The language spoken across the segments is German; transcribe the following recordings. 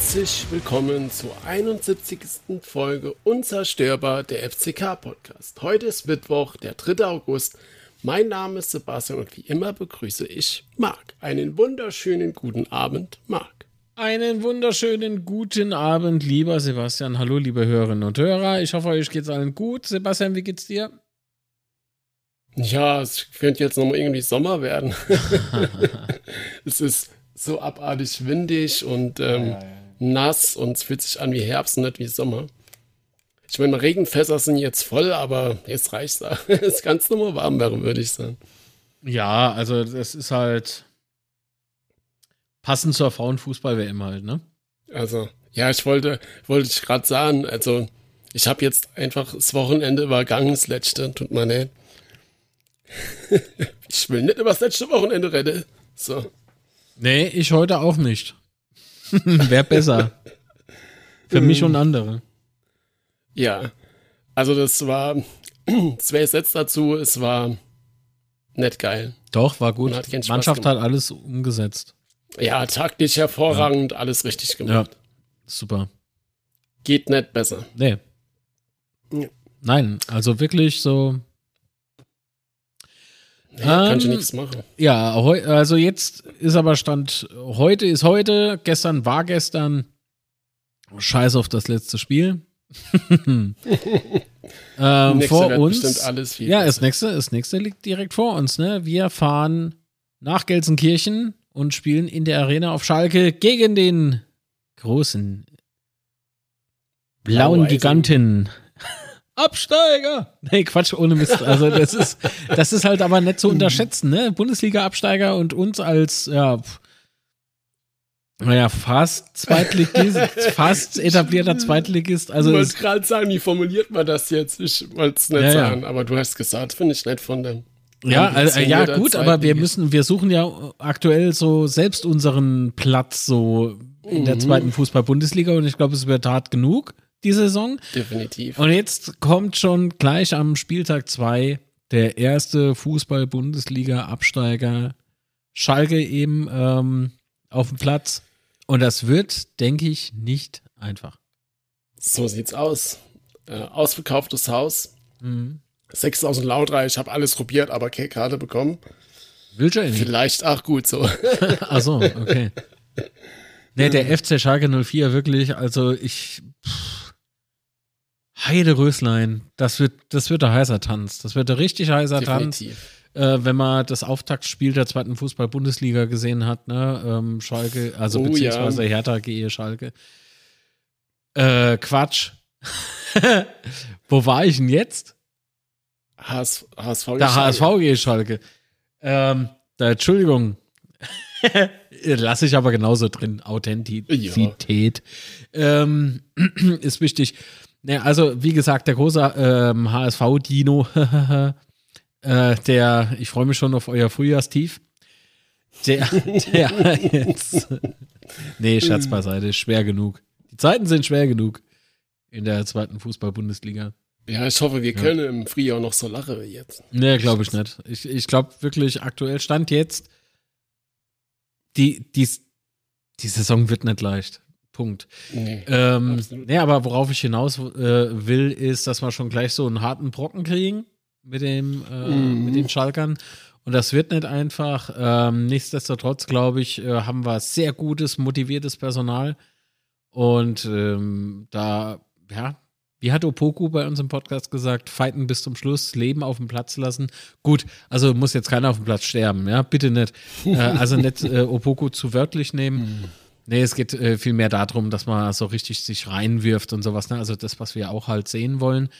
Herzlich willkommen zur 71. Folge Unzerstörbar, der FCK-Podcast. Heute ist Mittwoch, der 3. August. Mein Name ist Sebastian und wie immer begrüße ich Marc. Einen wunderschönen guten Abend, Marc. Einen wunderschönen guten Abend, lieber Sebastian. Hallo, liebe Hörerinnen und Hörer. Ich hoffe, euch geht's allen gut. Sebastian, wie geht's dir? Ja, es könnte jetzt nochmal irgendwie Sommer werden. Es ist so abartig windig und nass und es fühlt sich an wie Herbst und nicht wie Sommer. Ich meine, Regenfässer sind jetzt voll, aber jetzt reicht's. Es kann nochmal warm werden, würde ich sagen. Ja, also das ist halt passend zur Frauenfußball-WM halt, ne? Also, ja, ich wollte dich gerade sagen, also ich habe jetzt einfach das Wochenende übergangen, das letzte, tut mir leid. Ich will nicht über das letzte Wochenende reden. So. Nee, ich heute auch nicht. Wäre besser. Für mich und andere. Ja, also das war, zwei Sätze dazu, es war nicht geil. Doch, war gut. Die Mannschaft hat alles umgesetzt. Ja, taktisch hervorragend, alles richtig gemacht. Ja, super. Geht nicht besser. Nee. Ja. Nein, also wirklich so. Ja, kannst du nichts machen. Ja, also jetzt ist aber Stand, heute ist heute, gestern war gestern, scheiß auf das letzte Spiel. Vor uns, alles viel ja, das nächste liegt direkt vor uns, ne? Wir fahren nach Gelsenkirchen und spielen in der Arena auf Schalke gegen den großen blauen Giganten. Absteiger! Nee, Quatsch, ohne Mist. Also das ist halt aber nicht zu unterschätzen, ne? Bundesliga-Absteiger und uns als, fast Zweitligist, fast etablierter Zweitligist. Also ich wollte gerade sagen, wie formuliert man das jetzt? Ich wollte es nicht sagen, aber du hast gesagt, finde ich nett von dem. Ja, also, ja gut, aber wir suchen ja aktuell so selbst unseren Platz so in der zweiten Fußball-Bundesliga und ich glaube, es wird hart genug. Die Saison. Definitiv. Und jetzt kommt schon gleich am Spieltag 2 der erste Fußball-Bundesliga-Absteiger Schalke eben auf dem Platz. Und das wird, denke ich, nicht einfach. So sieht's aus. Ausverkauftes Haus. 6.000 Lautreich. Ich habe alles probiert, aber keine Karte bekommen. Will ja nicht. Vielleicht auch gut so. Ach so, okay. Ne, der FC Schalke 04 wirklich, also ich... Heide Röslein, das wird der heißer Tanz. Das wird der richtig heißer Definitiv. Tanz. Wenn man das Auftaktspiel der zweiten Fußball-Bundesliga gesehen hat, ne? Schalke, also beziehungsweise Hertha GE Schalke. Quatsch. Wo war ich denn jetzt? HSV GE Schalke. Der HSV GE Schalke. Entschuldigung. Lasse ich aber genauso drin. Authentizität ist wichtig. Naja, also, wie gesagt, der große HSV-Dino, ich freue mich schon auf euer Frühjahrstief. Der jetzt. Nee, Scherz beiseite, ist schwer genug. Die Zeiten sind schwer genug in der zweiten Fußball-Bundesliga. Ja, ich hoffe, wir können im Frühjahr noch so lachen wie jetzt. Nee, glaube ich nicht. Ich glaube wirklich, aktuell Stand jetzt, die Saison wird nicht leicht. Punkt. Nee, aber worauf ich hinaus will, ist, dass wir schon gleich so einen harten Brocken kriegen mit den Schalkern. Und das wird nicht einfach. Nichtsdestotrotz, glaube ich, haben wir sehr gutes, motiviertes Personal. Und wie hat Opoku bei uns im Podcast gesagt, fighten bis zum Schluss, Leben auf dem Platz lassen. Gut, also muss jetzt keiner auf dem Platz sterben, ja, bitte nicht. Also nicht Opoku zu wörtlich nehmen. Nee, es geht vielmehr darum, dass man so richtig sich reinwirft und sowas, ne? Also das, was wir auch halt sehen wollen.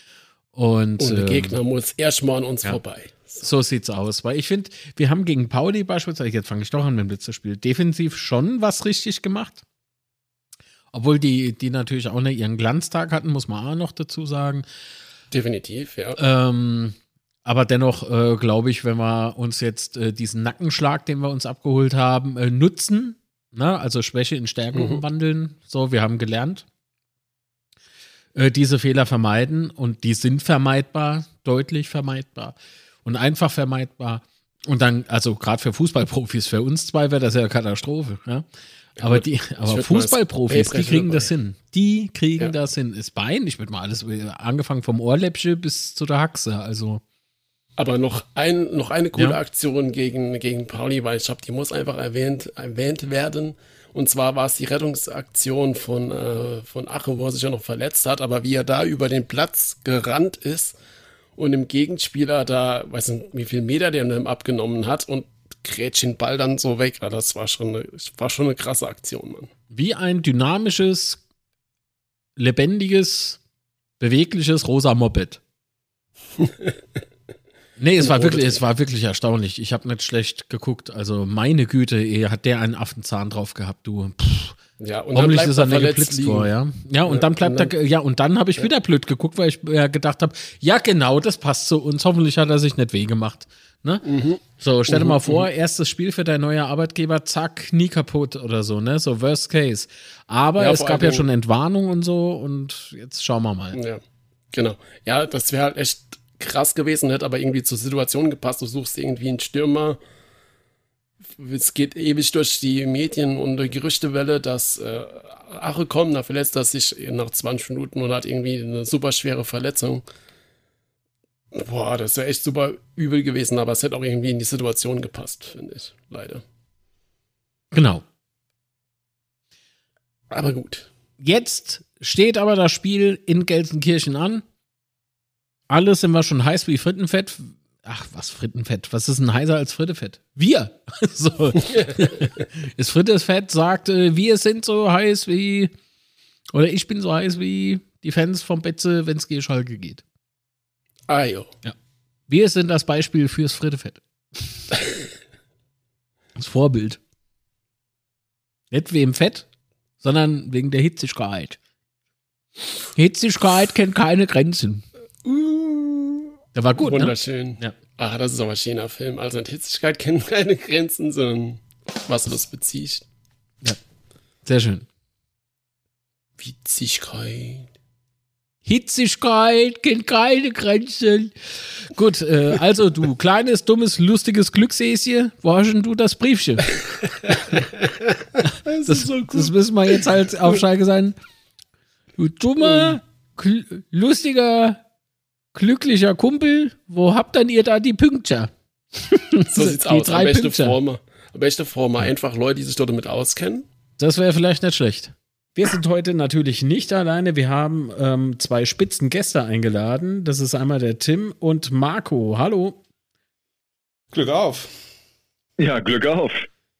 Und der Gegner muss erstmal an uns vorbei. So sieht's aus. Weil ich finde, wir haben gegen Pauli beispielsweise, jetzt fange ich doch an mit dem Blitzerspiel, defensiv schon was richtig gemacht. Obwohl die natürlich auch nicht ihren Glanztag hatten, muss man auch noch dazu sagen. Definitiv, ja. Aber dennoch glaube ich, wenn wir uns jetzt diesen Nackenschlag, den wir uns abgeholt haben, nutzen, na, also Schwäche in Stärke umwandeln. So, wir haben gelernt. Diese Fehler vermeiden und die sind vermeidbar, deutlich vermeidbar und einfach vermeidbar. Und dann, also gerade für Fußballprofis, für uns zwei wäre das ja eine Katastrophe. Ja? Aber Fußballprofis, die kriegen das hin. Die kriegen das hin. Ist Bein, ich würde mal alles, angefangen vom Ohrläppchen bis zu der Haxe, also. Aber noch eine coole Aktion gegen Pauli, weil ich glaube, die muss einfach erwähnt werden. Und zwar war es die Rettungsaktion von Ache, wo er sich ja noch verletzt hat, aber wie er da über den Platz gerannt ist und dem Gegenspieler da, weiß nicht, wie viel Meter der ihm abgenommen hat und grätscht den Ball dann so weg. Also das war schon eine krasse Aktion, Mann. Wie ein dynamisches, lebendiges, bewegliches rosa Moped. Nee, es war wirklich erstaunlich. Ich habe nicht schlecht geguckt. Also meine Güte, hat der einen Affenzahn drauf gehabt, du. Pff. Ja, und dann ist er nicht geblitzt vor, ja. Ja, und dann bleibt er, ja, und dann habe ich wieder blöd geguckt, weil ich gedacht habe, ja genau, das passt zu uns. Hoffentlich hat er sich nicht weh gemacht. Ne? Mhm. So, stell dir mal vor, erstes Spiel für dein neuer Arbeitgeber, zack, Knie kaputt oder so, ne? So worst case. Aber ja, es gab ja schon Entwarnung und so und jetzt schauen wir mal. Ja, genau. Ja, das wäre halt echt krass gewesen, hätte aber irgendwie zur Situation gepasst. Du suchst irgendwie einen Stürmer. Es geht ewig durch die Medien und die Gerüchtewelle, dass Ache kommt, da verletzt er sich nach 20 Minuten und hat irgendwie eine super schwere Verletzung. Boah, das wäre echt super übel gewesen, aber es hätte auch irgendwie in die Situation gepasst, finde ich. Leider. Genau. Aber gut. Jetzt steht aber das Spiel in Gelsenkirchen an. Alle sind wir schon heiß wie Frittenfett. Ach, was Frittenfett? Was ist denn heißer als Frittefett? Wir! So. Das Frittefett sagt, wir sind so heiß wie, oder ich bin so heiß wie die Fans vom Betze, wenn es gegen Schalke geht. Ah, jo. Ja. Wir sind das Beispiel fürs Frittefett. Das Vorbild. Nicht wegen Fett, sondern wegen der Hitzigkeit. Hitzigkeit kennt keine Grenzen. Der war gut, wunderschön. Ne? Ja. Ah, das ist aber ein schöner Film. Also Hitzigkeit kennt keine Grenzen, sondern was du das beziehst. Ja, sehr schön. Witzigkeit. Hitzigkeit kennt keine Grenzen. Gut, also du kleines, dummes, lustiges Glücksäschen, wo hast denn du das Briefchen? Das ist so gut. Das müssen wir jetzt halt auf Schalke sein. Du dummer, lustiger, glücklicher Kumpel, wo habt denn ihr da die Pünktchen? So sieht's aus. Am besten Form, einfach Leute, die sich dort damit auskennen. Das wäre vielleicht nicht schlecht. Wir sind heute natürlich nicht alleine. Wir haben zwei spitzen Gäste eingeladen. Das ist einmal der Tim und Marco. Hallo. Glück auf. Ja, Glück auf.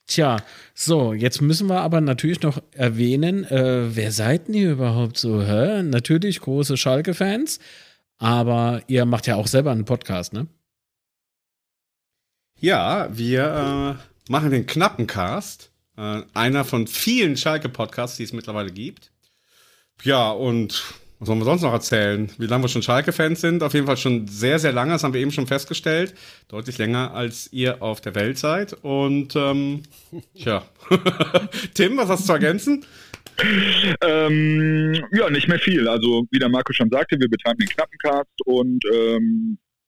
Tja, so, jetzt müssen wir aber natürlich noch erwähnen, wer seid denn ihr überhaupt so? Hä? Natürlich große Schalke-Fans. Aber ihr macht ja auch selber einen Podcast, ne? Ja, wir machen den Knappencast. Einer von vielen Schalke-Podcasts, die es mittlerweile gibt. Ja, und was sollen wir sonst noch erzählen? Wie lange wir schon Schalke-Fans sind? Auf jeden Fall schon sehr, sehr lange. Das haben wir eben schon festgestellt. Deutlich länger, als ihr auf der Welt seid. Und, tja. Tim, was hast du zu ergänzen? Ja, nicht mehr viel. Also, wie der Marco schon sagte, wir betreiben den Knappencast und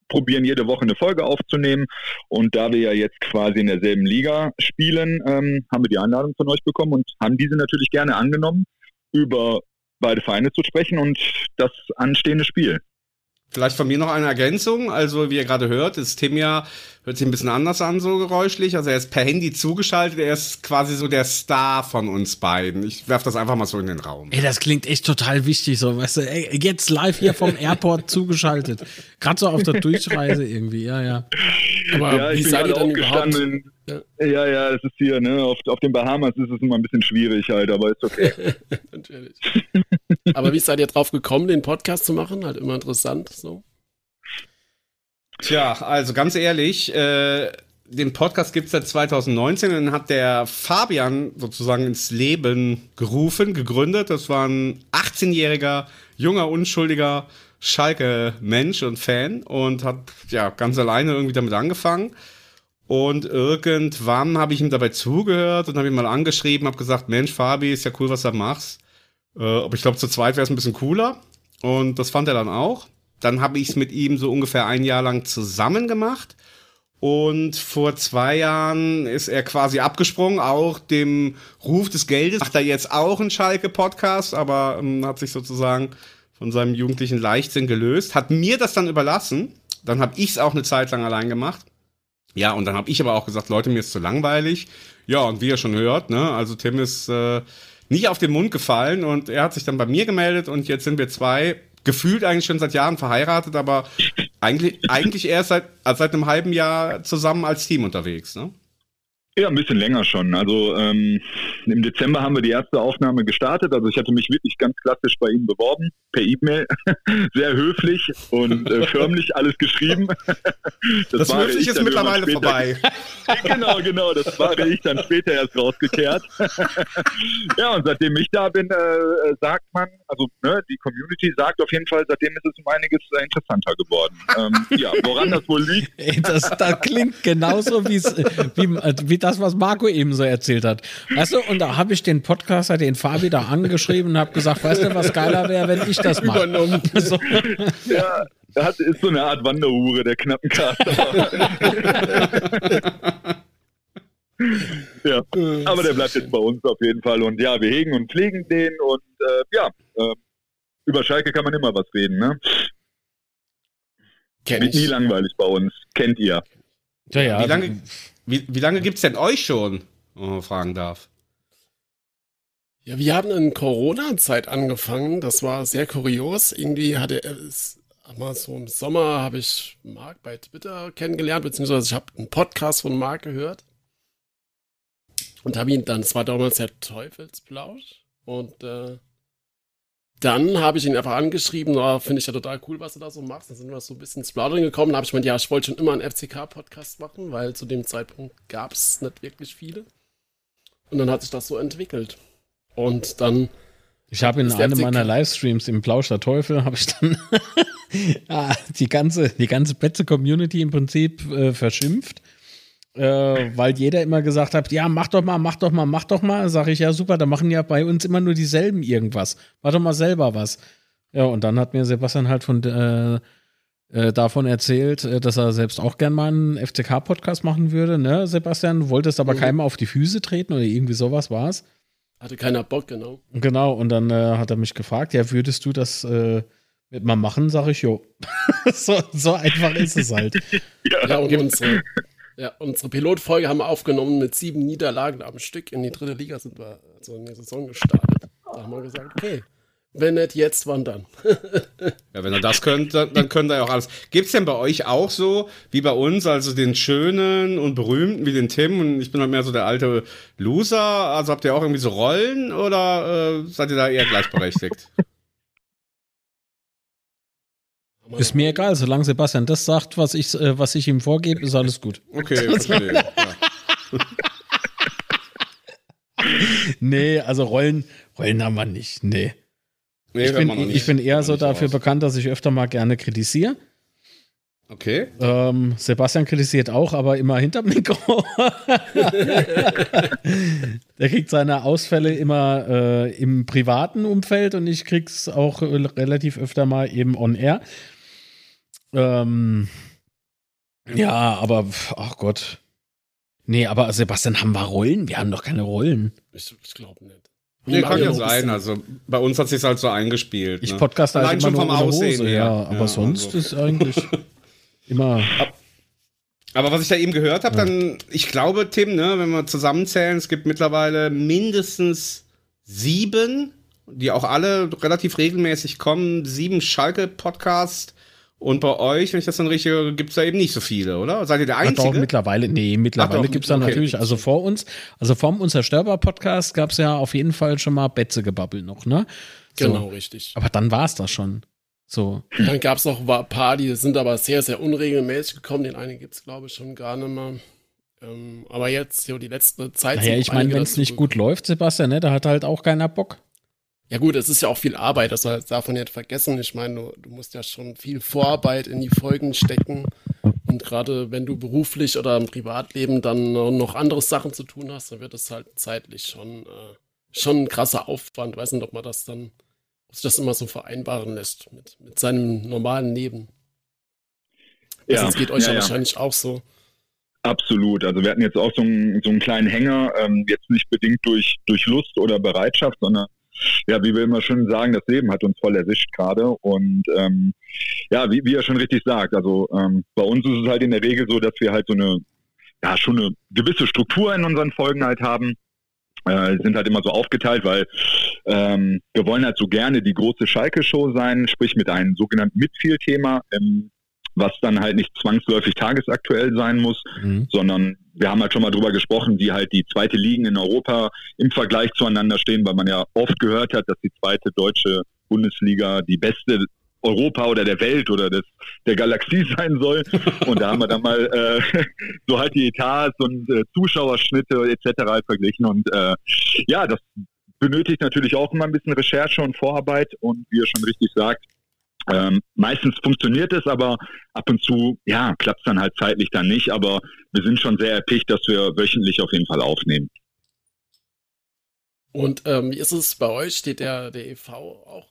probieren jede Woche eine Folge aufzunehmen. Und da wir ja jetzt quasi in derselben Liga spielen, haben wir die Einladung von euch bekommen und haben diese natürlich gerne angenommen, über beide Vereine zu sprechen und das anstehende Spiel. Vielleicht von mir noch eine Ergänzung. Also, wie ihr gerade hört, ist Tim ja, hört sich ein bisschen anders an, so geräuschlich. Also, er ist per Handy zugeschaltet. Er ist quasi so der Star von uns beiden. Ich werf das einfach mal so in den Raum. Ey, das klingt echt total wichtig, so, weißt du, ey, jetzt live hier vom Airport zugeschaltet. Gerade so auf der Durchreise irgendwie, ja, ja. Aber ja, wie seid ihr dann überhaupt? Ja, das ist hier, ne, auf den Bahamas ist es immer ein bisschen schwierig halt, aber ist okay. Natürlich. Aber wie seid ihr drauf gekommen, den Podcast zu machen? Halt immer interessant, so. Tja, also ganz ehrlich, den Podcast gibt es seit 2019 und hat der Fabian sozusagen ins Leben gerufen, gegründet. Das war ein 18-jähriger, junger, unschuldiger Schalke-Mensch und Fan und hat ja ganz alleine irgendwie damit angefangen. Und irgendwann habe ich ihm dabei zugehört und habe ihn mal angeschrieben, habe gesagt, Mensch, Fabi, ist ja cool, was du machst. Aber ich glaube, zu zweit wäre es ein bisschen cooler. Und das fand er dann auch. Dann habe ich es mit ihm so ungefähr ein Jahr lang zusammen gemacht. Und vor 2 Jahren ist er quasi abgesprungen, auch dem Ruf des Geldes. Macht er jetzt auch einen Schalke-Podcast, aber hat sich sozusagen von seinem jugendlichen Leichtsinn gelöst. Hat mir das dann überlassen. Dann habe ich es auch eine Zeit lang allein gemacht. Ja, und dann habe ich aber auch gesagt, Leute, mir ist zu langweilig. Ja, und wie ihr schon hört, ne, also Tim ist nicht auf den Mund gefallen. Und er hat sich dann bei mir gemeldet. Und jetzt sind wir zwei, gefühlt eigentlich schon seit Jahren verheiratet, aber eigentlich erst seit einem halben Jahr zusammen als Team unterwegs, ne? Ja, ein bisschen länger schon. Also im Dezember haben wir die erste Aufnahme gestartet. Also ich hatte mich wirklich ganz klassisch bei Ihnen beworben, per E-Mail. Sehr höflich und förmlich alles geschrieben. Das Höfliche ist mittlerweile vorbei. Genau. Das war ich dann später erst rausgekehrt. Ja, und seitdem ich da bin, sagt man, also ne, die Community sagt auf jeden Fall, seitdem ist es um einiges interessanter geworden. Ja, woran das wohl liegt? Das klingt genauso wie das, was Marco eben so erzählt hat. Weißt du, und da habe ich den Podcaster, den Fabi, da angeschrieben und habe gesagt, weißt du, was geiler wäre, wenn ich das mache. Übernommen. So. Ja, das ist so eine Art Wanderhure, der Knappencast. Ja, aber der bleibt jetzt bei uns auf jeden Fall. Und ja, wir hegen und pflegen den und über Schalke kann man immer was reden, ne? Wird nie langweilig bei uns. Kennt ihr. Ja, ja. Wie lange gibt es denn euch schon, wenn man fragen darf? Ja, wir haben in Corona-Zeit angefangen. Das war sehr kurios. Irgendwie hatte es mal so im Sommer, habe ich Marc bei Twitter kennengelernt, beziehungsweise ich habe einen Podcast von Marc gehört. Und habe ihn dann, es war damals der Teufelsplausch. Und dann habe ich ihn einfach angeschrieben, finde ich ja total cool, was du da so machst. Dann sind wir so ein bisschen ins Plaudern gekommen. Da habe ich gemeint, ja, ich wollte schon immer einen FCK-Podcast machen, weil zu dem Zeitpunkt gab es nicht wirklich viele. Und dann hat sich das so entwickelt. Und dann... Ich habe in einem meiner Livestreams im Plausch der Teufel, habe ich dann die ganze Betze-Community im Prinzip verschimpft. Weil jeder immer gesagt hat, ja, mach doch mal. Sag ich, ja, super, da machen ja bei uns immer nur dieselben irgendwas. Mach doch mal selber was. Ja, und dann hat mir Sebastian halt davon erzählt, dass er selbst auch gern mal einen FCK-Podcast machen würde, ne, Sebastian? Wolltest aber keinem auf die Füße treten oder irgendwie sowas war's. Hatte keiner Bock, genau. Genau, und dann hat er mich gefragt, ja, würdest du das mit mal machen? Sag ich, jo. so einfach ist es halt. Ja, und unsere Pilotfolge haben wir aufgenommen mit 7 Niederlagen am Stück. In die 3. Liga sind wir also in der Saison gestartet. Da haben wir gesagt, okay, wenn nicht jetzt, wann dann? Ja, wenn ihr das könnt, dann könnt ihr auch alles. Gibt es denn bei euch auch so, wie bei uns, also den Schönen und Berühmten wie den Tim und ich bin halt mehr so der alte Loser, also habt ihr auch irgendwie so Rollen oder seid ihr da eher gleichberechtigt? Ist mir egal, solange Sebastian das sagt, was ich ihm vorgebe, ist alles gut. Okay, verstehe. Ja. Nee, also Rollen haben wir nicht, nee. Ich bin eher so dafür bekannt, dass ich öfter mal gerne kritisiere. Okay. Sebastian kritisiert auch, aber immer hinterm Mikro. Der kriegt seine Ausfälle immer im privaten Umfeld und ich krieg's auch relativ öfter mal eben on air. Ja, aber ach Gott. Nee, aber Sebastian, haben wir Rollen? Wir haben doch keine Rollen. Ich glaube nicht. Nee, kann ja sein. Also bei uns hat sich's halt so eingespielt. Ne? Ich podcaste allein halt schon vom Aussehen Hose, her. Ja, aber sonst also. Ist eigentlich immer. Aber was ich da eben gehört habe, dann, ich glaube, Tim, ne, wenn wir zusammenzählen, es gibt mittlerweile mindestens 7, die auch alle relativ regelmäßig kommen, 7 Schalke-Podcasts. Und bei euch, wenn ich das dann richtig höre, gibt es da eben nicht so viele, oder? Seid ihr der Einzige? Doch, mittlerweile gibt es da natürlich, also vor uns, also vor dem Unzerstörbar-Podcast gab es ja auf jeden Fall schon mal Betze-Gebabbel noch, ne? So. Genau, richtig. Aber dann war es das schon. So. Dann gab es noch ein paar, die sind aber sehr, sehr unregelmäßig gekommen. Den einen gibt es, glaube ich, schon gar nicht mehr. Aber jetzt, die letzte Zeit. Naja, ich meine, wenn es nicht gut läuft, Sebastian, ne, da hat halt auch keiner Bock. Ja gut, es ist ja auch viel Arbeit, das darf man nicht vergessen. Ich meine, du musst ja schon viel Vorarbeit in die Folgen stecken. Und gerade wenn du beruflich oder im Privatleben dann noch andere Sachen zu tun hast, dann wird das halt zeitlich schon ein krasser Aufwand. Weiß nicht, ob sich das immer so vereinbaren lässt mit seinem normalen Leben. Ja, das geht euch ja wahrscheinlich auch so. Absolut. Also wir hatten jetzt auch so einen kleinen Hänger, jetzt nicht bedingt durch Lust oder Bereitschaft, sondern ja, wie wir immer schön sagen, das Leben hat uns voll erwischt gerade. Und ja, wie er schon richtig sagt, also bei uns ist es halt in der Regel so, dass wir halt so eine, ja, schon eine gewisse Struktur in unseren Folgen halt haben. Sind halt immer so aufgeteilt, weil wir wollen halt so gerne die große Schalke-Show sein, sprich mit einem sogenannten Midfield-Thema, was dann halt nicht zwangsläufig tagesaktuell sein muss, sondern wir haben halt schon mal drüber gesprochen, wie halt die zweite Ligen in Europa im Vergleich zueinander stehen, weil man ja oft gehört hat, dass die zweite deutsche Bundesliga die beste Europa oder der Welt oder der Galaxie sein soll. Und da haben wir dann mal so halt die Etats und Zuschauerschnitte etc. halt verglichen. Und ja, das benötigt natürlich auch immer ein bisschen Recherche und Vorarbeit. Und wie ihr schon richtig sagt, meistens funktioniert es, aber ab und zu, ja, klappt es dann halt zeitlich dann nicht. Aber wir sind schon sehr erpicht, dass wir wöchentlich auf jeden Fall aufnehmen. Und wie ist es bei euch? Steht der e.V. auch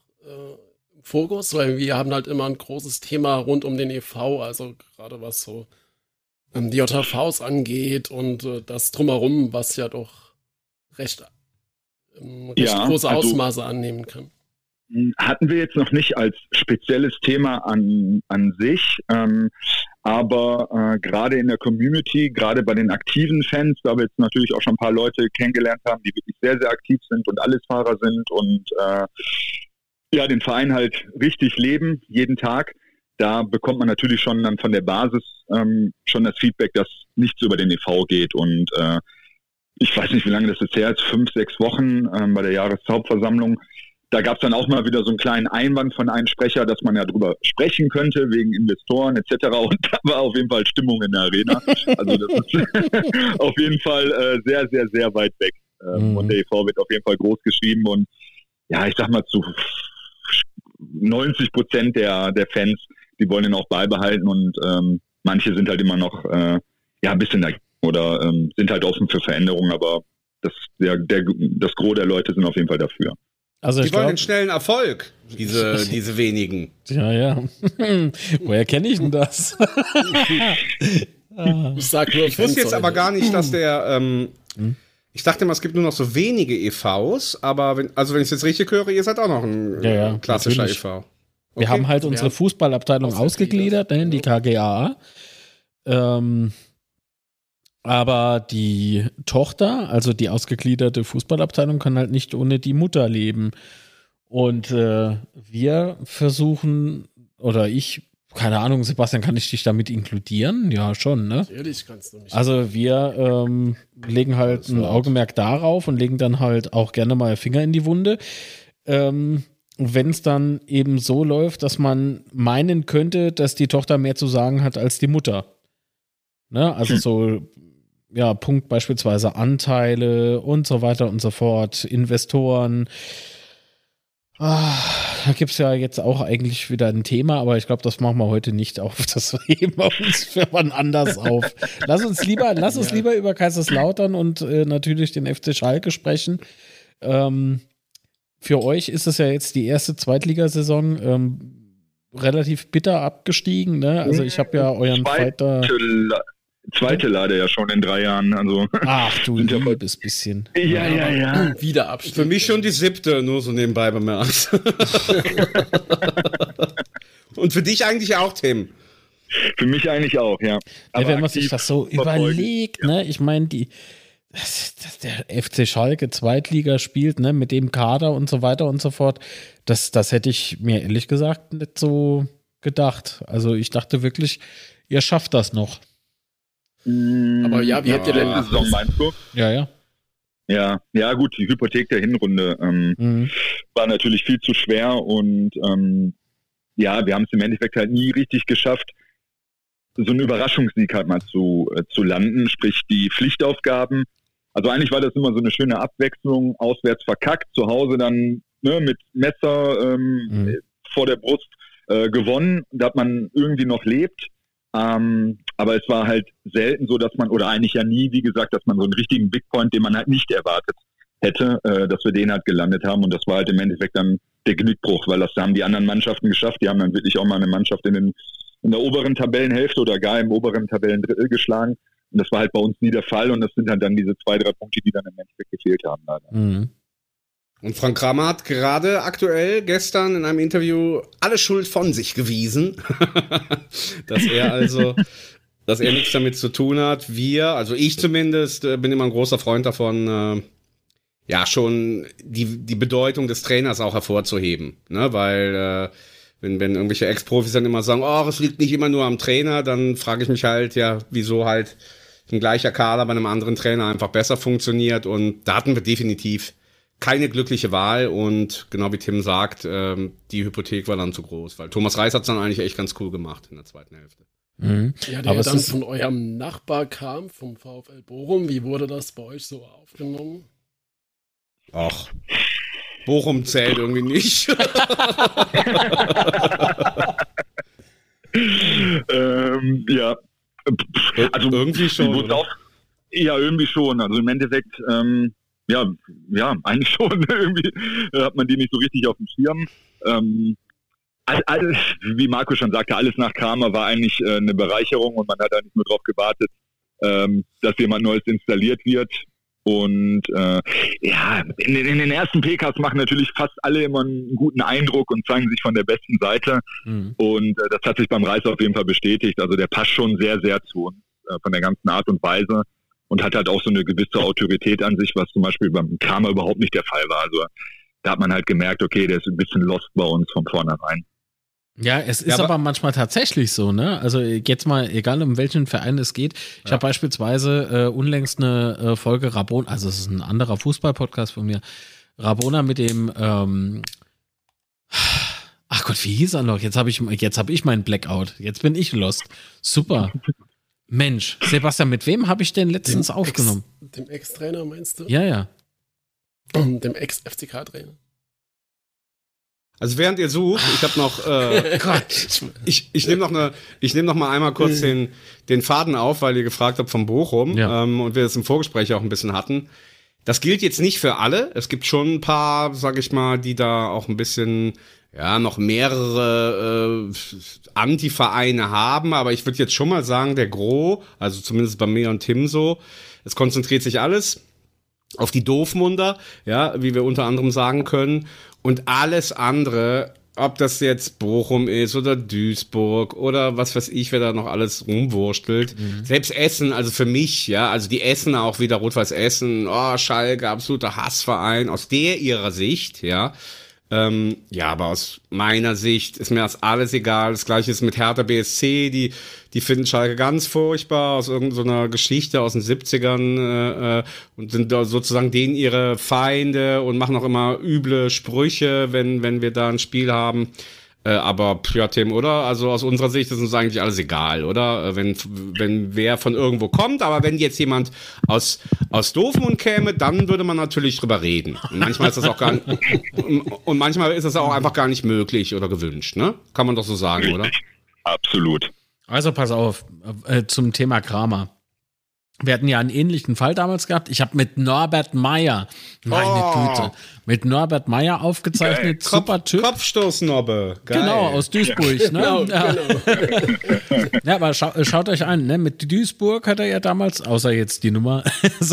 Fokus, weil wir haben halt immer ein großes Thema rund um den e.V., also gerade was so die JVs angeht und das Drumherum, was ja doch recht große Ausmaße annehmen kann. Hatten wir jetzt noch nicht als spezielles Thema an sich, aber gerade in der Community, gerade bei den aktiven Fans, da wir jetzt natürlich auch schon ein paar Leute kennengelernt haben, die wirklich sehr, sehr aktiv sind und Allesfahrer sind und ja, den Verein halt richtig leben, jeden Tag. Da bekommt man natürlich schon dann von der Basis schon das Feedback, dass nichts über den e.V. geht. Und ich weiß nicht, wie lange das jetzt her ist, 5-6 Wochen bei der Jahreshauptversammlung. Da gab es dann auch mal wieder so einen kleinen Einwand von einem Sprecher, dass man ja drüber sprechen könnte, wegen Investoren etc. Und da war auf jeden Fall Stimmung in der Arena. Also das ist auf jeden Fall sehr, sehr, sehr weit weg. Und der e.V. wird auf jeden Fall groß geschrieben. Und ja, ich sag mal, zu 90% der Fans, die wollen ihn auch beibehalten und manche sind halt immer noch ein bisschen dagegen oder sind halt offen für Veränderungen, aber das Gros der Leute sind auf jeden Fall dafür. Also die wollen den schnellen Erfolg, diese wenigen. Ja, ja. Woher kenne ich denn das? Ich wusste jetzt aber gar nicht, dass der... Ich dachte mal, es gibt nur noch so wenige EVs, aber wenn ich es jetzt richtig höre, ihr seid auch noch ein klassischer natürlich. EV. Okay. Wir haben halt unsere Fußballabteilung ausgegliedert, in die KGAA. Aber die Tochter, also die ausgegliederte Fußballabteilung, kann halt nicht ohne die Mutter leben. Und wir versuchen, oder ich, keine Ahnung, Sebastian, kann ich dich damit inkludieren? Ja, schon, ne? Ehrlich, kannst du nicht. Also wir legen halt ein Augenmerk darauf und legen dann halt auch gerne mal Finger in die Wunde. Wenn es dann eben so läuft, dass man meinen könnte, dass die Tochter mehr zu sagen hat als die Mutter. Ne? Also so, ja, Punkt beispielsweise Anteile und so weiter und so fort, Investoren. Da gibt es ja jetzt auch eigentlich wieder ein Thema, aber ich glaube, das machen wir heute nicht auf. Das heben wir uns für wann anders auf. Lass uns lieber über Kaiserslautern und natürlich den FC Schalke sprechen. Für euch ist es ja jetzt die erste Zweitligasaison relativ bitter abgestiegen, ne? Also ich habe ja euren zweite Lade ja schon in 3 Jahren. Also ach du liebes bisschen. Ja. Wieder Abstieg. Für mich schon die 7., nur so nebenbei bemerkt. Und für dich eigentlich auch, Tim. Für mich eigentlich auch, ja. Aber wenn man sich das so überlegt, ne? Ich meine, der FC Schalke Zweitliga spielt, ne, mit dem Kader und so weiter und so fort, das hätte ich mir ehrlich gesagt nicht so gedacht. Also ich dachte wirklich, ihr schafft das noch. Aber ja, wie habt ihr denn die Saison, meinst du? Ja. Ja, gut, die Hypothek der Hinrunde war natürlich viel zu schwer und wir haben es im Endeffekt halt nie richtig geschafft, so einen Überraschungssieg halt mal zu landen, sprich die Pflichtaufgaben. Also eigentlich war das immer so eine schöne Abwechslung, auswärts verkackt, zu Hause dann mit Messer vor der Brust gewonnen, da hat man irgendwie noch lebt. Aber es war halt selten so, dass man, oder eigentlich ja nie, wie gesagt, dass man so einen richtigen Big Point, den man halt nicht erwartet hätte, dass wir den halt gelandet haben. Und das war halt im Endeffekt dann der Genickbruch, weil das haben die anderen Mannschaften geschafft. Die haben dann wirklich auch mal eine Mannschaft in der oberen Tabellenhälfte oder gar im oberen Tabellendrittel geschlagen. Und das war halt bei uns nie der Fall und das sind halt dann diese 2-3 Punkte, die dann im Endeffekt gefehlt haben. Leider. Mhm. Und Frank Kramer hat gerade aktuell gestern in einem Interview alle Schuld von sich gewiesen, dass er nichts damit zu tun hat. Ich zumindest, bin immer ein großer Freund davon, schon die Bedeutung des Trainers auch hervorzuheben, ne? Weil wenn irgendwelche Ex-Profis dann immer sagen, es liegt nicht immer nur am Trainer, dann frage ich mich halt, wieso halt ein gleicher Kader bei einem anderen Trainer einfach besser funktioniert. Und da hatten wir definitiv keine glückliche Wahl und genau wie Tim sagt, die Hypothek war dann zu groß, weil Thomas Reis hat es dann eigentlich echt ganz cool gemacht in der zweiten Hälfte. Mhm. Ja, der dann von eurem Nachbar kam, vom VfL Bochum, wie wurde das bei euch so aufgenommen? Ach, Bochum zählt irgendwie nicht. Also irgendwie schon. Irgendwie schon. Also im Endeffekt, eigentlich schon. Irgendwie hat man die nicht so richtig auf dem Schirm. Alles, wie Marco schon sagte, alles nach Karma war eigentlich eine Bereicherung und man hat eigentlich nur darauf gewartet, dass jemand Neues installiert wird. Und in den ersten PKs machen natürlich fast alle immer einen guten Eindruck und zeigen sich von der besten Seite. Mhm. Und das hat sich beim Reis auf jeden Fall bestätigt. Also der passt schon sehr, sehr zu uns von der ganzen Art und Weise. Und hat halt auch so eine gewisse Autorität an sich, was zum Beispiel beim Kramer überhaupt nicht der Fall war. Also da hat man halt gemerkt, okay, der ist ein bisschen lost bei uns von vornherein. Ja, es ist aber manchmal tatsächlich so, ne? Also jetzt mal, egal um welchen Verein es geht, ich habe beispielsweise unlängst eine Folge Rabona, also es ist ein anderer Fußball-Podcast von mir, Rabona mit dem ach Gott, wie hieß er noch? Jetzt habe ich meinen Blackout. Jetzt bin ich lost. Super. Mensch, Sebastian, mit wem habe ich denn letztens aufgenommen? Dem Ex-Trainer meinst du? Ja. Dem Ex-FCK-Trainer. Also während ihr sucht, ich habe noch ich nehme noch mal einmal kurz den Faden auf, weil ihr gefragt habt von Bochum und wir das im Vorgespräch auch ein bisschen hatten. Das gilt jetzt nicht für alle. Es gibt schon ein paar, sag ich mal, die da auch ein bisschen noch mehrere Anti-Vereine haben, aber ich würde jetzt schon mal sagen, der Gros, also zumindest bei mir und Tim so, es konzentriert sich alles auf die Doofmunder, wie wir unter anderem sagen können, und alles andere, ob das jetzt Bochum ist oder Duisburg oder was weiß ich, wer da noch alles rumwurstelt, selbst Essen, also für mich, also die Essener auch wieder, Rot-Weiß Essen, Schalke, absoluter Hassverein, aus der ihrer Sicht, aber aus meiner Sicht ist mir das alles egal. Das gleiche ist mit Hertha BSC, die finden Schalke ganz furchtbar aus irgendeiner Geschichte aus den 70ern und sind da sozusagen denen ihre Feinde und machen auch immer üble Sprüche, wenn wir da ein Spiel haben. Tim, oder? Also aus unserer Sicht ist uns eigentlich alles egal, oder? Wenn wer von irgendwo kommt, aber wenn jetzt jemand aus Doofmund käme, dann würde man natürlich drüber reden. Und manchmal ist das auch gar nicht, und manchmal ist das auch einfach gar nicht möglich oder gewünscht, ne? Kann man doch so sagen, oder? Absolut. Also pass auf, zum Thema Kramer. Wir hatten ja einen ähnlichen Fall damals gehabt. Ich habe mit Norbert Meier, Güte, mit Norbert Meier aufgezeichnet. Super Typ. Kopfstoßnobbe. Genau, aus Duisburg. Ja. Ne? Genau. Ja, aber schaut euch an, ne? Mit Duisburg hat er ja damals, außer jetzt die Nummer,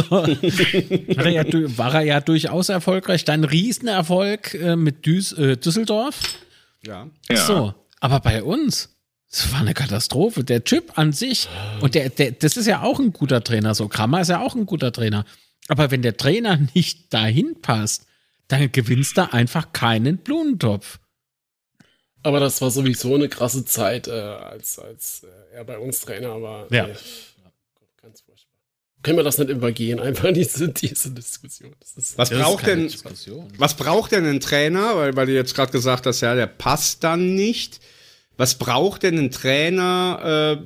war er ja durchaus erfolgreich. Dann Riesenerfolg mit Düsseldorf. Ja. So, aber bei uns. Das war eine Katastrophe. Der Typ an sich, und das ist ja auch ein guter Trainer, so Kramer ist ja auch ein guter Trainer. Aber wenn der Trainer nicht dahin passt, dann gewinnst du einfach keinen Blumentopf. Aber das war sowieso eine krasse Zeit, als er bei uns Trainer war. Ja. Ganz furchtbar. Können wir das nicht übergehen, einfach diese Diskussion. Was braucht denn ein Trainer? Weil du jetzt gerade gesagt hast, der passt dann nicht. Was braucht denn ein Trainer,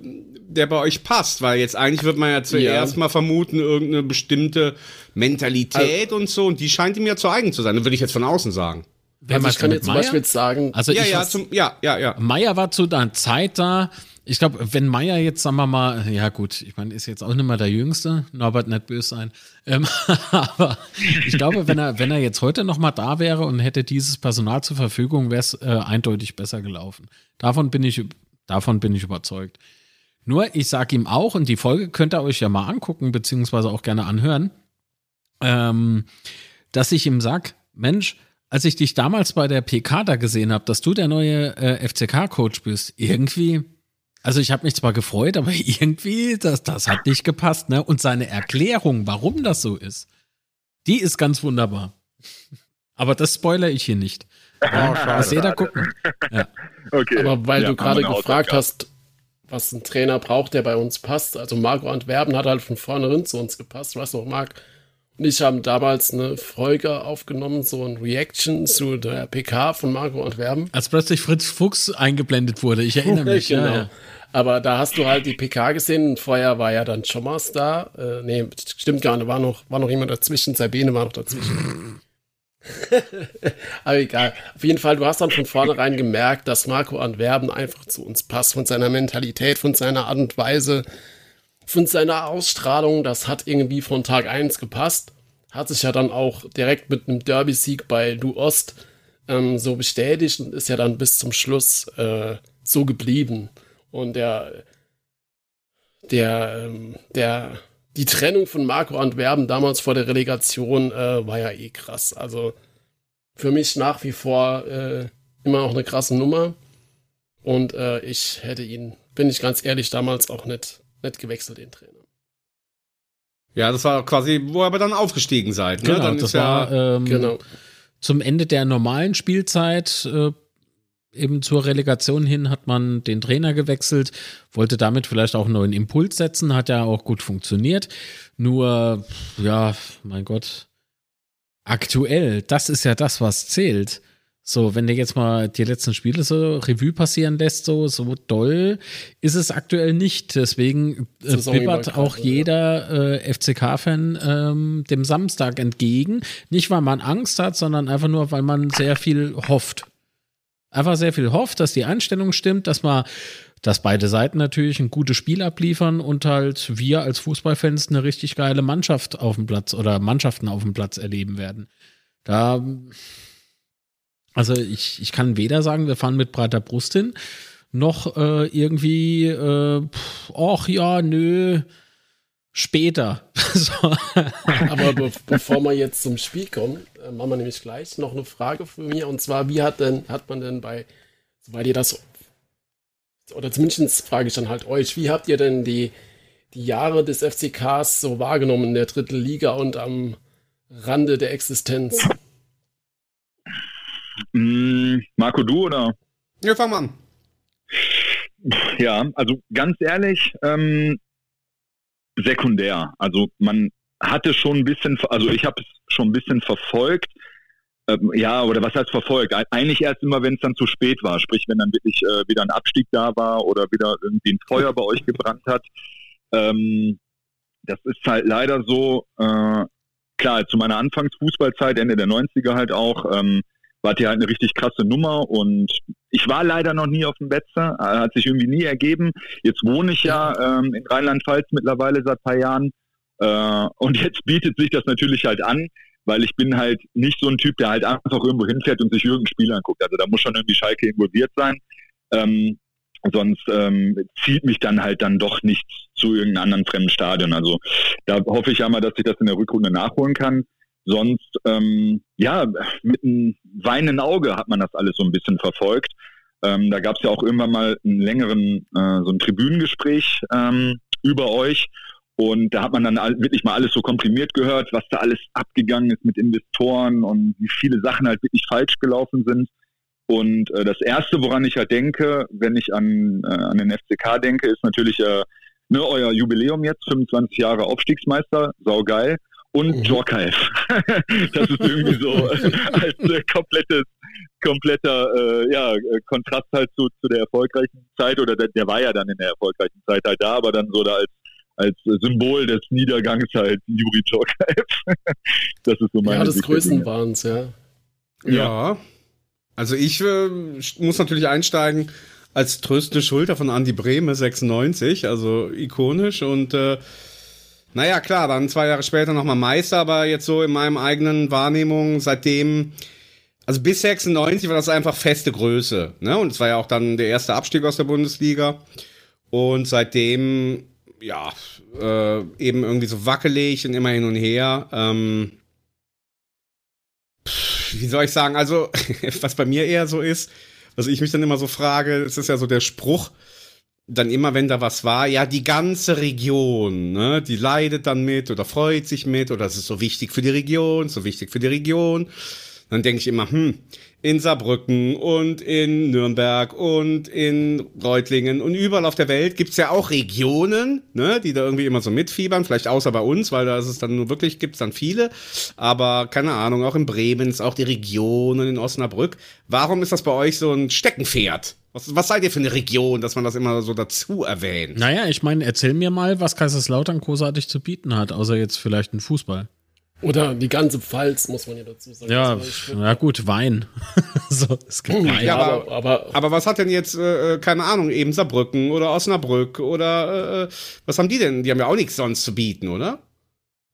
der bei euch passt? Weil jetzt eigentlich wird man ja zuerst mal vermuten, irgendeine bestimmte Mentalität und so. Und die scheint ihm ja zu eigen zu sein. Das würde ich jetzt von außen sagen. Also ich kann jetzt zum Beispiel sagen... Meier war zu einer Zeit da. Ich glaube, wenn Meier jetzt, sagen wir mal, ich meine, ist jetzt auch nicht mehr der Jüngste. Norbert, nicht böse sein. Aber ich glaube, wenn er jetzt heute noch mal da wäre und hätte dieses Personal zur Verfügung, wäre es eindeutig besser gelaufen. Davon bin ich überzeugt. Nur, ich sage ihm auch, und die Folge könnt ihr euch ja mal angucken, beziehungsweise auch gerne anhören, dass ich ihm sage, Mensch, als ich dich damals bei der PK da gesehen habe, dass du der neue FCK-Coach bist, irgendwie, also ich habe mich zwar gefreut, aber irgendwie, das hat nicht gepasst, ne? Und seine Erklärung, warum das so ist, die ist ganz wunderbar. Aber das spoilere ich hier nicht. Ja, das jeder gucken. Ja. Okay. Aber weil du gerade gefragt hast, was ein Trainer braucht, der bei uns passt. Also Marco Antwerpen hat halt von vornherein zu uns gepasst, weißt du noch, Marc? Und ich habe damals eine Folge aufgenommen, so ein Reaction zu der PK von Marco Antwerpen. Als plötzlich Fritz Fuchs eingeblendet wurde, ich erinnere mich. Genau. Ja. Aber da hast du halt die PK gesehen, vorher war ja dann Thomas da. Nee, stimmt gar nicht, war noch jemand dazwischen, Sabine war noch dazwischen. Aber egal. Auf jeden Fall, du hast dann von vornherein gemerkt, dass Marco Antwerpen einfach zu uns passt, von seiner Mentalität, von seiner Art und Weise, von seiner Ausstrahlung. Das hat irgendwie von Tag 1 gepasst. Hat sich ja dann auch direkt mit einem Derby-Sieg bei Du Ost so bestätigt und ist ja dann bis zum Schluss so geblieben. Und die Trennung von Marco Antwerpen damals vor der Relegation war ja eh krass. Also für mich nach wie vor immer noch eine krasse Nummer. Und ich hätte ihn, bin ich ganz ehrlich, damals auch nicht gewechselt, den Trainer. Ja, das war quasi, wo ihr aber dann aufgestiegen seid. Ne? Genau, dann das war ja, genau. Zum Ende der normalen Spielzeit eben zur Relegation hin hat man den Trainer gewechselt, wollte damit vielleicht auch einen neuen Impuls setzen, hat ja auch gut funktioniert. Nur, ja, mein Gott, aktuell, das ist ja das, was zählt. So, wenn du jetzt mal die letzten Spiele so Revue passieren lässt, so doll ist es aktuell nicht. Deswegen bibbert auch jeder FCK-Fan dem Samstag entgegen. Nicht, weil man Angst hat, sondern einfach nur, weil man sehr viel hofft. Einfach sehr viel hofft, dass die Einstellung stimmt, dass beide Seiten natürlich ein gutes Spiel abliefern und halt wir als Fußballfans eine richtig geile Mannschaft auf dem Platz oder Mannschaften auf dem Platz erleben werden. Da, also ich kann weder sagen, wir fahren mit breiter Brust hin, noch irgendwie, ach ja, nö, später. So. Aber bevor wir jetzt zum Spiel kommen, machen wir nämlich gleich noch eine Frage von mir. Und zwar, wie hat man denn bei, soweit ihr das, oder zumindest frage ich dann halt euch, wie habt ihr denn die Jahre des FCKs so wahrgenommen in der dritten Liga und am Rande der Existenz? Marco, du oder? Ja, fang mal an. Ja, also ganz ehrlich, sekundär. Also man hatte schon ein bisschen, also ich habe es schon ein bisschen verfolgt. Ja, oder was heißt verfolgt? Eigentlich erst immer, wenn es dann zu spät war. Sprich, wenn dann wirklich wieder ein Abstieg da war oder wieder irgendwie ein Feuer bei euch gebrannt hat. Das ist halt leider so. Klar, zu meiner Anfangsfußballzeit, Ende der 90er halt auch, war die halt eine richtig krasse Nummer und ich war leider noch nie auf dem Betzer, hat sich irgendwie nie ergeben. Jetzt wohne ich ja in Rheinland-Pfalz mittlerweile seit ein paar Jahren und jetzt bietet sich das natürlich halt an, weil ich bin halt nicht so ein Typ, der halt einfach irgendwo hinfährt und sich irgendein Spiel anguckt. Also da muss schon irgendwie Schalke involviert sein, sonst zieht mich dann halt dann doch nichts zu irgendeinem anderen fremden Stadion. Also da hoffe ich ja mal, dass ich das in der Rückrunde nachholen kann. Sonst, ja, mit einem weinenden Auge hat man das alles so ein bisschen verfolgt. Da gab es ja auch irgendwann mal einen längeren, so ein Tribünengespräch über euch. Und da hat man dann wirklich mal alles so komprimiert gehört, was da alles abgegangen ist mit Investoren und wie viele Sachen halt wirklich falsch gelaufen sind. Und das Erste, woran ich ja denke, wenn ich an den FCK denke, ist natürlich euer Jubiläum jetzt, 25 Jahre Aufstiegsmeister, saugeil. Und Jorkaif. Das ist irgendwie so als kompletter Kontrast halt zu der erfolgreichen Zeit, oder der war ja dann in der erfolgreichen Zeit halt da, aber dann so da als Symbol des Niedergangs halt Juri Jorkaif. Das ist so meine. Ja, des Größenwahns, ja. Ja. Also ich muss natürlich einsteigen als tröstende Schulter von Andi Brehme, 96, also ikonisch und naja, klar, dann 2 Jahre später nochmal Meister, aber jetzt so in meinem eigenen Wahrnehmung seitdem, also bis 96 war das einfach feste Größe, ne? Und es war ja auch dann der erste Abstieg aus der Bundesliga Und seitdem, ja, eben irgendwie so wackelig und immer hin und her. Wie soll ich sagen? Also, was bei mir eher so ist, was ich mich dann immer so frage, es ist ja so der Spruch, dann immer, wenn da was war, ja, die ganze Region, ne, die leidet dann mit oder freut sich mit oder es ist so wichtig für die Region, so wichtig für die Region. Dann denke ich immer, in Saarbrücken und in Nürnberg und in Reutlingen und überall auf der Welt gibt's ja auch Regionen, ne, die da irgendwie immer so mitfiebern, vielleicht außer bei uns, weil da ist es dann nur wirklich, gibt's dann viele, aber keine Ahnung, auch in Bremen ist auch die Region und in Osnabrück. Warum ist das bei euch so ein Steckenpferd? Was seid ihr für eine Region, dass man das immer so dazu erwähnt? Naja, ich meine, erzähl mir mal, was Kaiserslautern großartig zu bieten hat, außer jetzt vielleicht ein Fußball. Oder die ganze Pfalz, muss man ja dazu sagen. Ja, na gut, Wein. So, es gibt Wein. Ja, aber was hat denn jetzt, keine Ahnung, eben Saarbrücken oder Osnabrück oder was haben die denn? Die haben ja auch nichts sonst zu bieten, oder?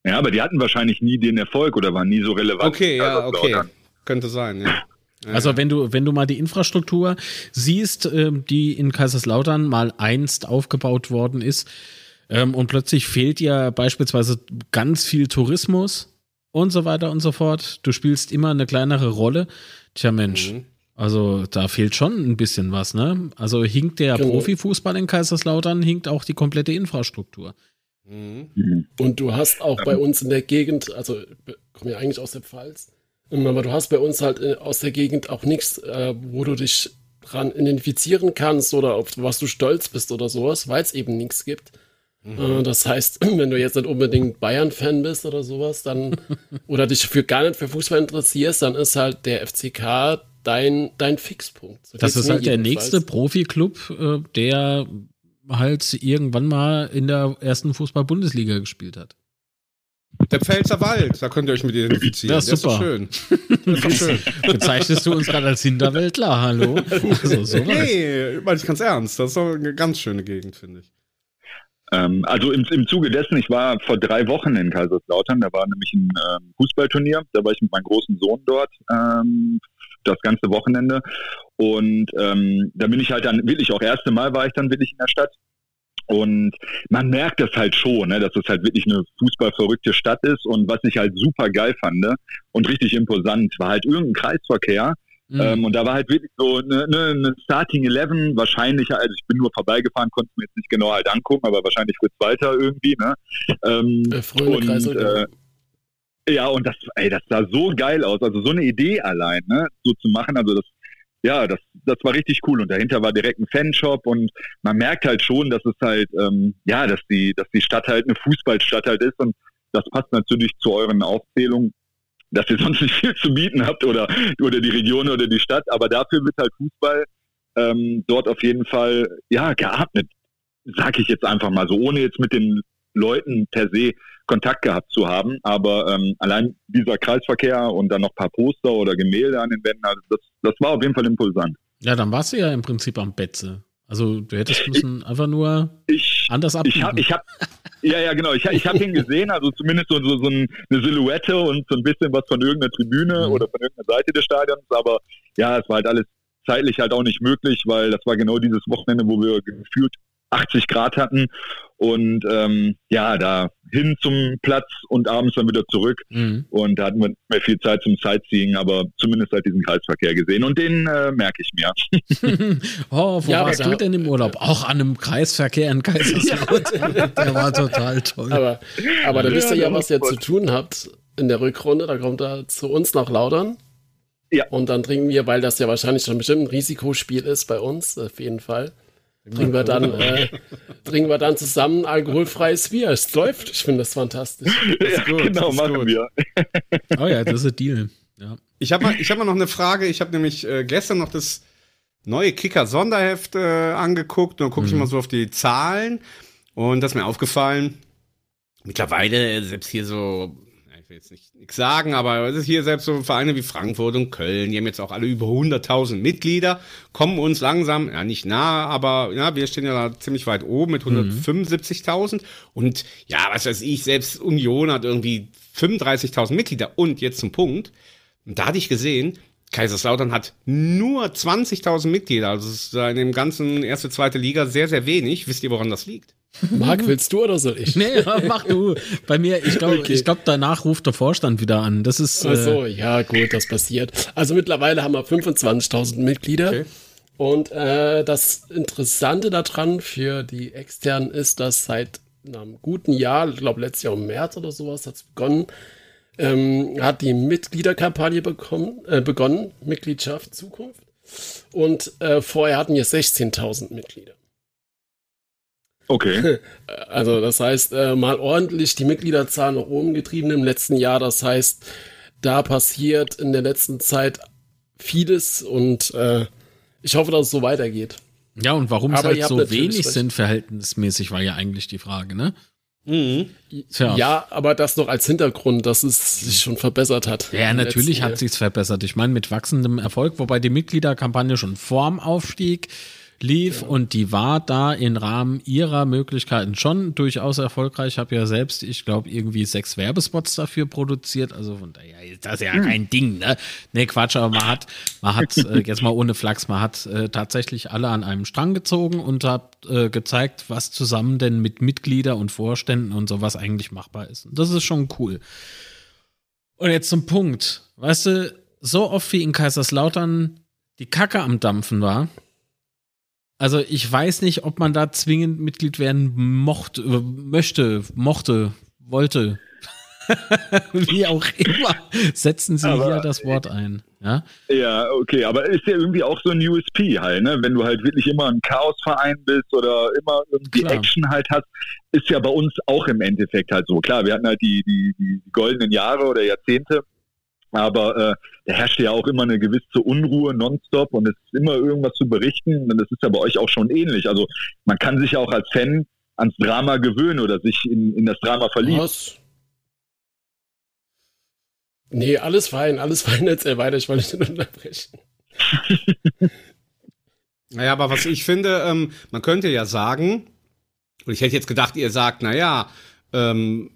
Ja, aber die hatten wahrscheinlich nie den Erfolg oder waren nie so relevant. Okay, ja, okay. Könnte sein, ja. Also wenn du mal die Infrastruktur siehst, die in Kaiserslautern mal einst aufgebaut worden ist, und plötzlich fehlt dir beispielsweise ganz viel Tourismus und so weiter und so fort. Du spielst immer eine kleinere Rolle. Tja Mensch, also da fehlt schon ein bisschen was, ne? Also hinkt der Profifußball in Kaiserslautern, hinkt auch die komplette Infrastruktur. Und du hast auch bei uns in der Gegend, also ich komme ja eigentlich aus der Pfalz, aber du hast bei uns halt aus der Gegend auch nichts, wo du dich dran identifizieren kannst oder auf was du stolz bist oder sowas, weil es eben nichts gibt. Das heißt, wenn du jetzt nicht unbedingt Bayern-Fan bist oder sowas, dann oder dich gar nicht für Fußball interessierst, dann ist halt der FCK dein Fixpunkt. So, das ist halt der nächste Profi-Club, der halt irgendwann mal in der ersten Fußball-Bundesliga gespielt hat. Der Pfälzer Wald, da könnt ihr euch mit identifizieren. Das ist super. Das ist schön. Bezeichnest du uns gerade als Hinterwäldler? Hallo? Also, sowas. Nee, meine ich ganz ernst. Das ist doch eine ganz schöne Gegend, finde ich. Also im Zuge dessen, ich war vor 3 Wochen in Kaiserslautern, da war nämlich ein Fußballturnier, da war ich mit meinem großen Sohn dort das ganze Wochenende und da bin ich halt dann wirklich auch erste Mal war ich dann wirklich in der Stadt und man merkt das halt schon, ne, dass es halt wirklich eine fußballverrückte Stadt ist und was ich halt super geil fand und richtig imposant war halt irgendein Kreisverkehr. Und da war halt wirklich so eine Starting 11, wahrscheinlich, also ich bin nur vorbeigefahren, konnte mir jetzt nicht genau halt angucken, aber wahrscheinlich Fritz Walter irgendwie, ne? Ja, und das sah so geil aus, also so eine Idee allein, ne, so zu machen, also das war richtig cool und dahinter war direkt ein Fanshop und man merkt halt schon, dass es halt, dass die Stadt halt eine Fußballstadt halt ist und das passt natürlich zu euren Aufzählungen, dass ihr sonst nicht viel zu bieten habt oder die Region oder die Stadt, aber dafür wird halt Fußball dort auf jeden Fall ja geatmet, sag ich jetzt einfach mal so, ohne jetzt mit den Leuten per se Kontakt gehabt zu haben, aber allein dieser Kreisverkehr und dann noch ein paar Poster oder Gemälde an den Wänden, also das war auf jeden Fall impulsant. Ja, dann warst du ja im Prinzip am Betze. Also du hättest müssen einfach nur anders abbiegen. Ich habe ihn gesehen, also zumindest so eine Silhouette und so ein bisschen was von irgendeiner Tribüne oder von irgendeiner Seite des Stadions, aber ja, es war halt alles zeitlich halt auch nicht möglich, weil das war genau dieses Wochenende, wo wir gefühlt 80 Grad hatten und da hin zum Platz und abends dann wieder zurück und da hatten wir nicht mehr viel Zeit zum Sightseeing, aber zumindest halt diesen Kreisverkehr gesehen und den merke ich mir. Warst du denn im Urlaub? Auch an einem Kreisverkehr in Kaiserslautern. Ja. Der war total toll. Aber da wisst ihr ja, was ihr zu tun habt in der Rückrunde, da kommt er zu uns nach Lautern. Ja. Und dann trinken wir, weil das ja wahrscheinlich schon bestimmt ein Risikospiel ist bei uns, auf jeden Fall. Trinken wir dann zusammen alkoholfreies Bier. Es läuft. Ich finde das fantastisch. Das gut, genau, machen wir. Oh ja, das ist ein Deal. Ja. Ich hab mal noch eine Frage. Ich habe nämlich gestern noch das neue Kicker-Sonderheft angeguckt. Dann gucke ich mal so auf die Zahlen. Und das ist mir aufgefallen. Mittlerweile, selbst hier so, ich will jetzt nichts sagen, aber es ist hier selbst so Vereine wie Frankfurt und Köln, die haben jetzt auch alle über 100.000 Mitglieder, kommen uns langsam, ja nicht nah, aber ja, wir stehen ja da ziemlich weit oben mit 175.000 und ja, was weiß ich, selbst Union hat irgendwie 35.000 Mitglieder und jetzt zum Punkt, und da hatte ich gesehen, Kaiserslautern hat nur 20.000 Mitglieder, also ist in dem ganzen erste, zweite Liga sehr, sehr wenig. Wisst ihr, woran das liegt? Marc, willst du oder soll ich? Nee, mach du. Bei mir, ich glaube, danach ruft der Vorstand wieder an. Das ist. Ach so, ja, gut, das passiert. Also mittlerweile haben wir 25.000 Mitglieder. Okay. Und das Interessante daran für die Externen ist, dass seit einem guten Jahr, ich glaube letztes Jahr im März oder sowas, hat es begonnen, hat die Mitgliederkampagne begonnen, Mitgliedschaft Zukunft. Und vorher hatten wir 16.000 Mitglieder. Okay. Also das heißt, mal ordentlich die Mitgliederzahl nach oben getrieben im letzten Jahr. Das heißt, da passiert in der letzten Zeit vieles und ich hoffe, dass es so weitergeht. Ja, und warum es halt so wenig sind verhältnismäßig, war ja eigentlich die Frage, ne? Mhm. Ja, aber das noch als Hintergrund, dass es sich schon verbessert hat. Ja, natürlich hat sich's verbessert. Ich meine, mit wachsendem Erfolg, wobei die Mitgliederkampagne schon vorm Aufstieg lief und die war da im Rahmen ihrer Möglichkeiten schon durchaus erfolgreich. Ich habe ja selbst, ich glaube, irgendwie 6 Werbespots dafür produziert. Also von daher ist das ja kein Ding, ne? Nee, Quatsch, aber man hat jetzt mal ohne Flachs, man hat tatsächlich alle an einem Strang gezogen und hat gezeigt, was zusammen denn mit Mitgliedern und Vorständen und sowas eigentlich machbar ist. Und das ist schon cool. Und jetzt zum Punkt. Weißt du, so oft wie in Kaiserslautern die Kacke am Dampfen war, also ich weiß nicht, ob man da zwingend Mitglied werden wollte. Wie auch immer. Setzen Sie aber hier das Wort ein. Ja? Ja, okay, aber ist ja irgendwie auch so ein USP halt, ne? Wenn du halt wirklich immer ein Chaosverein bist oder immer irgendwie Action halt hast, ist ja bei uns auch im Endeffekt halt so. Klar, wir hatten halt die goldenen Jahre oder Jahrzehnte, aber da herrscht ja auch immer eine gewisse Unruhe nonstop und es ist immer irgendwas zu berichten und das ist ja bei euch auch schon ähnlich. Also man kann sich ja auch als Fan ans Drama gewöhnen oder sich in das Drama verlieben. Was? Nee, alles fein, erzähl weiter, ich wollte nicht unterbrechen. Naja, aber was ich finde, man könnte ja sagen, und ich hätte jetzt gedacht, ihr sagt, naja,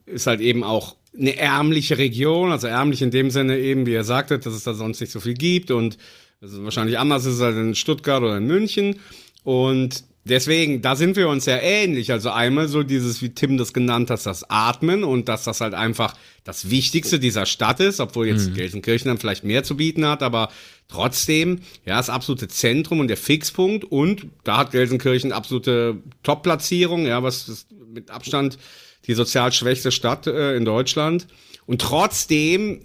ist halt eben auch eine ärmliche Region, also ärmlich in dem Sinne eben, wie ihr sagtet, dass es da sonst nicht so viel gibt und das ist wahrscheinlich anders ist als in Stuttgart oder in München und deswegen, da sind wir uns ja ähnlich, also einmal so dieses, wie Tim das genannt hat, das Atmen und dass das halt einfach das Wichtigste dieser Stadt ist, obwohl jetzt Gelsenkirchen dann vielleicht mehr zu bieten hat, aber trotzdem, ja, das absolute Zentrum und der Fixpunkt und da hat Gelsenkirchen absolute Top-Platzierung, ja, was ist mit Abstand die sozial schwächste Stadt in Deutschland. Und trotzdem,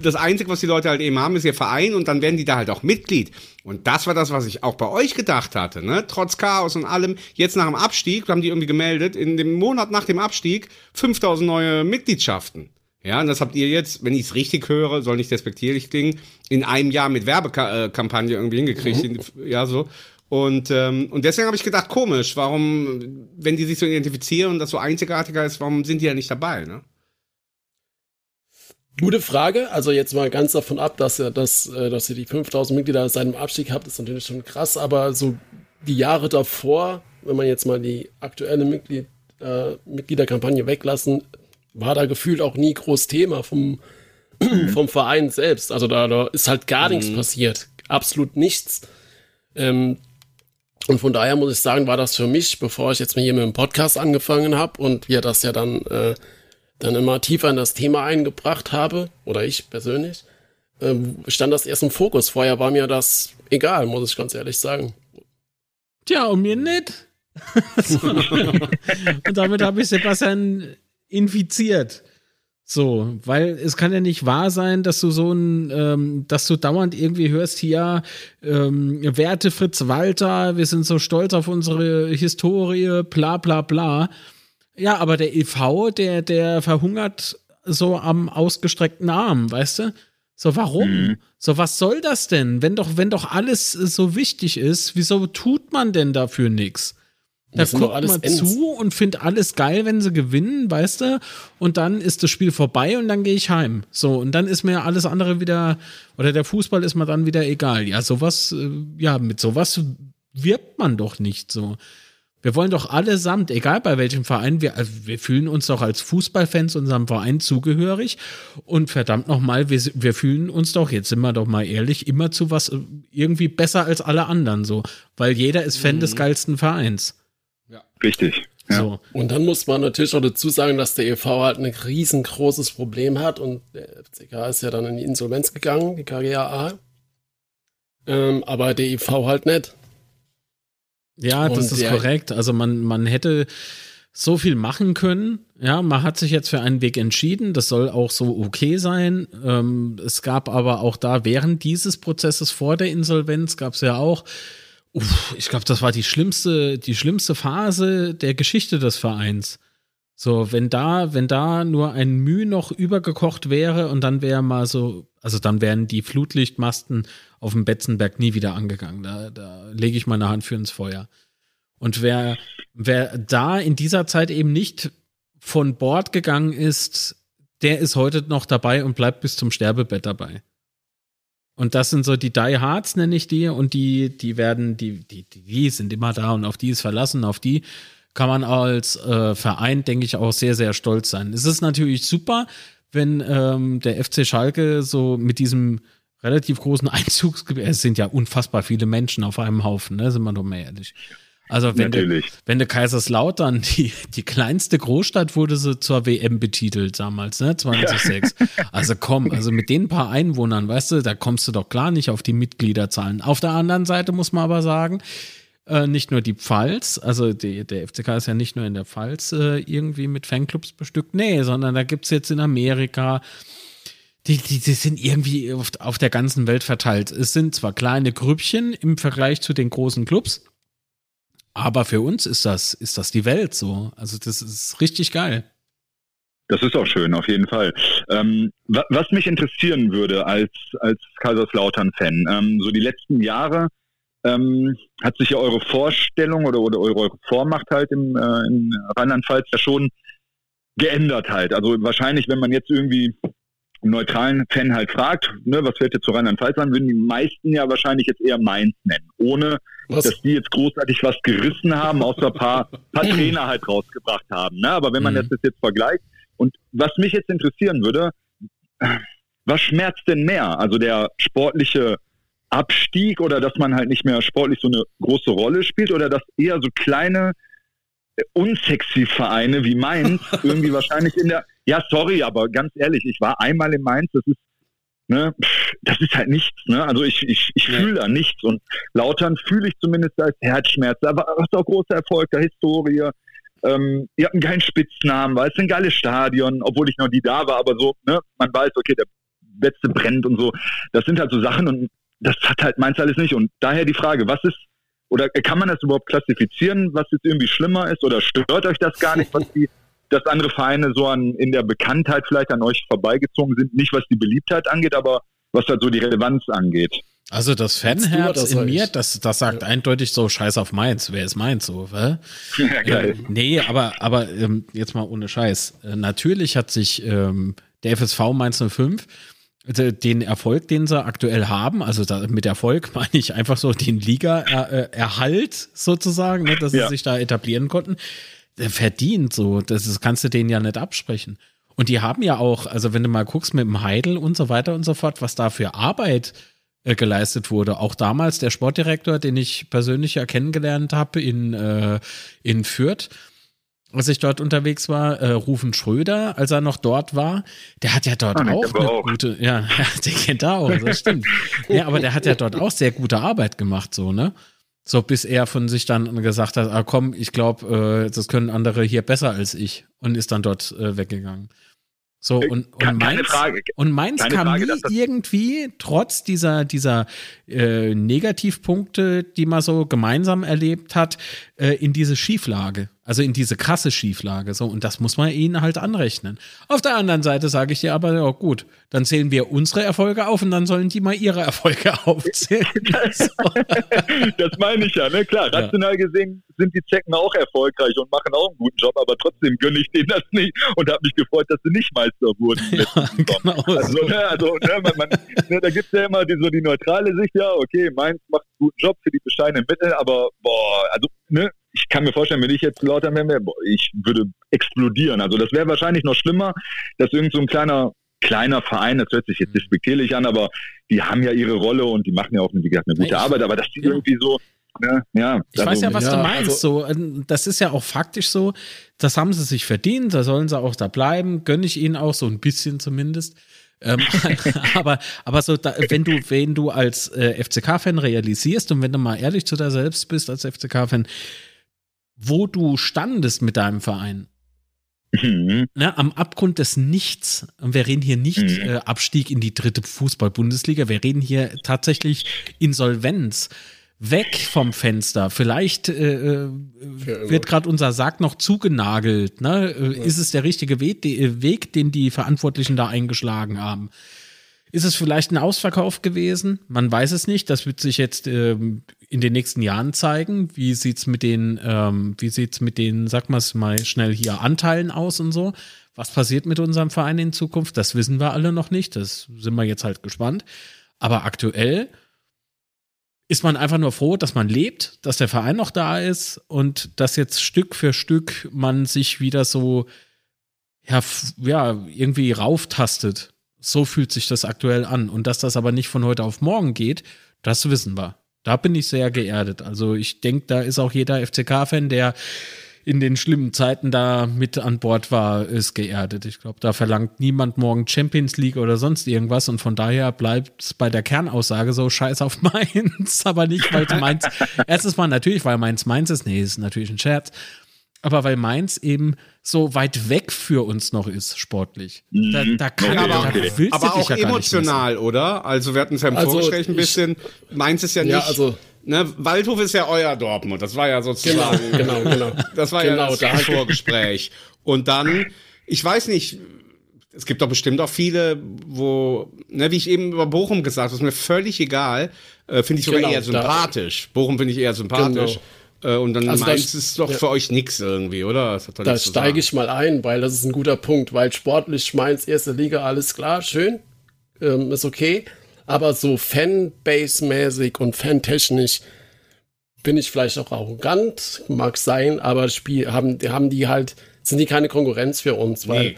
das Einzige, was die Leute halt eben haben, ist ihr Verein und dann werden die da halt auch Mitglied. Und das war das, was ich auch bei euch gedacht hatte, ne? Trotz Chaos und allem, jetzt nach dem Abstieg, haben die irgendwie gemeldet, in dem Monat nach dem Abstieg 5.000 neue Mitgliedschaften. Ja, und das habt ihr jetzt, wenn ich es richtig höre, soll nicht despektierlich klingen, in einem Jahr mit Werbekampagne irgendwie hingekriegt. Ja, so. Und deswegen habe ich gedacht, komisch, warum, wenn die sich so identifizieren und das so einzigartiger ist, warum sind die ja nicht dabei, ne? Gute Frage, also jetzt mal ganz davon ab, dass ihr die 5.000 Mitglieder seit dem Abstieg habt, ist natürlich schon krass, aber so die Jahre davor, wenn man jetzt mal die aktuelle Mitgliederkampagne weglassen, war da gefühlt auch nie groß Thema vom Verein selbst, also da ist halt gar nichts passiert, absolut nichts. Und von daher muss ich sagen, war das für mich, bevor ich jetzt mal hier mit dem Podcast angefangen habe und wir das ja dann immer tiefer in das Thema eingebracht habe, oder ich persönlich, stand das erst im Fokus. Vorher war mir das egal, muss ich ganz ehrlich sagen. Tja, und mir nicht. Und damit habe ich Sebastian infiziert. So, weil es kann ja nicht wahr sein, dass du dass du dauernd irgendwie hörst, hier, Werte Fritz Walter, wir sind so stolz auf unsere Historie, bla bla bla. Ja, aber der e.V., der verhungert so am ausgestreckten Arm, weißt du? So, warum? So, was soll das denn? Wenn doch alles so wichtig ist, wieso tut man denn dafür nichts? Da guckt man zu und findet alles geil, wenn sie gewinnen, weißt du? Und dann ist das Spiel vorbei und dann gehe ich heim. So, und dann ist mir alles andere wieder, oder der Fußball ist mir dann wieder egal. Ja, sowas, mit sowas wirbt man doch nicht so. Wir wollen doch allesamt, egal bei welchem Verein, wir fühlen uns doch als Fußballfans unserem Verein zugehörig und verdammt nochmal, wir fühlen uns doch, jetzt sind wir doch mal ehrlich, immer zu was irgendwie besser als alle anderen so, weil jeder ist Fan des geilsten Vereins. Ja. Richtig. Ja. So. Und dann muss man natürlich auch dazu sagen, dass der e.V. halt ein riesengroßes Problem hat und der FCK ist ja dann in die Insolvenz gegangen, die KGAA, aber der e.V. halt nicht. Ja, das ist korrekt. Also man hätte so viel machen können. Ja, man hat sich jetzt für einen Weg entschieden. Das soll auch so okay sein. Es gab aber auch da während dieses Prozesses vor der Insolvenz gab es ja auch, ich glaube, das war die schlimmste Phase der Geschichte des Vereins. So, wenn da nur ein Müh noch übergekocht wäre und dann wäre mal so, also dann wären die Flutlichtmasten auf dem Betzenberg nie wieder angegangen. Da lege ich meine Hand für ins Feuer. Und wer da in dieser Zeit eben nicht von Bord gegangen ist, der ist heute noch dabei und bleibt bis zum Sterbebett dabei. Und das sind so die Die Hards, nenne ich die, und die sind immer da und auf die ist verlassen, auf die kann man als Verein, denke ich, auch sehr, sehr stolz sein. Es ist natürlich super, wenn der FC Schalke so mit diesem relativ großen Einzugsgebiet, es sind ja unfassbar viele Menschen auf einem Haufen, ne, sind wir doch mal ehrlich. Also wenn der Kaiserslautern, die kleinste Großstadt wurde sie zur WM betitelt damals, ne, 2006. Ja. Also komm, also mit den paar Einwohnern, weißt du, da kommst du doch klar nicht auf die Mitgliederzahlen. Auf der anderen Seite muss man aber sagen, nicht nur die Pfalz, also der FCK ist ja nicht nur in der Pfalz irgendwie mit Fanclubs bestückt, nee, sondern da gibt's jetzt in Amerika, die sind irgendwie auf der ganzen Welt verteilt. Es sind zwar kleine Grüppchen im Vergleich zu den großen Clubs, aber für uns ist das die Welt so. Also das ist richtig geil. Das ist auch schön, auf jeden Fall. Was mich interessieren würde als Kaiserslautern-Fan, so die letzten Jahre hat sich ja eure Vorstellung oder eure Vormacht halt in Rheinland-Pfalz ja schon geändert halt. Also wahrscheinlich, wenn man jetzt irgendwie einen neutralen Fan halt fragt, ne, was wird jetzt zu Rheinland-Pfalz sein, würden die meisten ja wahrscheinlich jetzt eher Mainz nennen, ohne dass die jetzt großartig was gerissen haben, außer ein paar Trainer halt rausgebracht haben. Ne? Aber wenn man das jetzt vergleicht, und was mich jetzt interessieren würde, was schmerzt denn mehr? Also der sportliche Abstieg oder dass man halt nicht mehr sportlich so eine große Rolle spielt oder dass eher so kleine, unsexy Vereine wie Mainz irgendwie wahrscheinlich ja, sorry, aber ganz ehrlich, ich war einmal in Mainz, das ist halt nichts, ne? Also ich fühle da nichts und Lautern fühle ich zumindest als Herzschmerz, aber hast auch großer Erfolg, der Historie, ihr habt einen geilen Spitznamen, weil es ein geiles Stadion, obwohl ich noch nie da war, aber so, ne, man weiß, okay, der letzte brennt und so, das sind halt so Sachen und das hat halt Mainz alles nicht und daher die Frage, was ist, oder kann man das überhaupt klassifizieren, was jetzt irgendwie schlimmer ist oder stört euch das gar nicht, was dass andere Vereine so in der Bekanntheit vielleicht an euch vorbeigezogen sind, nicht was die Beliebtheit angeht, aber was halt so die Relevanz angeht. Also das Fanherz das in heißt? Mir, das sagt eindeutig so, scheiß auf Mainz, wer ist Mainz so? Ja, geil. Nee, aber jetzt mal ohne Scheiß. Natürlich hat sich der FSV Mainz 05 den Erfolg, den sie aktuell haben, also mit Erfolg meine ich einfach so den Liga-Erhalt sozusagen, ne, dass sie sich da etablieren konnten, verdient so, das kannst du denen ja nicht absprechen. Und die haben ja auch, also wenn du mal guckst mit dem Heidel und so weiter und so fort, was da für Arbeit geleistet wurde. Auch damals der Sportdirektor, den ich persönlich ja kennengelernt habe in Fürth, als ich dort unterwegs war, Rufen Schröder, als er noch dort war, der hat ja dort auch eine gute, ja, der kennt da auch, das stimmt. Ja, aber der hat ja dort auch sehr gute Arbeit gemacht, so, ne? So, bis er von sich dann gesagt hat, ah komm, ich glaube, das können andere hier besser als ich und ist dann dort weggegangen. So, und Mainz, kam Frage, nie irgendwie, trotz dieser Negativpunkte, die man so gemeinsam erlebt hat, in diese Schieflage, also in diese krasse Schieflage. So, und das muss man ihnen halt anrechnen. Auf der anderen Seite sage ich dir aber, ja gut, dann zählen wir unsere Erfolge auf und dann sollen die mal ihre Erfolge aufzählen. Das meine ich ja, ne? Klar, rational gesehen sind die Zecken auch erfolgreich und machen auch einen guten Job, aber trotzdem gönne ich denen das nicht und habe mich gefreut, dass sie nicht Meister wurden. Ja, genau. Da gibt es ja immer die neutrale Sicht, ja, okay, Mainz macht einen guten Job für die bescheidenen Mittel, aber boah, also, ne, ich kann mir vorstellen, wenn ich jetzt Lautern wäre, ich würde explodieren. Also das wäre wahrscheinlich noch schlimmer, dass irgend so ein kleiner Verein, das hört sich jetzt despektierlich an, aber die haben ja ihre Rolle und die machen ja auch, wie gesagt, eine gute Arbeit, aber dass die irgendwie so, ne, ja. Ich weiß ja, was du meinst, also, so, das ist ja auch faktisch so, das haben sie sich verdient, da sollen sie auch da bleiben, gönne ich ihnen auch so ein bisschen zumindest. Aber so, da, wenn du als FCK-Fan realisierst und wenn du mal ehrlich zu dir selbst bist als FCK-Fan, wo du standest mit deinem Verein, ne, am Abgrund des Nichts, und wir reden hier nicht Abstieg in die 3. Fußball-Bundesliga, wir reden hier tatsächlich Insolvenz, weg vom Fenster, vielleicht wird gerade unser Sarg noch zugenagelt, ne? Ist es der richtige Weg, den die Verantwortlichen da eingeschlagen haben? Ist es vielleicht ein Ausverkauf gewesen? Man weiß es nicht, das wird sich jetzt in den nächsten Jahren zeigen. Wie sieht's mit den, sag mal es mal schnell hier, Anteilen aus und so? Was passiert mit unserem Verein in Zukunft? Das wissen wir alle noch nicht, das sind wir jetzt halt gespannt. Aber aktuell ist man einfach nur froh, dass man lebt, dass der Verein noch da ist und dass jetzt Stück für Stück man sich wieder so irgendwie rauftastet. So fühlt sich das aktuell an. Und dass das aber nicht von heute auf morgen geht, das wissen wir. Da bin ich sehr geerdet. Also ich denke, da ist auch jeder FCK-Fan, der in den schlimmen Zeiten da mit an Bord war, ist geerdet. Ich glaube, da verlangt niemand morgen Champions League oder sonst irgendwas und von daher bleibt es bei der Kernaussage so, scheiß auf Mainz, aber nicht, weil Mainz, erstens mal natürlich, weil Mainz ist, nee, ist natürlich ein Scherz, aber weil Mainz eben so weit weg für uns noch ist, sportlich. Da kann aber auch ja emotional, oder? Also wir hatten es ja im Vorgespräch ein bisschen, Mainz ist ja nicht... Ja, also, ne, Waldhof ist ja euer Dortmund, das war ja sozusagen, genau. Das war genau ja das Vorgespräch. Und dann, ich weiß nicht, es gibt doch bestimmt auch viele, wo, ne, wie ich eben über Bochum gesagt habe, ist mir völlig egal, finde ich sogar eher sympathisch. Bochum finde ich eher sympathisch. Genau. Und dann also Mainz ist doch für euch nichts irgendwie, oder? Da steige ich mal ein, weil das ist ein guter Punkt, weil sportlich Mainz, erste Liga, alles klar, schön, ist okay. Aber so Fanbase-mäßig und fantechnisch bin ich vielleicht auch arrogant, mag sein, aber sind die keine Konkurrenz für uns, weil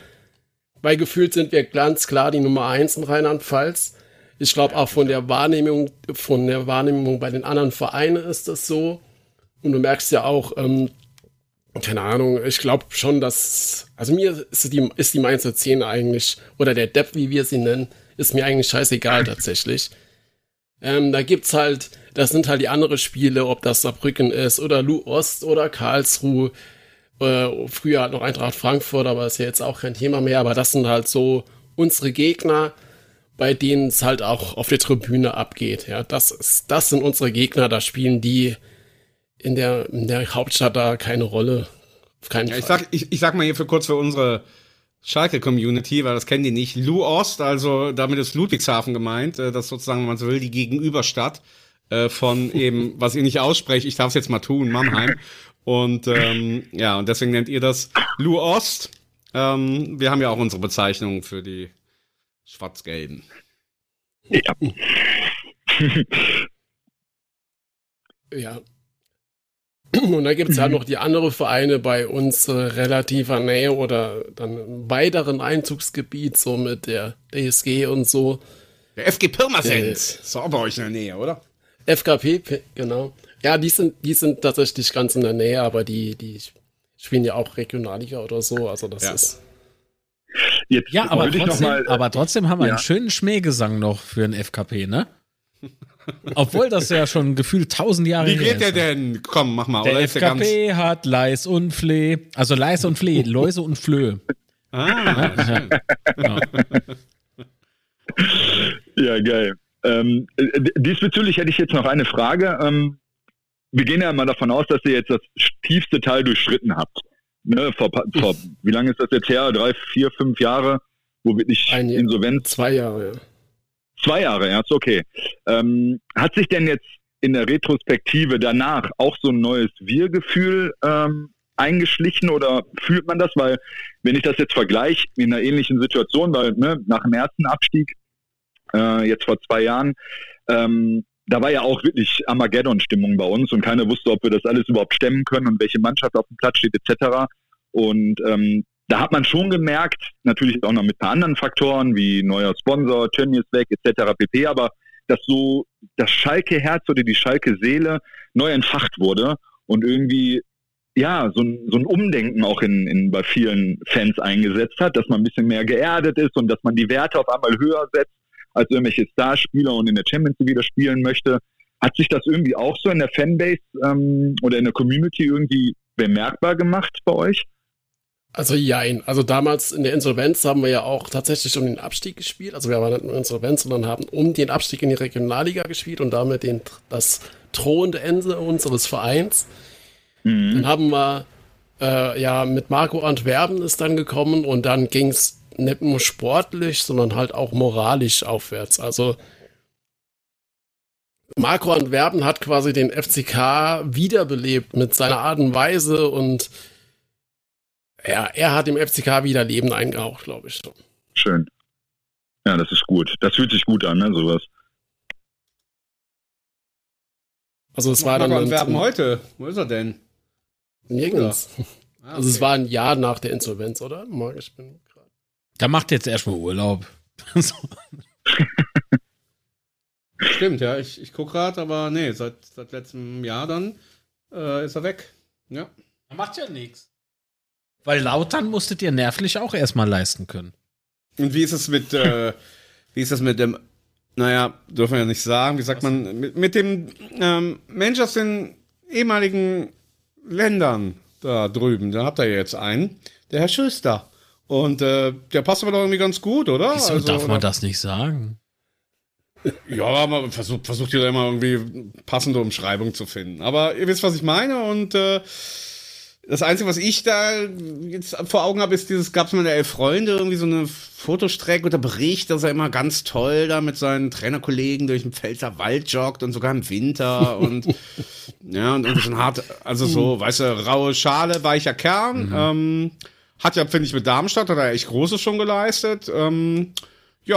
gefühlt sind wir ganz klar die Nummer 1 in Rheinland-Pfalz. Ich glaube auch von der Wahrnehmung bei den anderen Vereinen ist das so. Und du merkst ja auch, keine Ahnung, ich glaube schon, dass, also mir ist die Mainzer 10 eigentlich, oder der Depp, wie wir sie nennen, ist mir eigentlich scheißegal tatsächlich. Da gibt's halt, das sind halt die anderen Spiele, ob das Saarbrücken ist oder Lu-Ost oder Karlsruhe. Früher halt noch Eintracht Frankfurt, aber ist ja jetzt auch kein Thema mehr. Aber das sind halt so unsere Gegner, bei denen es halt auch auf der Tribüne abgeht. Ja, das sind unsere Gegner, da spielen die in der Hauptstadt da keine Rolle. Auf keinen Fall. Ich sag mal hier kurz für unsere Schalke-Community, weil das kennen die nicht. Lu-Ost, also damit ist Ludwigshafen gemeint, das ist sozusagen, wenn man so will, die Gegenüberstadt von eben, was ihr nicht aussprecht, ich darf es jetzt mal tun, Mannheim. Und und deswegen nennt ihr das Lu-Ost. Wir haben ja auch unsere Bezeichnung für die Schwarz-Gelben. Ja. Ja. Und da gibt es halt noch die anderen Vereine bei uns relativer Nähe oder dann im weiteren Einzugsgebiet, so mit der DSG und so. Der FG Pirmasens, ist auch bei euch in der Nähe, oder? FKP, genau. Ja, die sind tatsächlich ganz in der Nähe, aber die spielen ja auch Regionalliga oder so, also das ist... Jetzt, ja, aber trotzdem haben wir einen schönen Schmähgesang noch für den FKP, ne? Obwohl das ja schon gefühlt 1000 Jahre her ist. Wie geht der denn? Komm, mach mal. Der oder FKP hat Leis und Fleh. Also Leis und Fleh, Läuse und Flöhe. Ah. Ja. Ja, geil. Diesbezüglich hätte ich jetzt noch eine Frage. Wir gehen ja mal davon aus, dass ihr jetzt das tiefste Teil durchschritten habt. Ne? Vor wie lange ist das jetzt her? 3, 4, 5 Jahre? Wo wirklich Insolvenz? 2 Jahre, ja. 2 Jahre, ja, ist okay. Hat sich denn jetzt in der Retrospektive danach auch so ein neues Wir-Gefühl eingeschlichen oder fühlt man das? Weil, wenn ich das jetzt vergleiche, in einer ähnlichen Situation, weil nach dem ersten Abstieg, jetzt vor 2 Jahren, da war ja auch wirklich Armageddon-Stimmung bei uns und keiner wusste, ob wir das alles überhaupt stemmen können und welche Mannschaft auf dem Platz steht etc. Und da hat man schon gemerkt, natürlich auch noch mit ein paar anderen Faktoren wie neuer Sponsor, Tönnies weg etc. pp., aber dass so das Schalke-Herz oder die Schalke-Seele neu entfacht wurde und irgendwie ja so ein Umdenken auch in bei vielen Fans eingesetzt hat, dass man ein bisschen mehr geerdet ist und dass man die Werte auf einmal höher setzt als irgendwelche Starspieler und in der Champions League wieder spielen möchte. Hat sich das irgendwie auch so in der Fanbase oder in der Community irgendwie bemerkbar gemacht bei euch? Also jein. Also damals in der Insolvenz haben wir ja auch tatsächlich um den Abstieg gespielt. Also wir waren nicht nur Insolvenz, sondern haben um den Abstieg in die Regionalliga gespielt und damit das drohende Ende unseres Vereins. Mhm. Dann haben wir mit Marco Antwerpen ist dann gekommen und dann ging es nicht nur sportlich, sondern halt auch moralisch aufwärts. Also Marco Antwerpen hat quasi den FCK wiederbelebt mit seiner Art und Weise und ja, er hat dem FCK wieder Leben eingehaucht, glaube ich. Schön. Ja, das ist gut. Das fühlt sich gut an, ne, sowas. Also es war dann... Marco Antwerpen heute. Wo ist er denn? Nirgends. Ah, okay. Also es war ein Jahr nach der Insolvenz, oder? Ich bin gerade... Da macht jetzt erstmal Urlaub. Stimmt, ja. Ich gucke gerade, aber nee, seit letztem Jahr dann ist er weg. Ja. Er macht ja nichts. Weil Lautern musstet ihr nervlich auch erstmal leisten können. Und wie ist es mit dem, naja, dürfen wir ja nicht sagen, wie sagt man, mit dem Mensch aus den ehemaligen Ländern da drüben, da habt ihr ja jetzt einen, der Herr Schuster. Und der passt aber doch irgendwie ganz gut, oder? Wieso darf man das nicht sagen? Ja, aber versucht ihr da immer irgendwie passende Umschreibung zu finden. Aber ihr wisst, was ich meine und das Einzige, was ich da jetzt vor Augen habe, ist dieses, gab es mal der Elf Freunde, irgendwie so eine Fotostrecke und der Bericht, dass er immer ganz toll da mit seinen Trainerkollegen durch den Pfälzer Wald joggt und sogar im Winter und ja, und irgendwie so ein hart, also so, weißt du, raue Schale, weicher Kern, hat ja, finde ich, mit Darmstadt, hat er echt Großes schon geleistet, ja,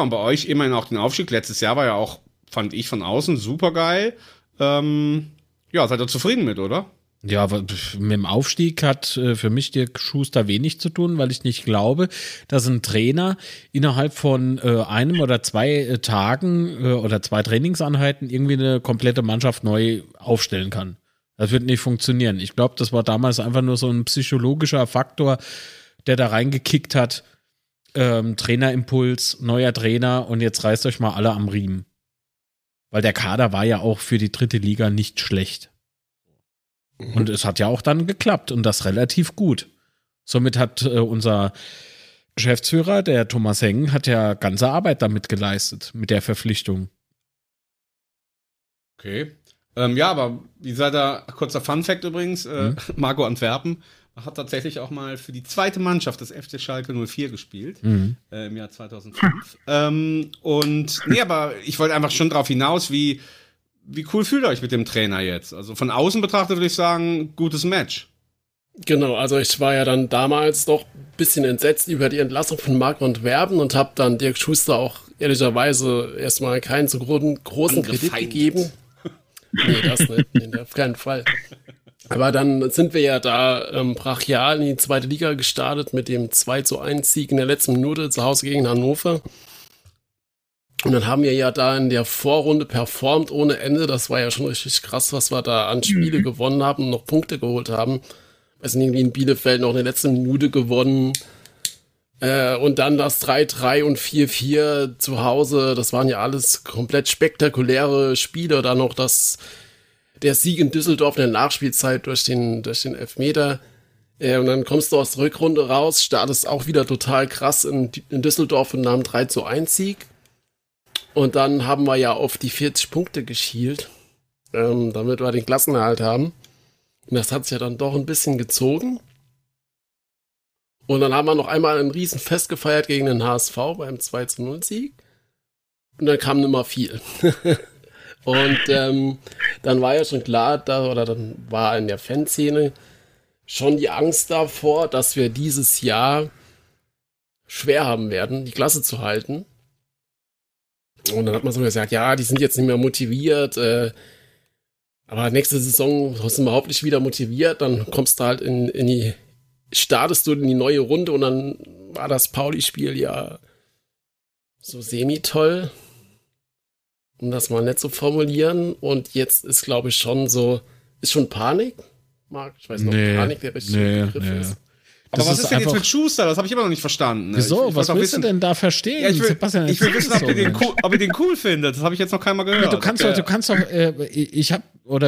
und bei euch immerhin auch den Aufstieg, letztes Jahr war ja auch, fand ich von außen, super geil, ja, seid ihr zufrieden mit, oder? Ja, mit dem Aufstieg hat für mich Dirk Schuster wenig zu tun, weil ich nicht glaube, dass ein Trainer innerhalb von einem oder zwei Tagen oder zwei Trainingseinheiten irgendwie eine komplette Mannschaft neu aufstellen kann. Das wird nicht funktionieren. Ich glaube, das war damals einfach nur so ein psychologischer Faktor, der da reingekickt hat. Trainerimpuls, neuer Trainer und jetzt reißt euch mal alle am Riemen. Weil der Kader war ja auch für die dritte Liga nicht schlecht. Und es hat ja auch dann geklappt und das relativ gut. Somit hat unser Geschäftsführer, der Thomas Hengen, hat ja ganze Arbeit damit geleistet, mit der Verpflichtung. Okay. Ja, aber wie seid ihr, kurzer Funfact übrigens, Marco Antwerpen hat tatsächlich auch mal für die zweite Mannschaft des FC Schalke 04 gespielt, im Jahr 2005. Aber ich wollte einfach schon drauf hinaus, Wie cool fühlt ihr euch mit dem Trainer jetzt? Also von außen betrachtet würde ich sagen, gutes Match. Genau, also ich war ja dann damals doch ein bisschen entsetzt über die Entlassung von Marco Antwerpen und habe dann Dirk Schuster auch ehrlicherweise erstmal keinen so großen Kredit gegeben. Nee, das nicht, auf keinen Fall. Aber dann sind wir ja da brachial in die zweite Liga gestartet mit dem 2-1-Sieg in der letzten Minute zu Hause gegen Hannover. Und dann haben wir ja da in der Vorrunde performt ohne Ende. Das war ja schon richtig krass, was wir da an Spiele gewonnen haben und noch Punkte geholt haben. Also irgendwie in Bielefeld noch in der letzten Minute gewonnen. Und dann das 3-3 und 4-4 zu Hause. Das waren ja alles komplett spektakuläre Spiele. Dann noch der Sieg in Düsseldorf in der Nachspielzeit durch den Elfmeter. Und dann kommst du aus der Rückrunde raus, startest auch wieder total krass in Düsseldorf und nahm 3-1-Sieg. Und dann haben wir ja auf die 40 Punkte geschielt, damit wir den Klassenerhalt haben. Und das hat sich ja dann doch ein bisschen gezogen. Und dann haben wir noch einmal ein Riesenfest gefeiert gegen den HSV beim 2-0-Sieg. Und dann kam nicht mehr viel. Und dann war ja schon klar, dann war in der Fanszene schon die Angst davor, dass wir dieses Jahr schwer haben werden, die Klasse zu halten. Und dann hat man so gesagt, ja, die sind jetzt nicht mehr motiviert, aber nächste Saison sind wir hoffentlich wieder motiviert, dann kommst du halt startest du in die neue Runde und dann war das Pauli-Spiel ja so semi-toll, um das mal nett zu formulieren. Und jetzt ist, glaube ich, schon so, ist schon Panik, Marc? Ich weiß noch, Panik der richtige Begriff ist. Aber das was ist denn jetzt mit Schuster? Das habe ich immer noch nicht verstanden. Wieso? Ich was willst wissen, du denn da verstehen? Ja, ich will wissen, ob ihr den cool findet. Das habe ich jetzt noch keinmal gehört. Ja,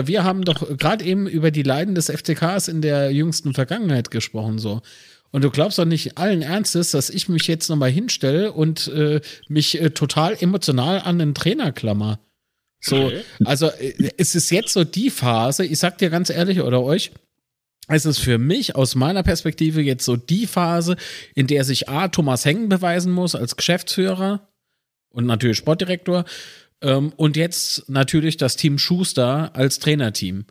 wir haben doch gerade eben über die Leiden des FCKs in der jüngsten Vergangenheit gesprochen, so. Und du glaubst doch nicht allen Ernstes, dass ich mich jetzt nochmal hinstelle und mich total emotional an den Trainer klammer. So, also es ist jetzt so die Phase, ich sag dir ganz ehrlich oder euch, es ist für mich aus meiner Perspektive jetzt so die Phase, in der sich A, Thomas Hengen beweisen muss als Geschäftsführer und natürlich Sportdirektor und jetzt natürlich das Team Schuster als Trainerteam.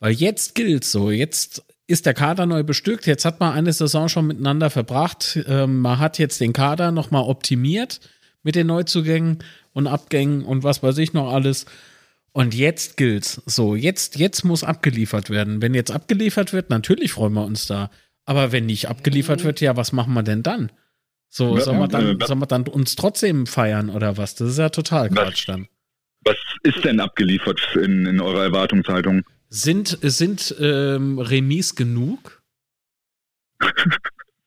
Weil jetzt gilt's so, jetzt ist der Kader neu bestückt, jetzt hat man eine Saison schon miteinander verbracht, man hat jetzt den Kader nochmal optimiert mit den Neuzugängen und Abgängen und was weiß ich noch alles. Und jetzt gilt's. So, jetzt muss abgeliefert werden. Wenn jetzt abgeliefert wird, natürlich freuen wir uns da. Aber wenn nicht abgeliefert wird, ja, was machen wir denn dann? So, sollen wir dann uns trotzdem feiern oder was? Das ist ja total Quatsch dann. Was ist denn abgeliefert in eurer Erwartungshaltung? Sind Remis genug?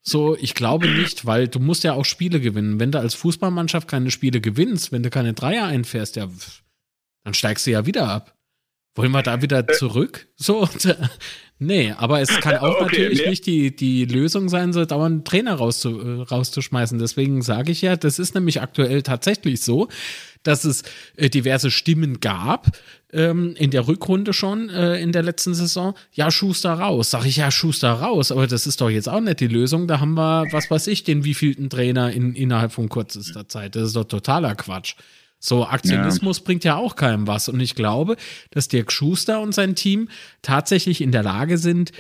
So, ich glaube nicht, weil du musst ja auch Spiele gewinnen. Wenn du als Fußballmannschaft keine Spiele gewinnst, wenn du keine Dreier einfährst, ja, dann steigst du ja wieder ab. Wollen wir da wieder zurück? So, nee, aber es kann auch nicht die Lösung sein, so dauernd Trainer rauszuschmeißen. Deswegen sage ich ja, das ist nämlich aktuell tatsächlich so, dass es diverse Stimmen gab, in der Rückrunde schon, in der letzten Saison. Ja, Schuster raus. Sag ich, ja, Schuster raus. Aber das ist doch jetzt auch nicht die Lösung. Da haben wir, was weiß ich, den wievielten Trainer innerhalb von kürzester Zeit. Das ist doch totaler Quatsch. So, Aktionismus bringt ja auch keinem was. Und ich glaube, dass Dirk Schuster und sein Team tatsächlich in der Lage sind,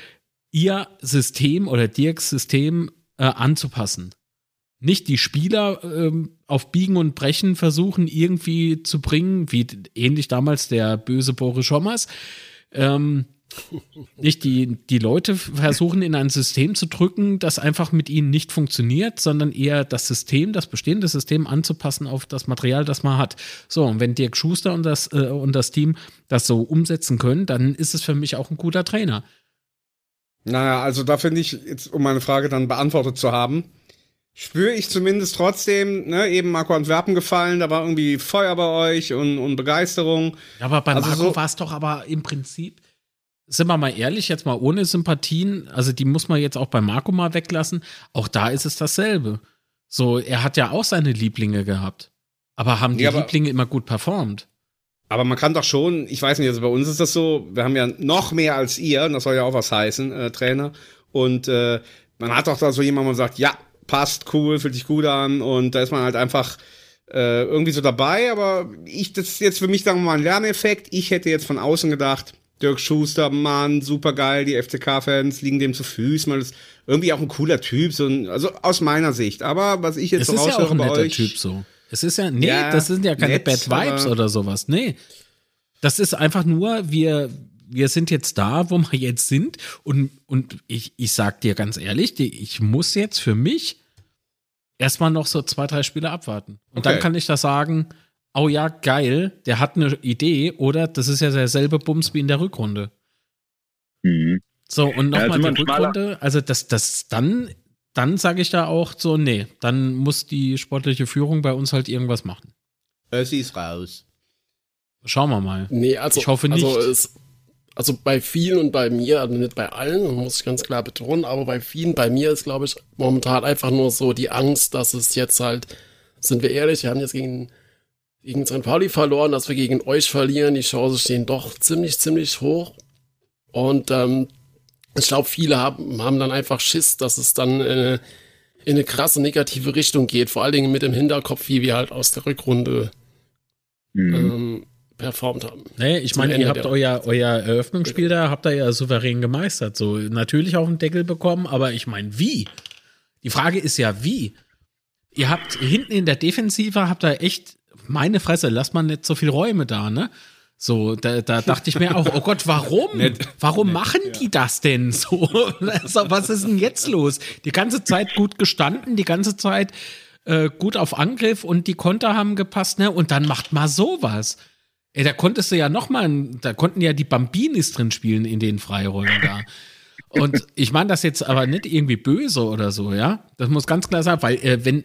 ihr System oder Dirks System anzupassen. Nicht die Spieler auf Biegen und Brechen versuchen, irgendwie zu bringen, wie ähnlich damals der böse Boris Schommers. Nicht die Leute versuchen, in ein System zu drücken, das einfach mit ihnen nicht funktioniert, sondern eher das System, das bestehende System anzupassen auf das Material, das man hat. So, und wenn Dirk Schuster und das Team das so umsetzen können, dann ist es für mich auch ein guter Trainer. Naja, also da finde ich, jetzt, um meine Frage dann beantwortet zu haben, spüre ich zumindest trotzdem, ne, eben Marco Antwerpen gefallen, da war irgendwie Feuer bei euch und Begeisterung. Ja, aber bei Marco war es doch aber im Prinzip... Sind wir mal ehrlich, jetzt mal ohne Sympathien, also die muss man jetzt auch bei Marco mal weglassen, auch da ist es dasselbe. So, er hat ja auch seine Lieblinge gehabt, aber haben die Lieblinge immer gut performt. Aber man kann doch schon, ich weiß nicht, also bei uns ist das so, wir haben ja noch mehr als ihr, und das soll ja auch was heißen, Trainer, und man hat doch da so jemanden, wo man sagt, ja, passt, cool, fühlt sich gut an, und da ist man halt einfach irgendwie so dabei, aber das ist jetzt für mich, sagen wir mal, ein Lerneffekt, ich hätte jetzt von außen gedacht, Dirk Schuster, Mann, super geil, die FCK-Fans liegen dem zu Füßen, weil das irgendwie auch ein cooler Typ, so ein, also aus meiner Sicht. Aber was ich jetzt raushöre bei euch... Es ist ja auch ein netter Typ so. Es ist ja, das sind ja keine nett, Bad Vibes oder sowas, nee. Das ist einfach nur, wir sind jetzt da, wo wir jetzt sind und ich sag dir ganz ehrlich, ich muss jetzt für mich erstmal noch so 2, 3 Spiele abwarten. Und dann kann ich das sagen... Oh ja, geil, der hat eine Idee, oder? Das ist ja derselbe Bums wie in der Rückrunde. Mhm. So, und nochmal die Rückrunde, also das dann sage ich da auch so, nee, dann muss die sportliche Führung bei uns halt irgendwas machen. Sie ist raus. Schauen wir mal. Nee, also, ich hoffe nicht. Also bei vielen und bei mir, also nicht bei allen, muss ich ganz klar betonen, aber bei vielen, bei mir ist, glaube ich, momentan einfach nur so die Angst, dass es jetzt halt, sind wir ehrlich, wir haben jetzt gegen St. Pauli verloren, dass wir gegen euch verlieren. Die Chancen stehen doch ziemlich, ziemlich hoch. Und ich glaube, viele haben dann einfach Schiss, dass es dann in eine krasse negative Richtung geht. Vor allen Dingen mit dem Hinterkopf, wie wir halt aus der Rückrunde performt haben. Nee, ich meine, ihr habt euer Eröffnungsspiel da, habt ihr ja souverän gemeistert. So, natürlich auf den Deckel bekommen, aber ich meine, wie? Die Frage ist ja, wie? Ihr habt hinten in der Defensive, habt ihr echt meine Fresse, lass mal nicht so viel Räume da, ne? So, da dachte ich mir auch, oh Gott, warum? Warum machen die das denn so? Also, was ist denn jetzt los? Die ganze Zeit gut gestanden, die ganze Zeit gut auf Angriff und die Konter haben gepasst, ne? Und dann macht mal sowas. Ey, da konntest du ja nochmal, da konnten ja die Bambinis drin spielen in den Freiräumen da. Und ich meine das jetzt aber nicht irgendwie böse oder so, ja? Das muss ganz klar sein, weil wenn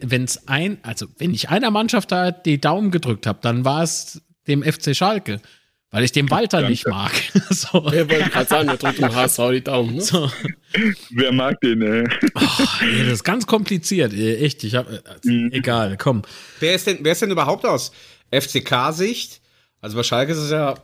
ich einer Mannschaft da die Daumen gedrückt habe, dann war es dem FC Schalke, weil ich den Walter nicht mag. So. Wer wollte gerade sagen, der drückt dem HSV die Daumen. Ne? So. Wer mag den, ey? Oh, ey, das ist ganz kompliziert, ey, echt. Egal, komm. Wer ist denn überhaupt aus FCK-Sicht? Also bei Schalke ist es ja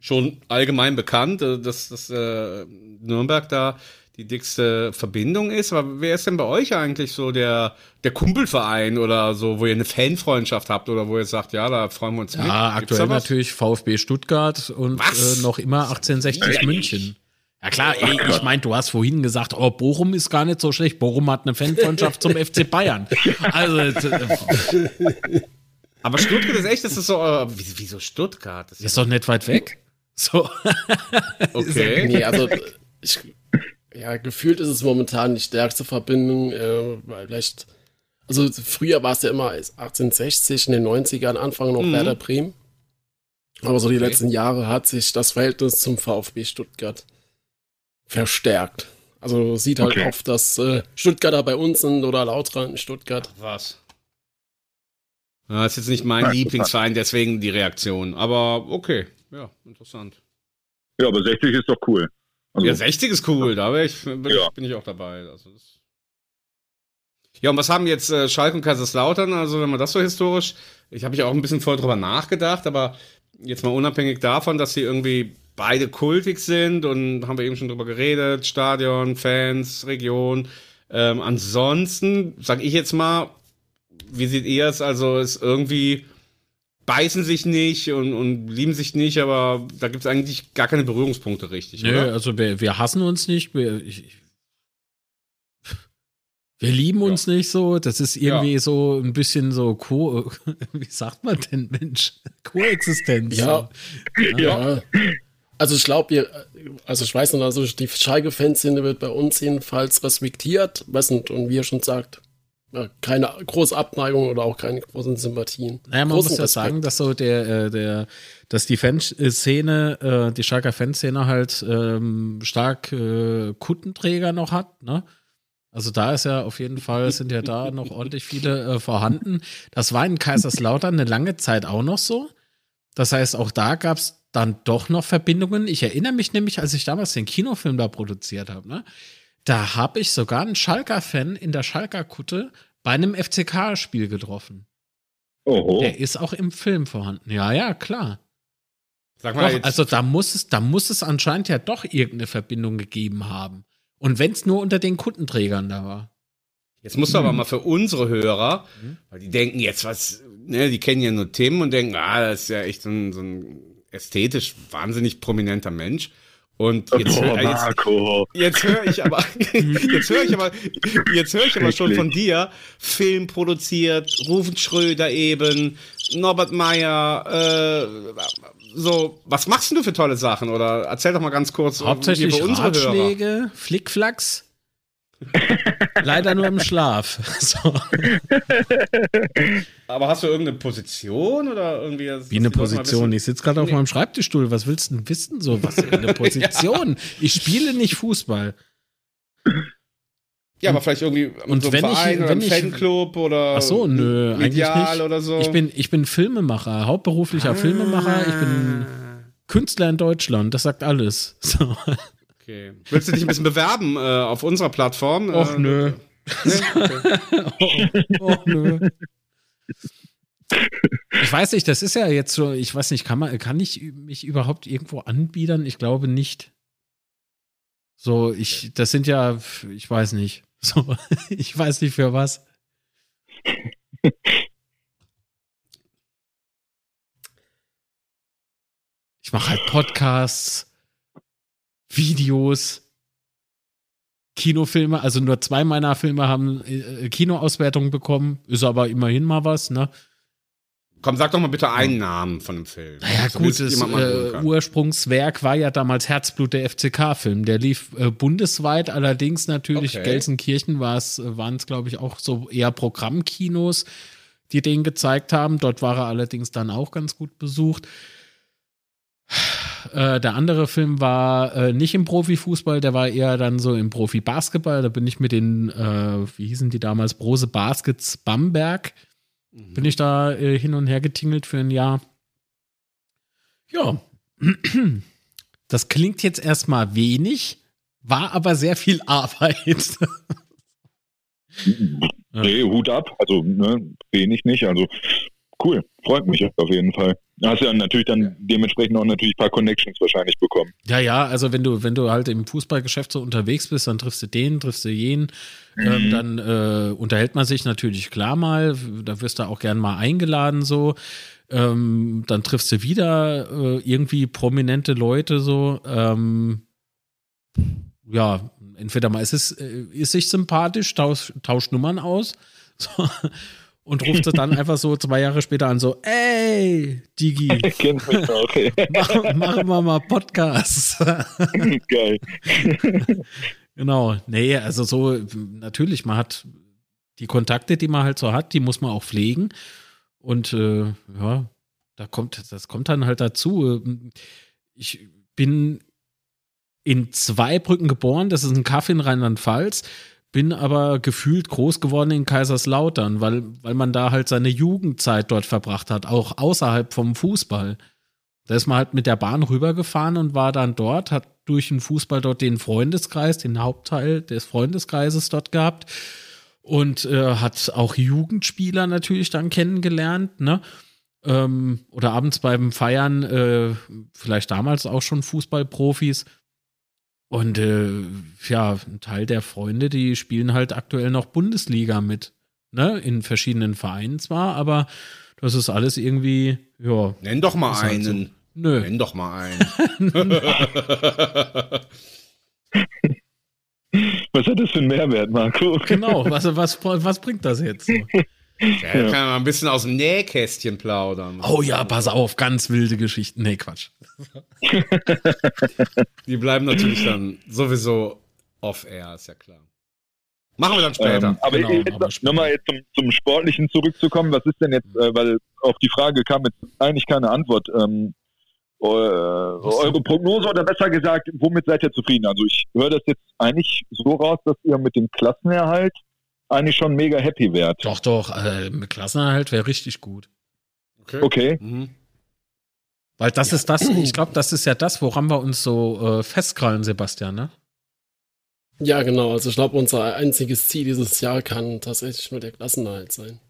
schon allgemein bekannt, dass Nürnberg da die dickste Verbindung ist. Aber wer ist denn bei euch eigentlich so der Kumpelverein oder so, wo ihr eine Fanfreundschaft habt oder wo ihr sagt, ja, da freuen wir uns mit? Ja, aktuell natürlich VfB Stuttgart und noch immer 1860 München. Ja klar, ey, ich meine, du hast vorhin gesagt, oh, Bochum ist gar nicht so schlecht. Bochum hat eine Fanfreundschaft zum FC Bayern. Also aber Stuttgart ist echt, das ist so, wieso Stuttgart? Das ist doch nicht weit weg. So. Okay. Nee, also gefühlt ist es momentan die stärkste Verbindung, weil vielleicht, also früher war es ja immer 1860, in den 90ern, Anfang noch Werder Bremen. Aber so die letzten Jahre hat sich das Verhältnis zum VfB Stuttgart verstärkt. Also sieht halt oft, dass Stuttgarter bei uns sind oder Lautern in Stuttgart. Ach, was? Das ist jetzt nicht mein Lieblingsverein, deswegen die Reaktion. Aber okay, ja, interessant. Ja, aber 60 ist doch cool. Also, ja, 60 ist cool, da bin ich auch dabei. Also das ja, und was haben jetzt Schalke und Kaiserslautern? Also wenn man das so historisch, ich habe mich auch ein bisschen voll drüber nachgedacht, aber jetzt mal unabhängig davon, dass sie irgendwie beide kultig sind und haben wir eben schon drüber geredet, Stadion, Fans, Region. Ansonsten, sag ich jetzt mal, wie seht ihr es? Also es irgendwie beißen sich nicht und lieben sich nicht, aber da gibt es eigentlich gar keine Berührungspunkte richtig, oder? Nö, also wir hassen uns nicht, wir lieben uns nicht so, das ist irgendwie so ein bisschen so, wie sagt man denn, Mensch? Koexistenz. Ja. Also ich glaube, ich weiß nicht, also die Schalke-Fanszene wird bei uns jedenfalls respektiert, weiß nicht, und wie ihr schon sagt, keine große Abneigung oder auch keine großen Sympathien. Naja, man muss ja sagen, dass so dass die Fanszene, die Schalker Fanszene halt stark Kuttenträger noch hat, ne? Also da ist ja auf jeden Fall, sind ja da noch ordentlich viele vorhanden. Das war in Kaiserslautern eine lange Zeit auch noch so. Das heißt, auch da gab es dann doch noch Verbindungen. Ich erinnere mich nämlich, als ich damals den Kinofilm da produziert habe, ne? Da habe ich sogar einen Schalker-Fan in der Schalker-Kutte bei einem FCK-Spiel getroffen. Oho. Der ist auch im Film vorhanden. Ja, klar. Sag mal doch, also da muss es anscheinend ja doch irgendeine Verbindung gegeben haben. Und wenn es nur unter den Kuttenträgern da war. Jetzt musst du aber mal für unsere Hörer, weil die denken jetzt was, ne, die kennen ja nur Tim und denken, das ist ja echt so ein ästhetisch wahnsinnig prominenter Mensch. Und jetzt höre ich aber schon von dir, Film produziert, Rufen Schröder eben, Norbert Meier, so, was machst denn du für tolle Sachen? Oder erzähl doch mal ganz kurz. Hauptsächlich hier bei unsere Ratschläge, Hörer. Flickflacks, leider nur im Schlaf. So. Aber hast du irgendeine Position oder irgendwie? Wie eine Position? Ich sitze gerade auf meinem Schreibtischstuhl. Was willst du denn wissen? So, was ist eine Position? Ja. Ich spiele nicht Fußball. Ja, aber vielleicht irgendwie mit so einem Verein oder einem Fanclub oder so, nö, eigentlich nicht. Oder so. Ich bin Filmemacher, hauptberuflicher Filmemacher. Ich bin Künstler in Deutschland. Das sagt alles. So. Okay. Willst du dich ein bisschen bewerben auf unserer Plattform? Och, nö. Nee? Okay. Och, nö. Ich weiß nicht, das ist ja jetzt so, ich weiß nicht, kann ich mich überhaupt irgendwo anbiedern? Ich glaube nicht. So, das sind ja, ich weiß nicht. So, ich weiß nicht für was. Ich mache halt Podcasts, Videos, Kinofilme, also nur 2 meiner Filme haben Kinoauswertungen bekommen, ist aber immerhin mal was, ne? Komm, sag doch mal bitte einen Namen von dem Film. Naja, so gut, das Ursprungswerk war ja damals Herzblut, der FCK-Film. Der lief bundesweit, allerdings natürlich Gelsenkirchen waren es, glaube ich, auch so eher Programmkinos, die den gezeigt haben. Dort war er allerdings dann auch ganz gut besucht. Der andere Film war nicht im Profifußball, der war eher dann so im Profi-Basketball. Da bin ich mit den, wie hießen die damals, Brose Baskets Bamberg, bin ich da hin und her getingelt für ein Jahr. Ja, das klingt jetzt erstmal wenig, war aber sehr viel Arbeit. Nee, Hut ab, also ne, wenig nicht, also cool, freut mich auf jeden Fall. Da hast du ja natürlich dann dementsprechend auch natürlich ein paar Connections wahrscheinlich bekommen. Ja, ja, also wenn du halt im Fußballgeschäft so unterwegs bist, dann triffst du den, triffst du jenen, dann unterhält man sich natürlich klar mal, da wirst du auch gern mal eingeladen so, dann triffst du wieder irgendwie prominente Leute so, ja, entweder mal ist sich sympathisch, tauscht Nummern aus, so. Und ruft sie dann einfach so 2 Jahre später an, so, ey, Digi, machen wir mal Podcasts. Geil. Genau, nee, also so, natürlich, man hat die Kontakte, die man halt so hat, die muss man auch pflegen. Und ja, das kommt dann halt dazu. Ich bin in Zweibrücken geboren, das ist ein Kaff in Rheinland-Pfalz. Bin aber gefühlt groß geworden in Kaiserslautern, weil man da halt seine Jugendzeit dort verbracht hat, auch außerhalb vom Fußball. Da ist man halt mit der Bahn rübergefahren und war dann dort, hat durch den Fußball dort den Freundeskreis, den Hauptteil des Freundeskreises dort gehabt und hat auch Jugendspieler natürlich dann kennengelernt, ne? Oder abends beim Feiern, vielleicht damals auch schon Fußballprofis. Und ja, ein Teil der Freunde, die spielen halt aktuell noch Bundesliga mit, ne? In verschiedenen Vereinen zwar, aber das ist alles irgendwie, ja. Nenn doch mal einen. Halt so. Nö. Nenn doch mal einen. Was hat das für einen Mehrwert, Marco? Genau, was bringt das jetzt so? Ja, kann man mal ein bisschen aus dem Nähkästchen plaudern. Oh ja, pass auf, ganz wilde Geschichten. Nee, Quatsch. Die bleiben natürlich dann sowieso off-air, ist ja klar. Machen wir dann später. Aber genau, jetzt nochmal jetzt zum Sportlichen zurückzukommen, was ist denn jetzt, weil auf die Frage kam jetzt eigentlich keine Antwort. Eure Prognose oder besser gesagt, womit seid ihr zufrieden? Also ich höre das jetzt eigentlich so raus, dass ihr mit dem Klassenerhalt eigentlich schon mega happy wert. Doch, mit Klassenerhalt wäre richtig gut. Okay. Mhm. Weil das ist das, ich glaube, das ist ja das, woran wir uns so festkrallen, Sebastian, ne? Ja, genau. Also ich glaube, unser einziges Ziel dieses Jahr kann tatsächlich nur der Klassenerhalt sein.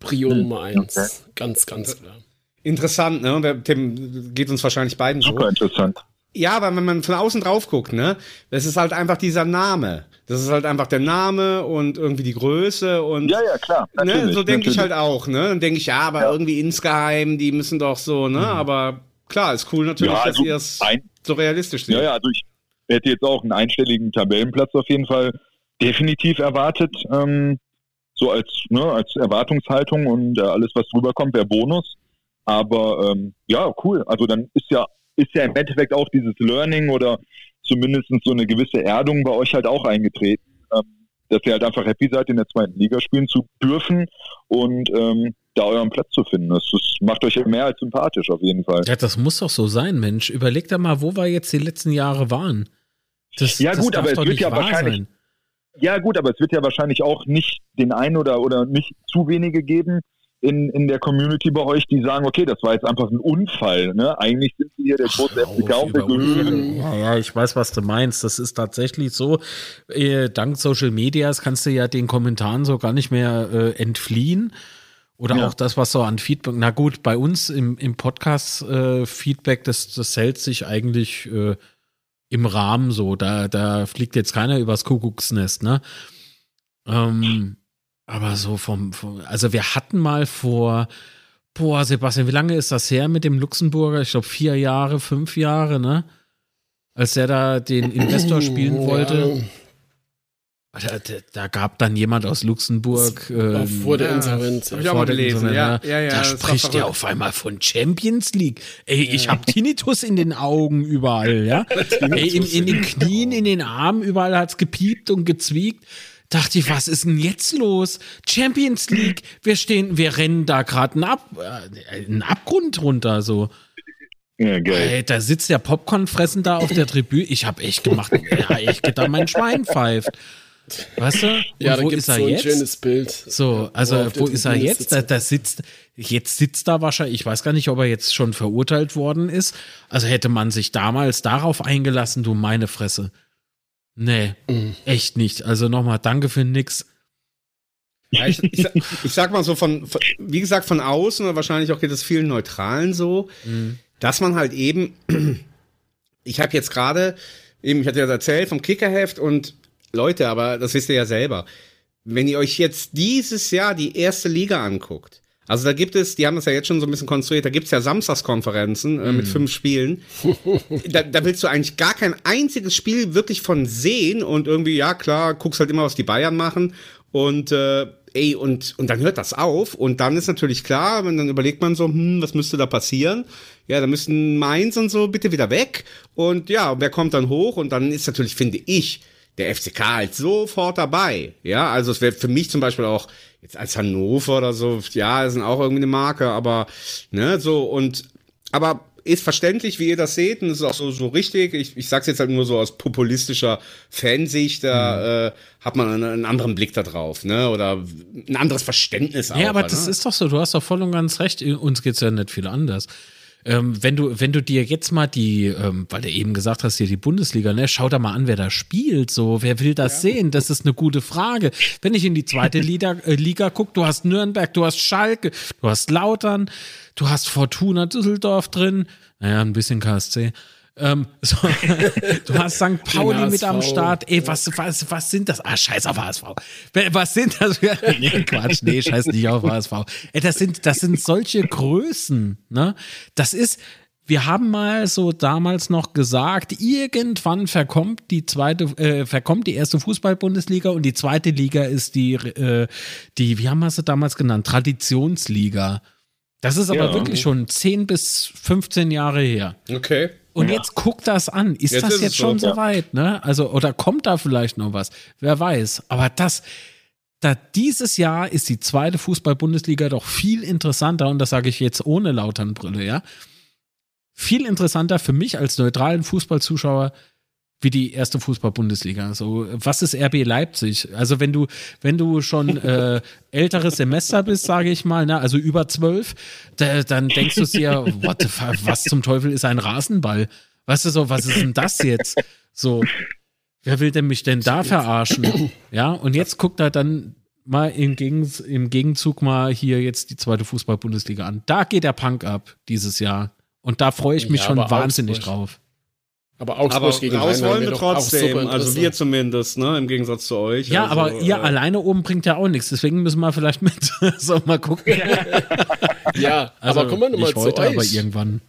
Prio Nummer 1. Okay. Ganz, ganz klar. Interessant, ne? Tim, geht uns wahrscheinlich beiden so. Super interessant. Ja, aber wenn man von außen drauf guckt, ne, das ist halt einfach dieser Name. Das ist halt einfach der Name und irgendwie die Größe und ja, klar. Ne, so denke ich halt auch, ne? Dann denke ich, ja, aber irgendwie insgeheim, die müssen doch so, ne? Mhm. Aber klar, ist cool natürlich, ja, also, dass ihr es so realistisch seht. Ja, also ich hätte jetzt auch einen einstelligen Tabellenplatz auf jeden Fall definitiv erwartet, so als Erwartungshaltung und alles, was drüber kommt, wäre Bonus. Aber ja, cool. Also dann ist ja im Endeffekt auch dieses Learning oder zumindest so eine gewisse Erdung bei euch halt auch eingetreten, dass ihr halt einfach happy seid, in der zweiten Liga spielen zu dürfen und da euren Platz zu finden. Das macht euch mehr als sympathisch auf jeden Fall. Ja, das muss doch so sein, Mensch. Überleg da mal, wo wir jetzt die letzten Jahre waren. Ja gut, aber es wird ja wahrscheinlich auch nicht den einen oder nicht zu wenige geben, in der Community bei euch, die sagen, okay, das war jetzt einfach ein Unfall, ne? Eigentlich sind sie hier der große FCK. Ja, ich weiß, was du meinst. Das ist tatsächlich so. Dank Social Medias kannst du ja den Kommentaren so gar nicht mehr entfliehen. Oder auch das, was so an Feedback, na gut, bei uns im Podcast Feedback, das hält sich eigentlich im Rahmen so. Da fliegt jetzt keiner übers Kuckucksnest, ne? Aber so also wir hatten mal vor, boah, Sebastian, wie lange ist das her mit dem Luxemburger? Ich glaube 4 Jahre, 5 Jahre, ne? Als der da den Investor spielen wollte. Da gab dann jemand aus Luxemburg vor der Insolvenz. Hab ich auch mal gelesen. Ja, da spricht er auf einmal von Champions League. Ey, ich hab Tinnitus in den Augen überall, ja. Ey, in den Knien, in den Armen, überall hat's gepiept und gezwiegt. Dachte ich, was ist denn jetzt los? Champions League, wir rennen da gerade einen Abgrund runter, so. Ja, geil. Ey, da sitzt der Popcornfressen da auf der Tribüne. Ich hab echt gemacht, ich gedacht, mein Schwein pfeift. Weißt du? Und ja, da gibt es so ein schönes Bild. So, also wo ist er jetzt? Jetzt sitzt da wahrscheinlich, ich weiß gar nicht, ob er jetzt schon verurteilt worden ist. Also hätte man sich damals darauf eingelassen, du meine Fresse. Nee, echt nicht. Also nochmal, danke für nix. Ja, ich sag mal so, wie gesagt, von außen, oder wahrscheinlich auch geht es vielen Neutralen so, dass man halt eben, ich habe jetzt gerade, ich hatte ja erzählt vom Kickerheft und Leute, aber das wisst ihr ja selber. Wenn ihr euch jetzt dieses Jahr die erste Liga anguckt, also da gibt es, die haben das ja jetzt schon so ein bisschen konstruiert, da gibt es ja Samstagskonferenzen mit 5 Spielen. Da willst du eigentlich gar kein einziges Spiel wirklich von sehen und irgendwie, ja klar, guckst halt immer, was die Bayern machen und und dann hört das auf und dann ist natürlich klar, wenn dann überlegt man so, was müsste da passieren? Ja, da müssen Mainz und so bitte wieder weg und ja, wer kommt dann hoch? Und dann ist natürlich, finde ich, der FCK halt sofort dabei, ja, also es wäre für mich zum Beispiel auch, jetzt als Hannover oder so, ja, sind auch irgendwie eine Marke, aber, ne, so und, aber ist verständlich, wie ihr das seht und ist auch so richtig, ich sag's jetzt halt nur so aus populistischer Fansicht, da hat man einen anderen Blick da drauf, ne, oder ein anderes Verständnis auch. Ja, aber das ist doch so, du hast doch voll und ganz recht, uns geht's ja nicht viel anders. Wenn du dir jetzt mal die, weil du eben gesagt hast, hier die Bundesliga, ne, schau da mal an, wer da spielt, so, wer will das sehen? Das ist eine gute Frage. Wenn ich in die zweite Liga gucke, du hast Nürnberg, du hast Schalke, du hast Lautern, du hast Fortuna Düsseldorf drin, naja, ein bisschen KSC. So, du hast St. Pauli mit am Start. Ey, was sind das? Ah, scheiß auf HSV. Was sind das für... Nee, Quatsch, nee, scheiß nicht auf HSV. Ey, das sind solche Größen, ne? Das ist... Wir haben mal so damals noch gesagt, irgendwann verkommt die erste Fußball-Bundesliga und die zweite Liga ist die, wie haben wir sie damals genannt? Traditionsliga. Das ist aber wirklich schon 10 bis 15 Jahre her. Okay. Und jetzt guck das an. Ist jetzt das jetzt schon so weit, ne? Also, oder kommt da vielleicht noch was? Wer weiß. Aber dieses Jahr ist die zweite Fußball-Bundesliga doch viel interessanter, und das sage ich jetzt ohne Lauternbrille, ja? Viel interessanter für mich als neutralen Fußballzuschauer wie die erste Fußball-Bundesliga. So, was ist RB Leipzig? Also, wenn du schon älteres Semester bist, sage ich mal, ne, also über 12, dann denkst du dir, was zum Teufel ist ein Rasenball? Weißt du so, was ist denn das jetzt? So, wer will denn mich denn da verarschen? Ja, und jetzt guckt er dann mal im Gegenzug mal hier jetzt die zweite Fußball-Bundesliga an. Da geht der Punk ab dieses Jahr. Und da freue ich mich schon wahnsinnig drauf. Aber Augsburg gegen raus wollen wir trotzdem, also wir zumindest, ne, im Gegensatz zu euch. Ja, also, aber ihr alleine oben bringt ja auch nichts, deswegen müssen wir vielleicht mit, so mal gucken. Ja, also, aber kommen wir nochmal zu euch. Aber irgendwann.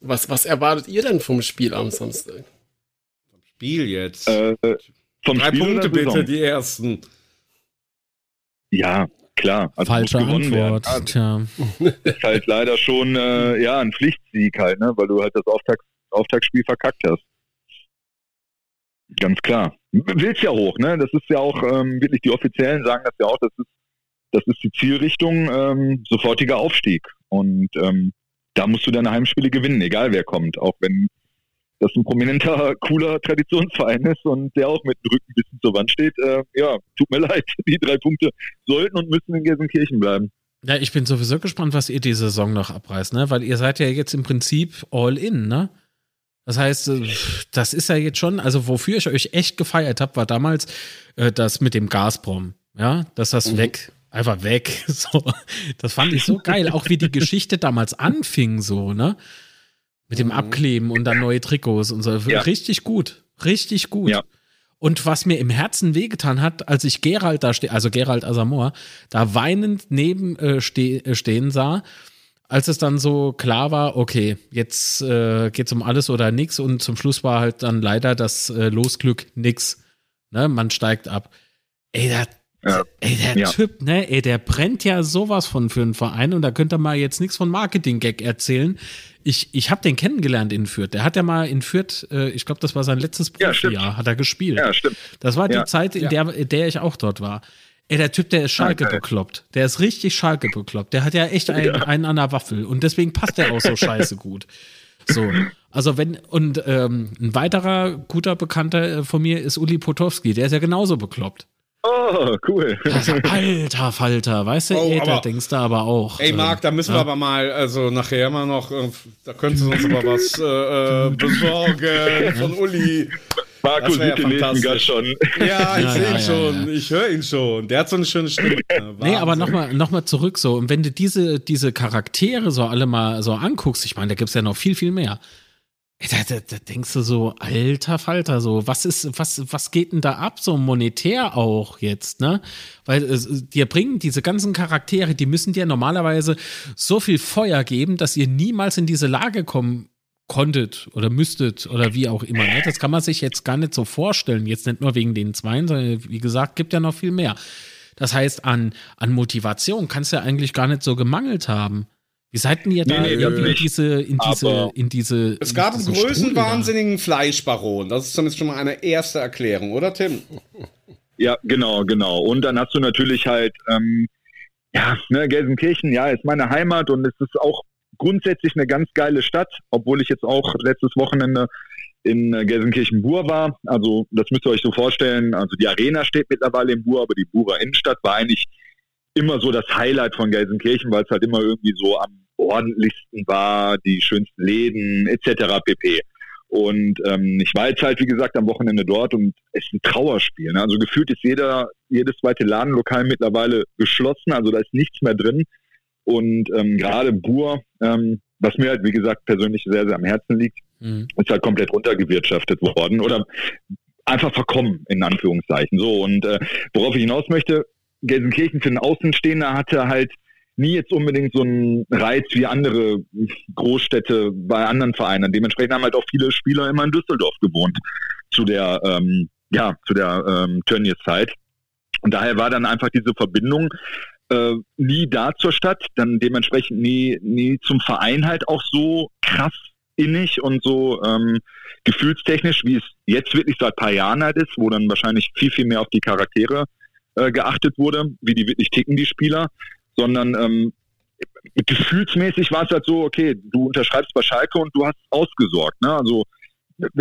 Was erwartet ihr denn vom Spiel am Samstag? Vom Spiel jetzt? Vom 3 Spiel Punkte bitte, die ersten. Ja, klar. Also falsche Antwort. Also, tja. Ist halt leider schon ein Pflichtsieg halt, ne, weil du halt das Auftaktspiel verkackt hast. Ganz klar. Willst ja hoch, ne? Das ist ja auch, wirklich die Offiziellen sagen das ja auch, das ist die Zielrichtung, sofortiger Aufstieg. Und da musst du deine Heimspiele gewinnen, egal wer kommt. Auch wenn das ein prominenter, cooler Traditionsverein ist und der auch mit dem Rücken ein bisschen zur Wand steht. Tut mir leid, die 3 Punkte sollten und müssen in Gelsenkirchen bleiben. Ja, ich bin sowieso gespannt, was ihr die Saison noch abreißt, ne? Weil ihr seid ja jetzt im Prinzip all in, ne? Das heißt, das ist ja jetzt schon, also wofür ich euch echt gefeiert habe, war damals das mit dem Gazprom, ja, dass das einfach weg, so, das fand ich so geil, auch wie die Geschichte damals anfing, so, ne, mit dem Abkleben und dann neue Trikots und so, ja. richtig gut, ja. Und was mir im Herzen wehgetan hat, als ich Gerald da stehe, also Gerald Asamoah, da weinend neben stehen sah, als es dann so klar war, okay, jetzt geht's um alles oder nix, und zum Schluss war halt dann leider das Losglück nix. ne, man steigt ab. Ey, der Typ, ne, ey, der brennt ja sowas von für einen Verein und da könnt ihr mal jetzt nichts von Marketing-Gag erzählen. Ich habe den kennengelernt in Fürth. Der hat ja mal in Fürth, ich glaube, das war sein letztes Profijahr, hat er gespielt. Ja, stimmt. Das war die Zeit, in der ich auch dort war. Ey, der Typ, der ist Schalke bekloppt. Der ist richtig Schalke bekloppt. Der hat ja echt einen an der Waffel und deswegen passt der auch so scheiße gut. So, also ein weiterer guter Bekannter von mir ist Uli Potowski. Der ist ja genauso bekloppt. Oh, cool. Also, alter Falter, weißt du, da denkst du aber auch. Ey, Marc, da müssen wir aber mal, also nachher mal noch, da könntest du uns aber was besorgen von Uli. Markus sieht den nächsten Gast schon. Ja, ich sehe ihn schon, ich höre ihn schon. Der hat so eine schöne Stimme. Nee, aber nochmal zurück so. Und wenn du diese Charaktere so alle mal so anguckst, ich meine, da gibt es ja noch viel, viel mehr. Da denkst du so, alter Falter, so, was geht denn da ab, so monetär auch jetzt, ne? Weil dir bringen diese ganzen Charaktere, die müssen dir normalerweise so viel Feuer geben, dass ihr niemals in diese Lage kommen konntet oder müsstet oder wie auch immer, ne? Das kann man sich jetzt gar nicht so vorstellen, jetzt nicht nur wegen den Zweien, sondern wie gesagt, gibt ja noch viel mehr. Das heißt, an Motivation kannst du ja eigentlich gar nicht so gemangelt haben. Wie seid denn ihr da in diese? Es gab einen größenwahnsinnigen Fleischbaron. Das ist zumindest schon mal eine erste Erklärung, oder Tim? Ja, genau. Und dann hast du natürlich halt, Gelsenkirchen, ja, ist meine Heimat und es ist auch grundsätzlich eine ganz geile Stadt, obwohl ich jetzt auch letztes Wochenende in Gelsenkirchen-Buhr war. Also das müsst ihr euch so vorstellen. Also die Arena steht mittlerweile in Buhr, aber die Buhrer Innenstadt war eigentlich immer so das Highlight von Gelsenkirchen, weil es halt immer irgendwie so am ordentlichsten war, die schönsten Läden etc. pp. Und ich war jetzt halt, wie gesagt, am Wochenende dort und es ist ein Trauerspiel. Ne? Also gefühlt ist jedes zweite Ladenlokal mittlerweile geschlossen, also da ist nichts mehr drin. Und gerade Buhr, was mir halt, wie gesagt, persönlich sehr, sehr am Herzen liegt, ist halt komplett runtergewirtschaftet worden oder einfach verkommen, in Anführungszeichen. So, und worauf ich hinaus möchte, Gelsenkirchen für einen Außenstehender hatte halt nie jetzt unbedingt so einen Reiz wie andere Großstädte bei anderen Vereinen. Dementsprechend haben halt auch viele Spieler immer in Düsseldorf gewohnt zu der Tönnies-Zeit. Und daher war dann einfach diese Verbindung nie da zur Stadt, dann dementsprechend nie zum Verein halt auch so krass innig und so gefühlstechnisch, wie es jetzt wirklich seit paar Jahren halt ist, wo dann wahrscheinlich viel, viel mehr auf die Charaktere geachtet wurde, wie die wirklich ticken, die Spieler, sondern gefühlsmäßig war es halt so, okay, du unterschreibst bei Schalke und du hast ausgesorgt, ne? Also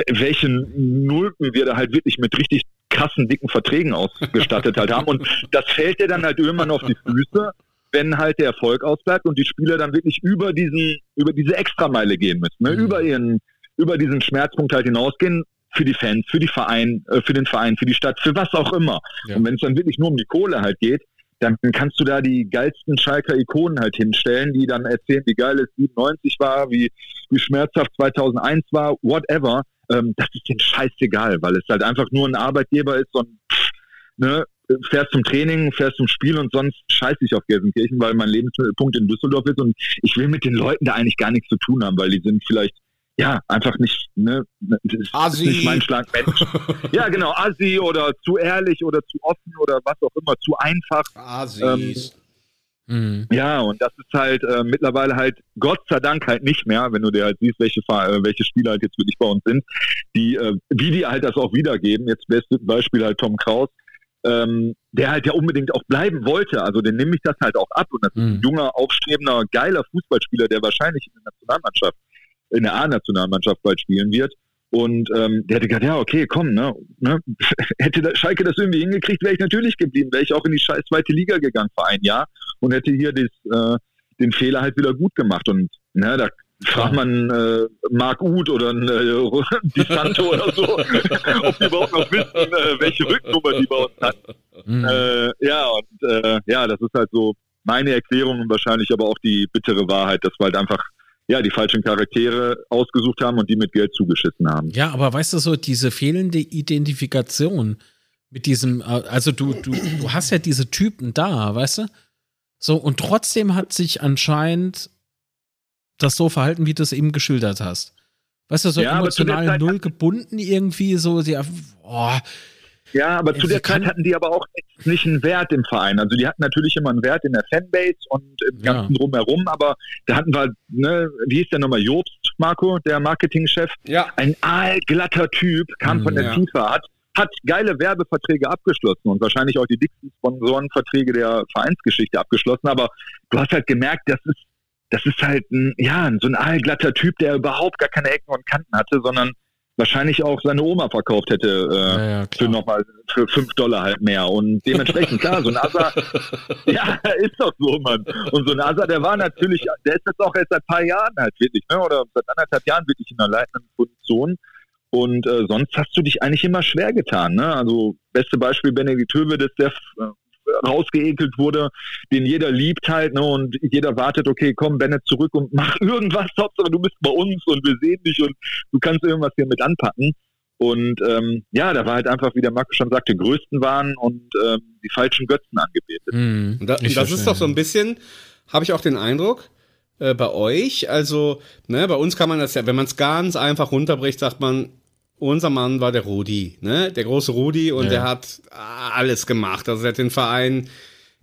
welche Nulpen wir da halt wirklich mit richtig krassen, dicken Verträgen ausgestattet halt haben und das fällt dir dann halt irgendwann auf die Füße, wenn halt der Erfolg ausbleibt und die Spieler dann wirklich über diese Extrameile gehen müssen, ne? über diesen Schmerzpunkt halt hinausgehen, für die Fans, für den Verein, für die Stadt, für was auch immer. Ja. Und wenn es dann wirklich nur um die Kohle halt geht, dann kannst du da die geilsten Schalker Ikonen halt hinstellen, die dann erzählen, wie geil es 97 war, wie schmerzhaft 2001 war, whatever. Das ist denen scheißegal, weil es halt einfach nur ein Arbeitgeber ist, so ein ne, fährst zum Training, fährst zum Spiel und sonst scheiß ich auf Gelsenkirchen, weil mein Lebensmittelpunkt in Düsseldorf ist und ich will mit den Leuten da eigentlich gar nichts zu tun haben, weil die sind vielleicht einfach nicht, ne? Das ist nicht mein Schlag Mensch. Ja, genau, assi oder zu ehrlich oder zu offen oder was auch immer, zu einfach. Assis. Ja, und das ist halt mittlerweile halt Gott sei Dank halt nicht mehr, wenn du dir halt siehst, welche Spieler halt jetzt wirklich bei uns sind, wie die halt das auch wiedergeben. Jetzt bestes Beispiel halt Tom Kraus, der halt ja unbedingt auch bleiben wollte. Also den nehme ich das halt auch ab. Und das ist ein junger, aufstrebender, geiler Fußballspieler, der wahrscheinlich in der A-Nationalmannschaft bald spielen wird. Und der hätte gesagt, ja, okay, komm, ne? Hätte Schalke das irgendwie hingekriegt, wäre ich natürlich geblieben, wäre ich auch in die scheiß zweite Liga gegangen vor einem Jahr und hätte hier den Fehler halt wieder gut gemacht. Und ne, da fragt man Marc Uth oder Di Santo oder so, ob die überhaupt noch wissen, welche Rücknummer die bei uns hat. Das ist halt so meine Erklärung und wahrscheinlich aber auch die bittere Wahrheit, dass wir halt einfach die falschen Charaktere ausgesucht haben und die mit Geld zugeschissen haben. Ja, aber weißt du so, diese fehlende Identifikation mit diesem, also du hast ja diese Typen da, weißt du? So, und trotzdem hat sich anscheinend das so verhalten, wie du es eben geschildert hast. Weißt du, so emotional null gebunden irgendwie, so, Ja, aber zu der Zeit hatten die aber auch nicht einen Wert im Verein. Also die hatten natürlich immer einen Wert in der Fanbase und im ganzen Drumherum, aber da hatten wir, ne, wie hieß der nochmal, Jobst, Marco, der Marketingchef? Ja. Ein aalglatter Typ, kam von der FIFA, hat geile Werbeverträge abgeschlossen und wahrscheinlich auch die dicksten Sponsorenverträge der Vereinsgeschichte abgeschlossen, aber du hast halt gemerkt, das ist halt ein, so ein aalglatter Typ, der überhaupt gar keine Ecken und Kanten hatte, sondern wahrscheinlich auch seine Oma verkauft hätte für nochmal für $5 halt mehr. Und dementsprechend, klar, so ein Asa, ja, ist doch so, Mann. Und so ein Asa, der war natürlich, der ist jetzt auch erst seit ein paar Jahren halt wirklich, ne, oder seit 1,5 Jahren wirklich in einer leitenden Position. Und sonst hast du dich eigentlich immer schwer getan, ne? Also, beste Beispiel Benedikt Höwedes, der rausgeekelt wurde, den jeder liebt halt, ne, und jeder wartet, okay, komm, Bennett zurück und mach irgendwas, Hauptsache du bist bei uns und wir sehen dich und du kannst irgendwas hier mit anpacken. Und da war halt einfach, wie der Marco schon sagte, größten Wahn und die falschen Götzen angebetet. Das ist doch so ein bisschen, habe ich auch den Eindruck, bei euch, also, ne, bei uns kann man das ja, wenn man es ganz einfach runterbricht, sagt man, unser Mann war der Rudi, ne? Der große Rudi, und der hat alles gemacht. Also er hat den Verein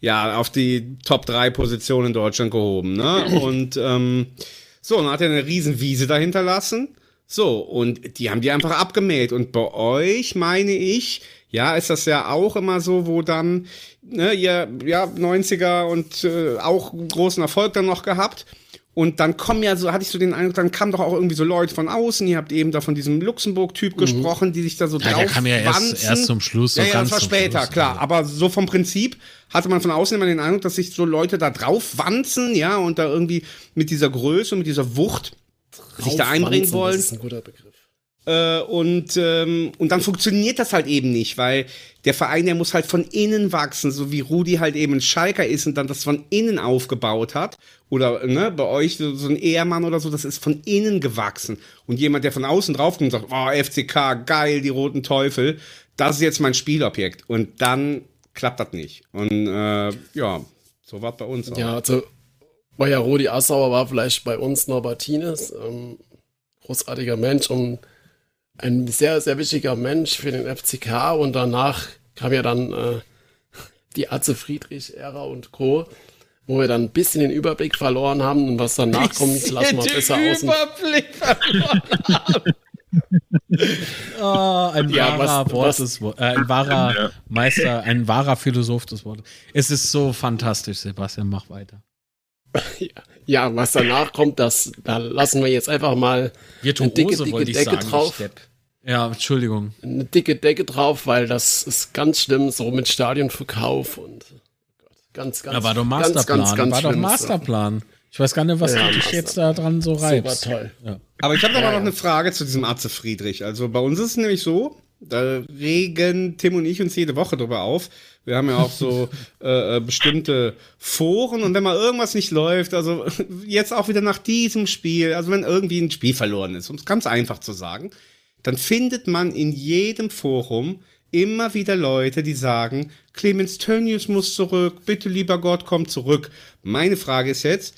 auf die Top-3-Position in Deutschland gehoben, ne? Und dann hat er eine Riesenwiese dahinter lassen. So, und die haben die einfach abgemäht. Und bei euch, meine ich, ist das ja auch immer so, wo dann, ne, ihr 90er und auch großen Erfolg dann noch gehabt. Und dann kommen hatte ich so den Eindruck, dann kamen doch auch irgendwie so Leute von außen. Ihr habt eben da von diesem Luxemburg-Typ gesprochen, die sich da so drauf wanzen. Der kam ja erst zum Schluss. Das war später, klar. Aber so vom Prinzip hatte man von außen immer den Eindruck, dass sich so Leute da drauf wanzen, und da irgendwie mit dieser Größe und mit dieser Wucht sich da einbringen wollen. Das ist ein guter Begriff. Und dann funktioniert das halt eben nicht, weil der Verein, der muss halt von innen wachsen, so wie Rudi halt eben ein Schalker ist und dann das von innen aufgebaut hat. Oder, ne, bei euch so ein Ehrmann oder so, das ist von innen gewachsen. Und jemand, der von außen draufkommt und sagt, oh, FCK, geil, die roten Teufel, das ist jetzt mein Spielobjekt. Und dann klappt das nicht. Und so war es bei uns auch. Ja, also, weil Rudi Assauer war vielleicht bei uns Norbert Hines, großartiger Mensch und ein sehr, sehr wichtiger Mensch für den FCK, und danach kam ja dann die Atze Friedrich-Ära und Co., wo wir dann ein bisschen den Überblick verloren haben, und was danach kommt, lassen wir besser aus. Überblick verloren haben. Ein wahrer Meister, ein wahrer Philosoph des Wortes. Es ist so fantastisch, Sebastian, mach weiter. Ja, was danach kommt, da lassen wir jetzt einfach mal eine dicke Decke drauf. Ja, Entschuldigung. Eine dicke Decke drauf, weil das ist ganz schlimm, so mit Stadionverkauf und War doch Masterplan. Ich weiß gar nicht, was ich jetzt da dran so reizt. Super toll. Ja. Aber ich habe doch noch eine Frage zu diesem Atze Friedrich. Also bei uns ist es nämlich so, da regen Tim und ich uns jede Woche drüber auf. Wir haben ja auch so bestimmte Foren, und wenn mal irgendwas nicht läuft, also jetzt auch wieder nach diesem Spiel, also wenn irgendwie ein Spiel verloren ist, um es ganz einfach zu sagen, dann findet man in jedem Forum immer wieder Leute, die sagen, Clemens Tönnies muss zurück, bitte lieber Gott, komm zurück. Meine Frage ist jetzt,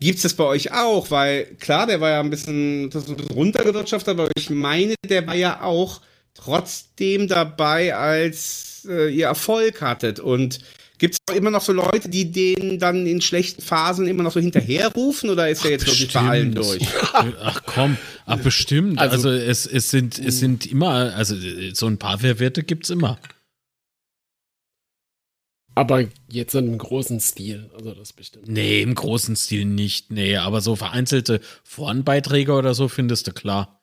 gibt's das bei euch auch? Weil klar, der war ja ein bisschen runtergewirtschaftet, aber ich meine, der war ja auch trotzdem dabei, als ihr Erfolg hattet. Und gibt es immer noch so Leute, die denen dann in schlechten Phasen immer noch so hinterherrufen, oder ist der jetzt wirklich bei allen durch? Ach komm, bestimmt. Also es sind immer, also so ein paar Verwirrte gibt es immer. Aber jetzt in einem großen Stil, also das bestimmt. Nee, im großen Stil nicht, nee, aber so vereinzelte Forenbeiträge oder so findest du, klar.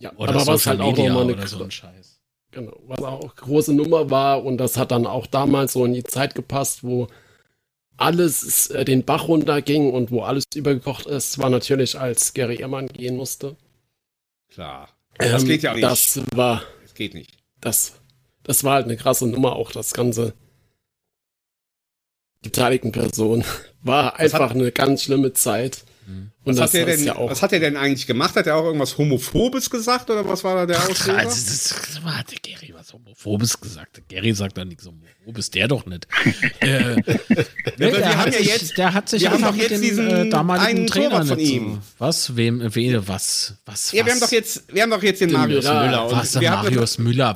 Ja, oder aber was halt auch nochmal eine so Scheiß. Genau, was auch große Nummer war, und das hat dann auch damals so in die Zeit gepasst, wo alles den Bach runterging und wo alles übergekocht ist, war natürlich, als Gary Ehrmann gehen musste. Klar, das geht ja nicht. Das geht nicht. Das war halt eine krasse Nummer, auch das Ganze. Die beteiligten Personen war einfach eine ganz schlimme Zeit. Und was hat er denn eigentlich gemacht? Hat er auch irgendwas Homophobes gesagt, oder was war da der Auslöser? Also, warte, Gary, was Homophobes? Homophobes gesagt. Gary sagt da nichts Homophobes, der doch nicht. Der hat sich einfach mit dem damaligen Trainer von ihm. Was? Was? Ja, wir haben doch jetzt den Marius Müller.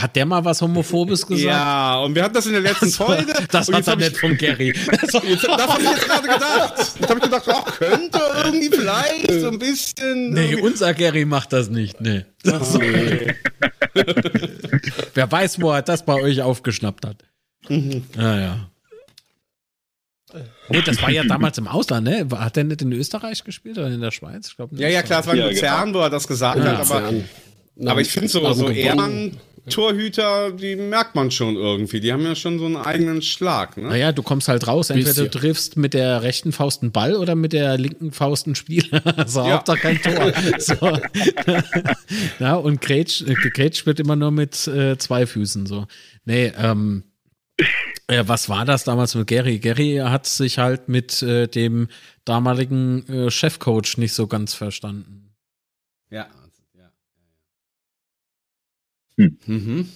Hat der mal was Homophobes gesagt? Ja, und wir hatten das in der letzten Folge. Das war dann nicht von Gary. Das habe ich jetzt gerade gedacht. Jetzt habe ich gedacht, könnte irgendwie vielleicht so ein bisschen... Nee, unser Gary macht das nicht, nee. Okay. Wer weiß, wo er das bei euch aufgeschnappt hat. Mhm. Naja. Nee, das war ja damals im Ausland, ne? Hat der nicht in Österreich gespielt oder in der Schweiz? Ich glaub, in Österreich. Klar, es war in Luzern, wo er das gesagt hat, aber ich finde so Ehrentorhüter, die merkt man schon irgendwie. Die haben ja schon so einen eigenen Schlag, ne? Naja, du kommst halt raus, entweder du triffst mit der rechten Faust einen Ball oder mit der linken Faust ein Spiel. Also Hauptsache kein Tor. So. Ja, und gegrätscht wird immer nur mit zwei Füßen, so. Nee, was war das damals mit Gary? Gary hat sich halt mit dem damaligen Chefcoach nicht so ganz verstanden. Ja. Mhm.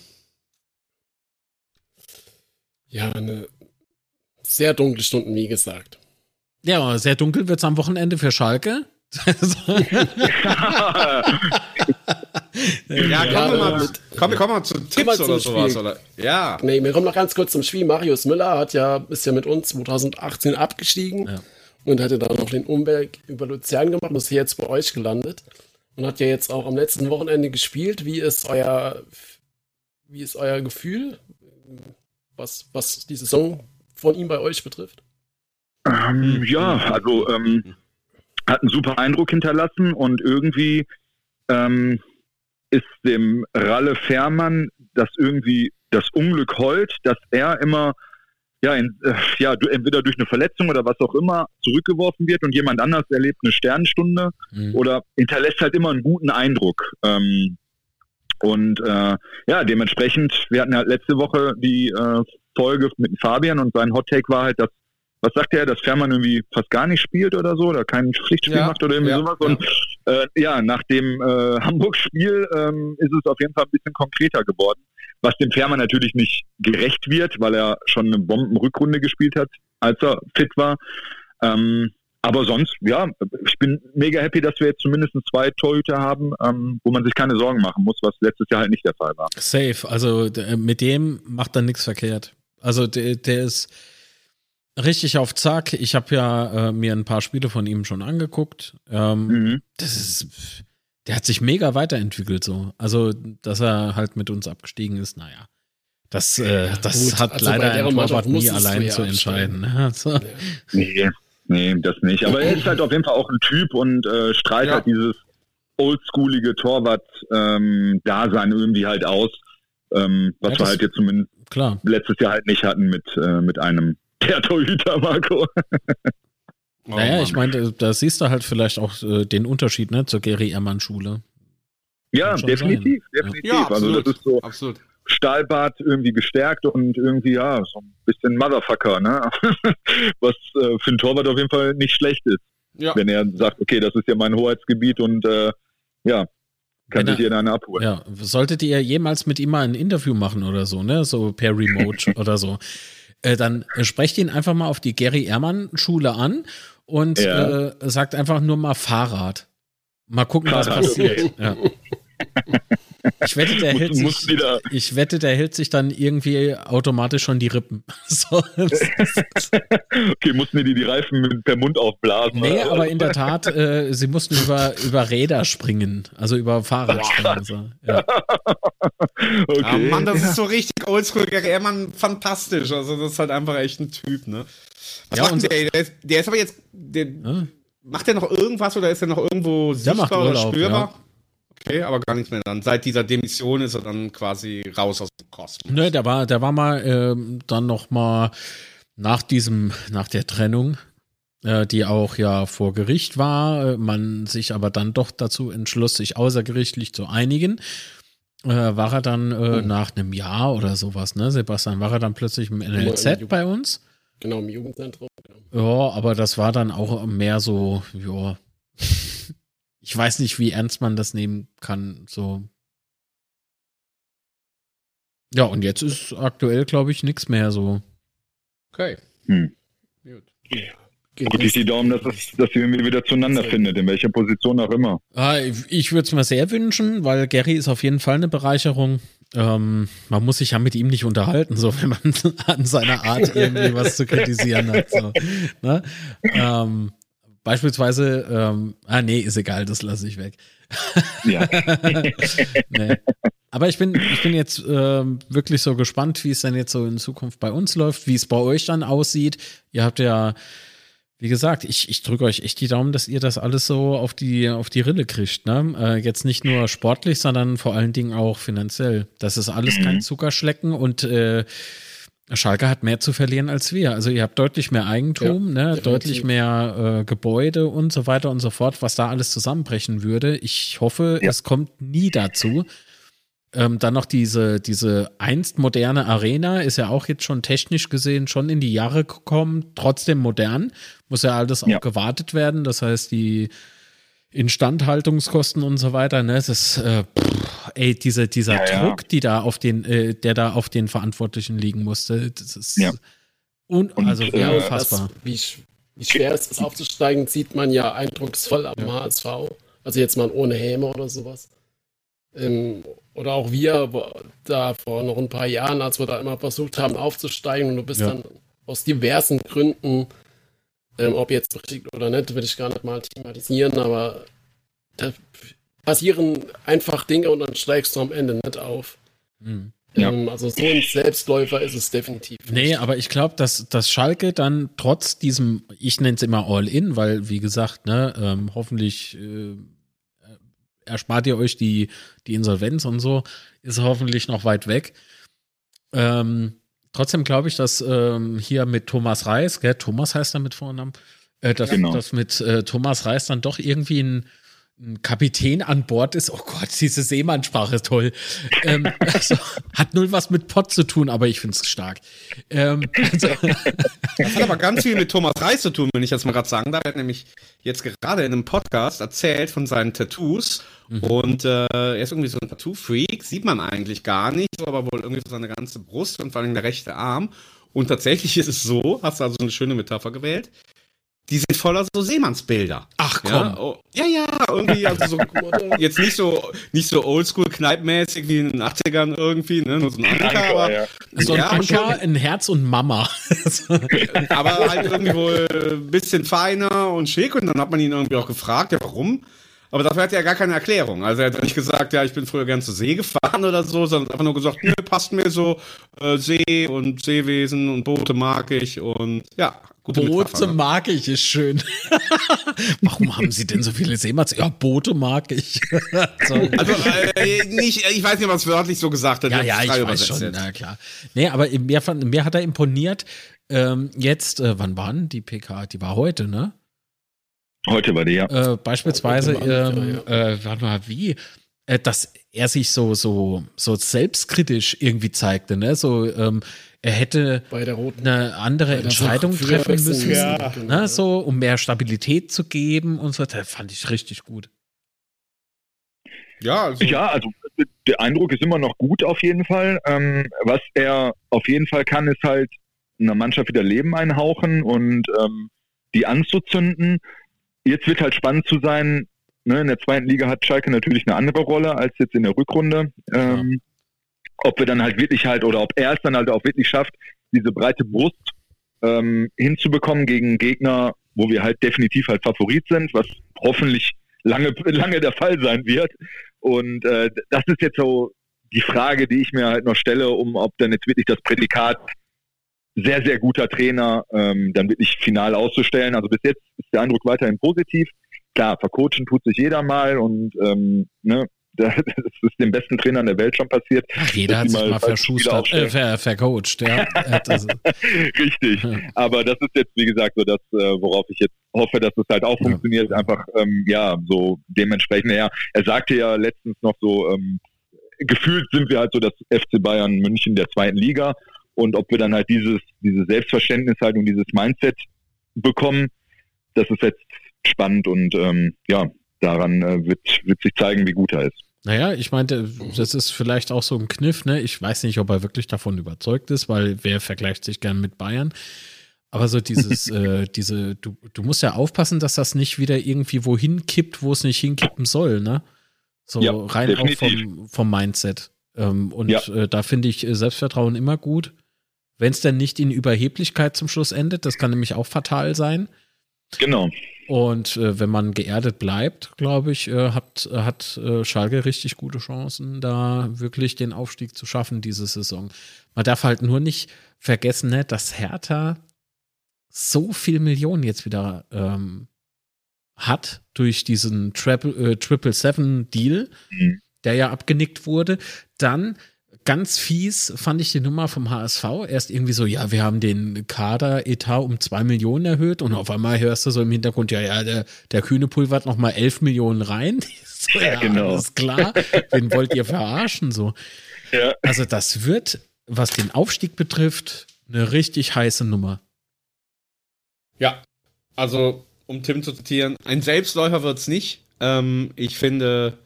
Ja, eine sehr dunkle Stunden, wie gesagt. Ja, sehr dunkel wird es am Wochenende für Schalke. Ja, kommen wir mal zu Tipps zum oder sowas. Oder? Ja. Nee, wir kommen noch ganz kurz zum Spiel. Marius Müller ist ja mit uns 2018 abgestiegen und hatte dann noch den Umweg über Luzern gemacht und ist hier jetzt bei euch gelandet. Und hat ja jetzt auch am letzten Wochenende gespielt. Wie ist euer Gefühl, was die Saison von ihm bei euch betrifft? Hat einen super Eindruck hinterlassen und irgendwie ist dem Ralle Fährmann das irgendwie das Unglück heult, dass er immer entweder durch eine Verletzung oder was auch immer zurückgeworfen wird und jemand anders erlebt eine Sternenstunde oder hinterlässt halt immer einen guten Eindruck. Dementsprechend, wir hatten halt letzte Woche die Folge mit Fabian und sein Hot Take war halt, dass, was sagt er, dass Fährmann irgendwie fast gar nicht spielt oder so oder kein Pflichtspiel macht oder irgendwie sowas. Und nach dem Hamburg-Spiel ist es auf jeden Fall ein bisschen konkreter geworden. Was dem Fährmann natürlich nicht gerecht wird, weil er schon eine Bombenrückrunde gespielt hat, als er fit war. Aber sonst, ich bin mega happy, dass wir jetzt zumindest 2 Torhüter haben, wo man sich keine Sorgen machen muss, was letztes Jahr halt nicht der Fall war. Safe, also mit dem macht er nichts verkehrt. Also der ist richtig auf Zack. Ich habe mir ein paar Spiele von ihm schon angeguckt. Das ist... Der hat sich mega weiterentwickelt so. Also, dass er halt mit uns abgestiegen ist, naja. Das hat leider ein Torwart nie allein zu entscheiden. Also. Nee, das nicht. Aber er ist halt auf jeden Fall auch ein Typ und strahlt halt dieses oldschoolige Torwart-Dasein irgendwie halt aus, was wir halt jetzt zumindest letztes Jahr halt nicht hatten mit einem der Torhüter, Marco. Naja, ich meine, da siehst du halt vielleicht auch den Unterschied, ne, zur Geri-Ehrmann-Schule. Ja, definitiv. Ja, absolut, also das ist so absolut. Stahlbart irgendwie gestärkt und irgendwie, so ein bisschen Motherfucker, ne? Was für einen Torwart auf jeden Fall nicht schlecht ist. Ja. Wenn er sagt, okay, das ist ja mein Hoheitsgebiet und kann sich jeder eine abholen. Ja, solltet ihr jemals mit ihm mal ein Interview machen oder so, ne? So per Remote oder so. Dann sprecht ihn einfach mal auf die Geri-Ehrmann-Schule an und sagt einfach nur mal Fahrrad. Mal gucken, was passiert. Ja. Ich wette, der hält sich dann irgendwie automatisch schon die Rippen. So. Okay, mussten die Reifen per Mund aufblasen? Nee, aber in der Tat, sie mussten über Räder springen, also über Fahrrad springen. So. Ja. Okay. Ah, Mann, das ist so richtig oldschool, Mann, fantastisch. Also das ist halt einfach echt ein Typ, ne? Der ist aber jetzt, macht der noch irgendwas oder ist der noch irgendwo sichtbar oder spürbar? Ja. Okay, aber gar nichts mehr dann. Seit dieser Demission ist er dann quasi raus aus dem Kosmos. Nö, der war mal dann noch mal nach der Trennung, die auch ja vor Gericht war, man sich aber dann doch dazu entschloss, sich außergerichtlich zu einigen, war er dann nach einem Jahr oder sowas, ne, Sebastian, war er dann plötzlich im NLZ bei uns? Genau, im Jugendzentrum. Ja, aber das war dann auch mehr so, ja... Ich weiß nicht, wie ernst man das nehmen kann, so. Ja, und jetzt ist aktuell, glaube ich, nichts mehr so. Okay. Gut. Drücke ich die Daumen, dass ihr irgendwie wieder zueinander findet, in welcher Position auch immer. Ich würde es mir sehr wünschen, weil Gary ist auf jeden Fall eine Bereicherung. Man muss sich ja mit ihm nicht unterhalten, so wenn man an seiner Art irgendwie was zu kritisieren hat. So. Ne? Beispielsweise, ist egal, das lasse ich weg. Ja. Nee. Aber ich bin jetzt wirklich so gespannt, wie es dann jetzt so in Zukunft bei uns läuft, wie es bei euch dann aussieht. Ihr habt ja, wie gesagt, ich drücke euch echt die Daumen, dass ihr das alles so auf die Rille kriegt. Ne? Jetzt nicht nur sportlich, sondern vor allen Dingen auch finanziell. Das ist alles kein Zuckerschlecken und Schalke hat mehr zu verlieren als wir. Also ihr habt deutlich mehr Eigentum, ja, ne? Deutlich mehr Gebäude und so weiter und so fort, was da alles zusammenbrechen würde. Ich hoffe, es kommt nie dazu. Dann noch diese einst moderne Arena, ist ja auch jetzt schon technisch gesehen schon in die Jahre gekommen, trotzdem modern, muss ja alles auch gewartet werden. Das heißt, die Instandhaltungskosten und so weiter, ne, das ist dieser Druck, die da auf den, der da auf den Verantwortlichen liegen musste, das ist unfassbar. Wie schwer es ist aufzusteigen, sieht man ja eindrucksvoll am HSV, also jetzt mal ohne Häme oder sowas. Oder auch wir da vor noch ein paar Jahren, als wir da immer versucht haben aufzusteigen und du bist dann aus diversen Gründen, ob jetzt berechtigt oder nicht, will ich gar nicht mal thematisieren, aber da passieren einfach Dinge und dann steigst du am Ende nicht auf. Mhm. Also so ein Selbstläufer ist es definitiv nicht. Nee, aber ich glaube, dass Schalke dann trotz diesem, ich nenne es immer All-In, weil wie gesagt, ne, hoffentlich erspart ihr euch die Insolvenz und so, ist hoffentlich noch weit weg. Trotzdem glaube ich, dass hier mit Thomas Reis, gell, Thomas heißt er mit Vornamen, dass mit Thomas Reis dann doch irgendwie ein Kapitän an Bord ist. Oh Gott, diese Seemannssprache ist toll. Also, hat null was mit Pott zu tun, aber ich finde es stark. Das hat aber ganz viel mit Thomas Reis zu tun, wenn ich das mal gerade sagen darf. Er hat nämlich jetzt gerade in einem Podcast erzählt von seinen Tattoos. Und er ist irgendwie so ein Tattoo-Freak, sieht man eigentlich gar nicht, aber wohl irgendwie so seine ganze Brust und vor allem der rechte Arm. Und tatsächlich ist es so, hast du also eine schöne Metapher gewählt, die sind voller so Seemannsbilder. Ach komm. Ja, irgendwie, also so, jetzt nicht so oldschool-kneipenmäßig wie in den 80ern irgendwie, ne? Nur so ein Anker, aber so ein Anker, ein Herz und Mama. Aber halt irgendwie wohl ein bisschen feiner und schick und dann hat man ihn irgendwie auch gefragt, ja warum? Aber dafür hat er ja gar keine Erklärung. Also er hat nicht gesagt, ja, ich bin früher gern zur See gefahren oder so, sondern einfach nur gesagt, nö, passt mir so, See und Seewesen und Boote mag ich und ja. Gute Boote Metapher, ne? Mag ich, ist schön. Warum haben sie denn so viele Seemanns? Ja, Boote mag ich. So. Also nicht, ich weiß nicht, was wörtlich so gesagt hat. Ja, ich weiß schon, na klar. Nee, aber mir hat er imponiert, jetzt, wann waren die PK? Die war heute, ne? Heute war die, ja. Beispielsweise, warte mal, wie? Dass er sich so selbstkritisch irgendwie zeigte, ne? So, er hätte eine andere Entscheidung treffen müssen, ne? So, um mehr Stabilität zu geben und so. Das fand ich richtig gut. Ja, also der Eindruck ist immer noch gut auf jeden Fall. Was er auf jeden Fall kann, ist halt einer Mannschaft wieder Leben einhauchen und die anzuzünden. Jetzt wird halt spannend zu sein, ne? In der zweiten Liga hat Schalke natürlich eine andere Rolle als jetzt in der Rückrunde. Ob wir dann halt wirklich halt oder ob er es dann halt auch wirklich schafft, diese breite Brust hinzubekommen gegen Gegner, wo wir halt definitiv halt Favorit sind, was hoffentlich lange der Fall sein wird. Und das ist jetzt so die Frage, die ich mir halt noch stelle, ob dann jetzt wirklich das Prädikat sehr, sehr guter Trainer dann wirklich final auszustellen. Also bis jetzt ist der Eindruck weiterhin positiv. Klar, vercoachen tut sich jeder mal und das ist den besten Trainern der Welt schon passiert. Jeder hat sich mal verschustert, vercoacht. Ja. Richtig, aber das ist jetzt, wie gesagt, so das, worauf ich jetzt hoffe, dass es halt auch funktioniert, einfach so dementsprechend. Ja, er sagte ja letztens noch so, gefühlt sind wir halt so das FC Bayern München der zweiten Liga und ob wir dann halt dieses Selbstverständnis halt und dieses Mindset bekommen, das ist jetzt spannend und daran wird sich zeigen, wie gut er ist. Naja, ich meinte, das ist vielleicht auch so ein Kniff, ne? Ich weiß nicht, ob er wirklich davon überzeugt ist, weil wer vergleicht sich gern mit Bayern? Aber so du musst ja aufpassen, dass das nicht wieder irgendwie wohin kippt, wo es nicht hinkippen soll, ne? So ja, rein definitiv. Auch vom Mindset. Da finde ich Selbstvertrauen immer gut. Wenn es denn nicht in Überheblichkeit zum Schluss endet, das kann nämlich auch fatal sein. Genau. Und wenn man geerdet bleibt, glaube ich, hat Schalke richtig gute Chancen, da wirklich den Aufstieg zu schaffen diese Saison. Man darf halt nur nicht vergessen, ne, dass Hertha so viel Millionen jetzt wieder hat durch diesen 777-Deal, der ja abgenickt wurde. Dann ganz fies fand ich die Nummer vom HSV. Erst irgendwie so, ja, wir haben den Kader-Etat um 2 Millionen erhöht und auf einmal hörst du so im Hintergrund, der Kühne pulvert nochmal 11 Millionen rein. So, ja, genau. Alles klar, den wollt ihr verarschen. So. Ja. Also das wird, was den Aufstieg betrifft, eine richtig heiße Nummer. Ja, also um Tim zu zitieren, ein Selbstläufer wird's nicht. Ich finde...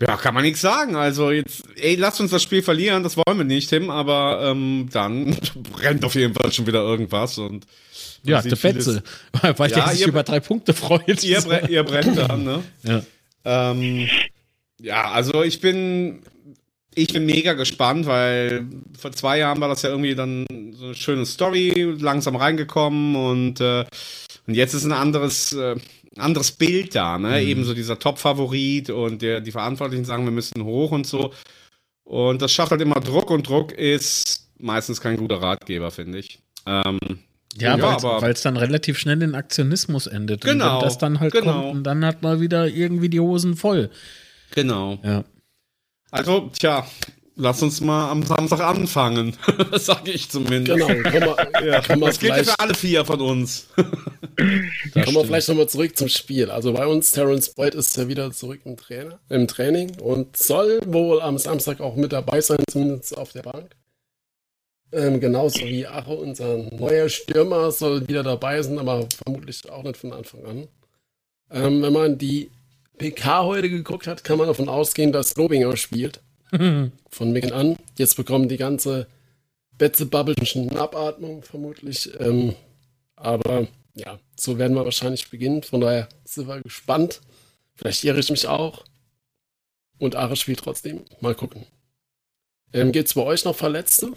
Ja, kann man nichts sagen. Also jetzt, lasst uns das Spiel verlieren, das wollen wir nicht, Tim, aber dann brennt auf jeden Fall schon wieder irgendwas. Und ja, der Fetze, weil ja, der sich über 3 Punkte freut. Ihr brennt dann, ne? Ja. Also ich bin mega gespannt, weil vor 2 Jahren war das ja irgendwie dann so eine schöne Story, langsam reingekommen und jetzt ist ein anderes Bild da, ne? Ebenso dieser Top-Favorit und die Verantwortlichen sagen, wir müssen hoch und so. Und das schafft halt immer Druck und Druck ist meistens kein guter Ratgeber, finde ich. Weil es dann relativ schnell in Aktionismus endet. Genau. Und wenn das dann halt kommt und dann hat man wieder irgendwie die Hosen voll. Genau. Ja. Also, lass uns mal am Samstag anfangen. Das sage ich zumindest. Genau. Das gilt ja für alle 4 von uns. Da kommen wir vielleicht nochmal zurück zum Spiel. Also bei uns, Terence Boyd ist ja wieder zurück im Training und soll wohl am Samstag auch mit dabei sein, zumindest auf der Bank. Genauso wie Acho, unser neuer Stürmer, soll wieder dabei sein, aber vermutlich auch nicht von Anfang an. Wenn man die PK heute geguckt hat, kann man davon ausgehen, dass Robinger spielt. Von Beginn an. Jetzt bekommen die ganze Betze-Bubble schon eine Abatmung, vermutlich. Aber ja, so werden wir wahrscheinlich beginnen. Von daher sind wir gespannt. Vielleicht irre ich mich auch. Und Ares spielt trotzdem. Mal gucken. Geht es bei euch noch Verletzte?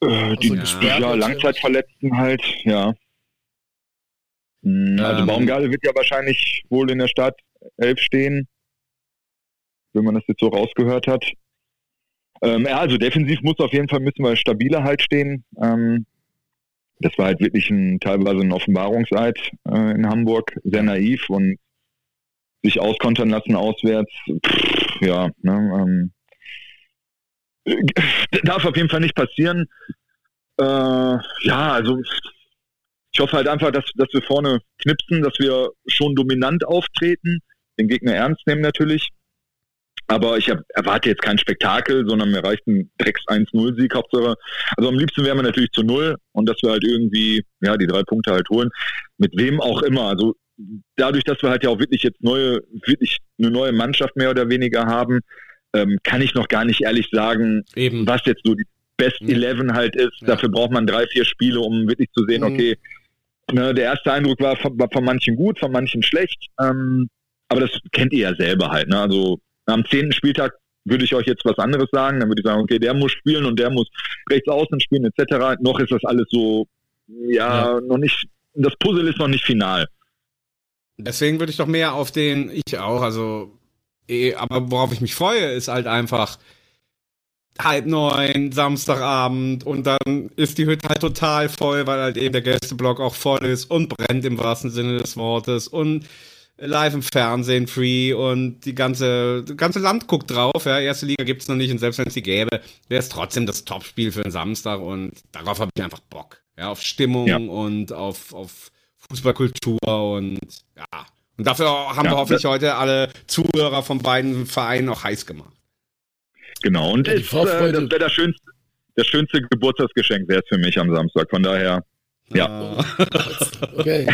Langzeitverletzten halt, ja. Also Baumgartel wird ja wahrscheinlich wohl in der Startelf stehen, wenn man das jetzt so rausgehört hat. Defensiv müssen wir stabiler halt stehen. Das war halt wirklich teilweise ein Offenbarungseid in Hamburg. Sehr naiv und sich auskontern lassen auswärts. Darf auf jeden Fall nicht passieren. Ich hoffe halt einfach, dass wir vorne knipsen, dass wir schon dominant auftreten, den Gegner ernst nehmen natürlich. Aber ich erwarte jetzt kein Spektakel, sondern mir reicht ein Drecks 1-0-Sieg. Hauptsache, also am liebsten wären wir natürlich zu 0 und dass wir halt irgendwie die 3 Punkte halt holen. Mit wem auch immer. Also dadurch, dass wir halt ja auch wirklich jetzt eine neue Mannschaft mehr oder weniger haben, kann ich noch gar nicht ehrlich sagen, was jetzt so die Best 11 halt ist. Ja. Dafür braucht man 3-4 Spiele, um wirklich zu sehen, okay, ne, der erste Eindruck war von manchen gut, von manchen schlecht. Aber das kennt ihr ja selber halt. Ne? Also am 10. Spieltag würde ich euch jetzt was anderes sagen. Dann würde ich sagen, okay, der muss spielen und der muss rechts außen spielen etc. Noch ist das alles so, noch nicht, das Puzzle ist noch nicht final. Deswegen würde ich doch mehr auf den, aber worauf ich mich freue, ist halt einfach 8:30 Samstagabend und dann ist die Hütte halt total voll, weil halt eben der Gästeblock auch voll ist und brennt im wahrsten Sinne des Wortes und live im Fernsehen, free und das ganze Land guckt drauf. Ja. Erste Liga gibt's noch nicht und selbst wenn es die gäbe, wäre es trotzdem das Topspiel für den Samstag und darauf habe ich einfach Bock. Ja, auf Stimmung und auf Fußballkultur und ja. Und dafür haben wir hoffentlich heute alle Zuhörer von beiden Vereinen auch heiß gemacht. Genau, und das wäre das schönste Geburtstagsgeschenk wäre es für mich am Samstag. Von daher Ja. Okay.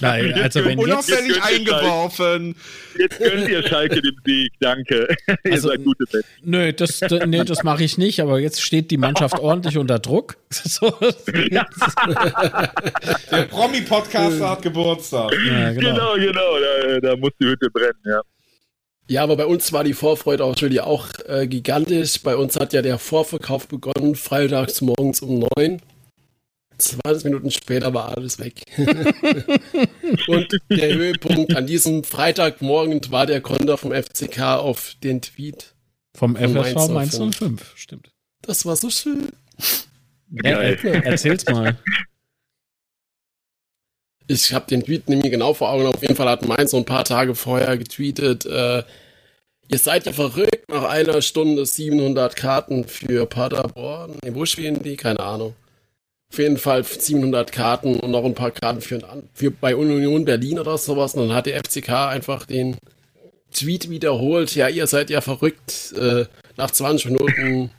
Nein, also wenn unauffällig jetzt eingeworfen. Jetzt gönnt ihr Schalke den Sieg, danke. Ihr seid gute Menschen. Nö, das mache ich nicht, aber jetzt steht die Mannschaft ordentlich unter Druck. So, ja. Der Promi-Podcaster hat Geburtstag. Ja, genau. Da muss die Hütte brennen, ja. Ja, aber bei uns war die Vorfreude natürlich auch gigantisch. Bei uns hat ja der Vorverkauf begonnen, freitags morgens um 9. 20 Minuten später war alles weg. Und der Höhepunkt an diesem Freitagmorgen war der Konter vom FCK auf den Tweet. Vom FSV Mainz 05, stimmt. Das war so schön. Ja, erzähl's mal. Ich habe den Tweet nämlich genau vor Augen. Auf jeden Fall hat Mainz so ein paar Tage vorher getweetet, ihr seid ja verrückt, nach einer Stunde 700 Karten für Paderborn. Nee, wo spielen die? Keine Ahnung. Auf jeden Fall 700 Karten und noch ein paar Karten für bei Union Berlin oder sowas. Und dann hat der FCK einfach den Tweet wiederholt. Ja, ihr seid ja verrückt. Nach 20 Minuten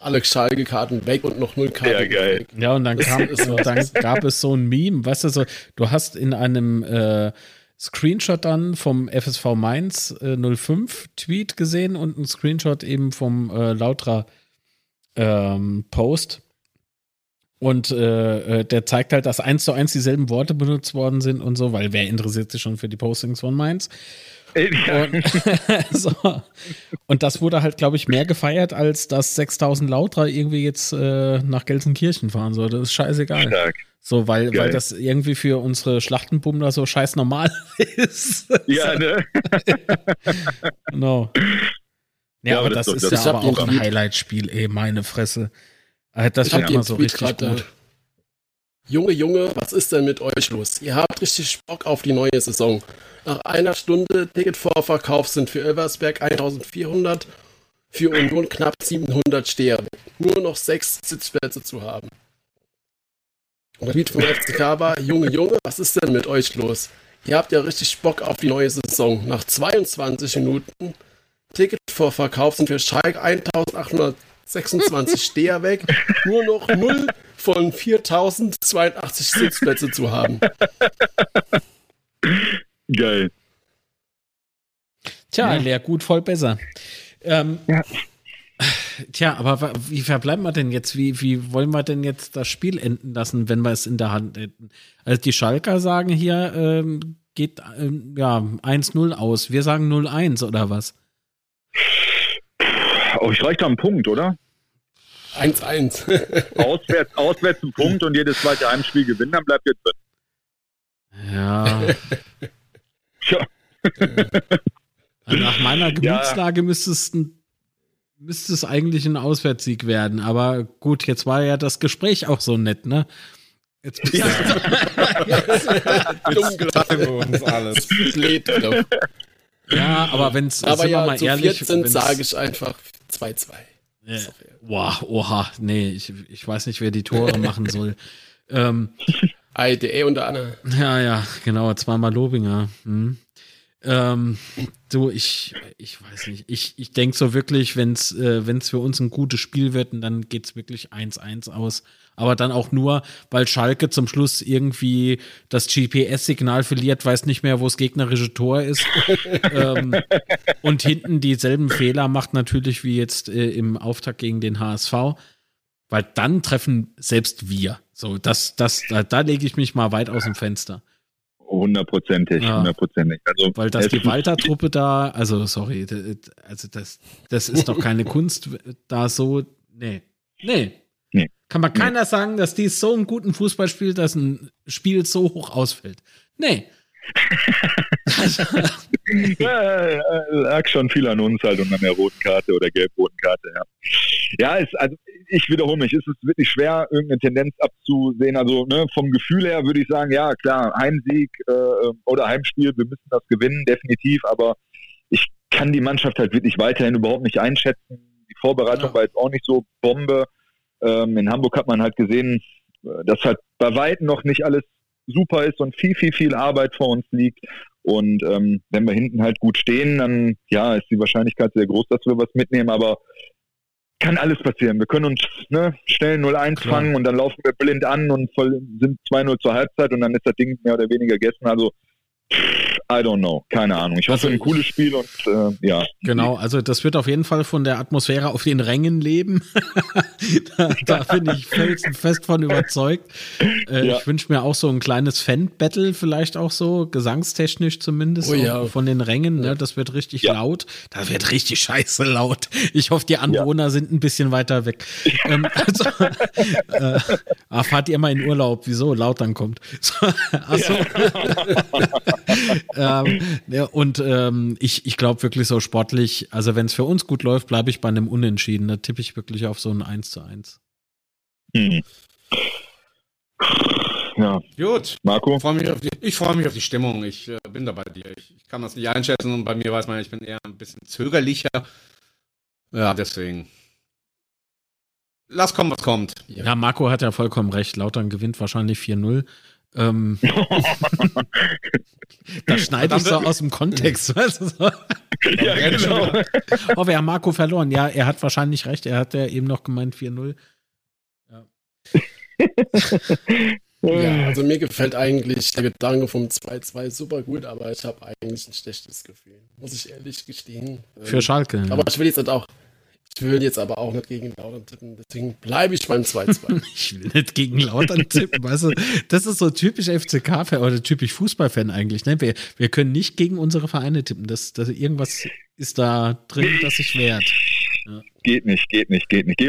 alle Schalke-Karten weg und noch 0 Karten. Ja, geil. Weg. Ja, und dann gab es so ein Meme. Weißt du, so, du hast in einem Screenshot dann vom FSV Mainz 05 Tweet gesehen und einen Screenshot eben vom Lautra Post. Und der zeigt halt, dass 1:1 dieselben Worte benutzt worden sind und so, weil wer interessiert sich schon für die Postings von Mainz? Ja. Und, so. Und das wurde halt, glaube ich, mehr gefeiert, als dass 6000 Lautra irgendwie jetzt nach Gelsenkirchen fahren soll. Das ist scheißegal. Stark. So, weil das irgendwie für unsere Schlachtenbummler so scheiß normal ist. Ja, ne? Genau. Ja, aber das ist ja aber auch ein Highlight-Spiel, ey, meine Fresse. Das wird immer so richtig gut. Junge, was ist denn mit euch los? Ihr habt richtig Bock auf die neue Saison. Nach einer Stunde Ticketvorverkauf sind für Elversberg 1400, für Union knapp 700 Steher. Nur noch 6 Sitzplätze zu haben. Und der Lied vom FCK war, Junge, was ist denn mit euch los? Ihr habt ja richtig Bock auf die neue Saison. Nach 22 Minuten Ticketvorverkauf sind für Schalke 1826 Steher weg, nur noch 0 von 4082 Sitzplätze zu haben. Geil. Tja, leer gut, voll besser. Ja. Tja, aber wie verbleiben wir denn jetzt? Wie wollen wir denn jetzt das Spiel enden lassen, wenn wir es in der Hand hätten? Also die Schalker sagen hier, geht 1-0 aus. Wir sagen 0-1 oder was? Ich reicht da einen Punkt, oder? 1-1. Auswärts einen Punkt und jedes zweite Heimspiel gewinnen, dann bleibt ihr drin. Ja. Tja. Nach meiner Gemütslage müsste es eigentlich ein Auswärtssieg werden. Aber gut, jetzt war ja das Gespräch auch so nett, ne? Jetzt bist wir uns alles. Ja, aber wenn es mal ehrlich ist. 14 sage ich einfach 2-2. Ja. Wow, oha, nee, ich weiß nicht, wer die Tore machen soll. IDE unter anderem. Ja, genau, zweimal Lobinger. Ich weiß nicht. Ich denke so wirklich, wenn es für uns ein gutes Spiel wird, und dann geht es wirklich 1-1 aus. Aber dann auch nur, weil Schalke zum Schluss irgendwie das GPS-Signal verliert, weiß nicht mehr, wo das gegnerische Tor ist. Und hinten dieselben Fehler macht natürlich wie jetzt im Auftakt gegen den HSV. Weil dann treffen selbst wir. So, da lege ich mich mal weit aus dem Fenster. Hundertprozentig. Also, weil dass die Walter-Truppe da, das ist doch keine Kunst da so, nee. Kann man keiner sagen, dass die so einen guten Fußball spielt, dass ein Spiel so hoch ausfällt. Nee. Ja, lag schon viel an uns halt und an der roten Karte oder gelb-roten Karte, ja. Ja, ich wiederhole mich, es ist wirklich schwer, irgendeine Tendenz abzusehen. Also vom Gefühl her würde ich sagen, ja klar, Heimsieg oder Heimspiel, wir müssen das gewinnen, definitiv, aber ich kann die Mannschaft halt wirklich weiterhin überhaupt nicht einschätzen. Die Vorbereitung war jetzt auch nicht so Bombe. In Hamburg hat man halt gesehen, dass halt bei weitem noch nicht alles super ist und viel Arbeit vor uns liegt. Und wenn wir hinten halt gut stehen, dann ist die Wahrscheinlichkeit sehr groß, dass wir was mitnehmen. Aber kann alles passieren. Wir können uns schnell 0-1 fangen und dann laufen wir blind an und sind 2-0 zur Halbzeit und dann ist das Ding mehr oder weniger gegessen. Also I don't know, keine Ahnung. Ich hoffe, ein cooles Spiel und ja. Genau, also das wird auf jeden Fall von der Atmosphäre auf den Rängen leben. da bin ich felsenfest von überzeugt. Ich wünsche mir auch so ein kleines Fan-Battle, vielleicht auch so, gesangstechnisch zumindest, von den Rängen. Ne? Das wird richtig laut. Das wird richtig scheiße laut. Ich hoffe, die Anwohner sind ein bisschen weiter weg. Fahrt ihr mal in Urlaub, wieso? Lautern kommt. Achso. Ich glaube wirklich so sportlich, also wenn es für uns gut läuft, bleibe ich bei einem Unentschieden. Da tippe ich wirklich auf so ein 1:1. Hm. Ja. Gut. Marco? Ich freue mich auf die Stimmung. Ich bin da bei dir. Ich kann das nicht einschätzen und bei mir weiß man, ich bin eher ein bisschen zögerlicher. Ja, deswegen. Lass kommen, was kommt. Ja, Marco hat ja vollkommen recht. Lautern gewinnt wahrscheinlich 4-0. Da schneide ich so aus dem Kontext. Weißt du, so. Ja, genau. Oh, wir haben Marco verloren. Ja, er hat wahrscheinlich recht. Er hat ja eben noch gemeint 4-0. Ja. Ja, also mir gefällt eigentlich der Gedanke vom 2-2 super gut, aber ich habe eigentlich ein schlechtes Gefühl. Muss ich ehrlich gestehen. Für Schalke. Aber ich will jetzt aber auch nicht gegen Lautern tippen, deswegen bleibe ich beim 2-2. Ich will nicht gegen Lautern tippen, weißt du, das ist so typisch FCK-Fan oder typisch Fußballfan eigentlich, ne? Wir können nicht gegen unsere Vereine tippen, das irgendwas ist da drin, das sich wehrt. Ja. Geht nicht.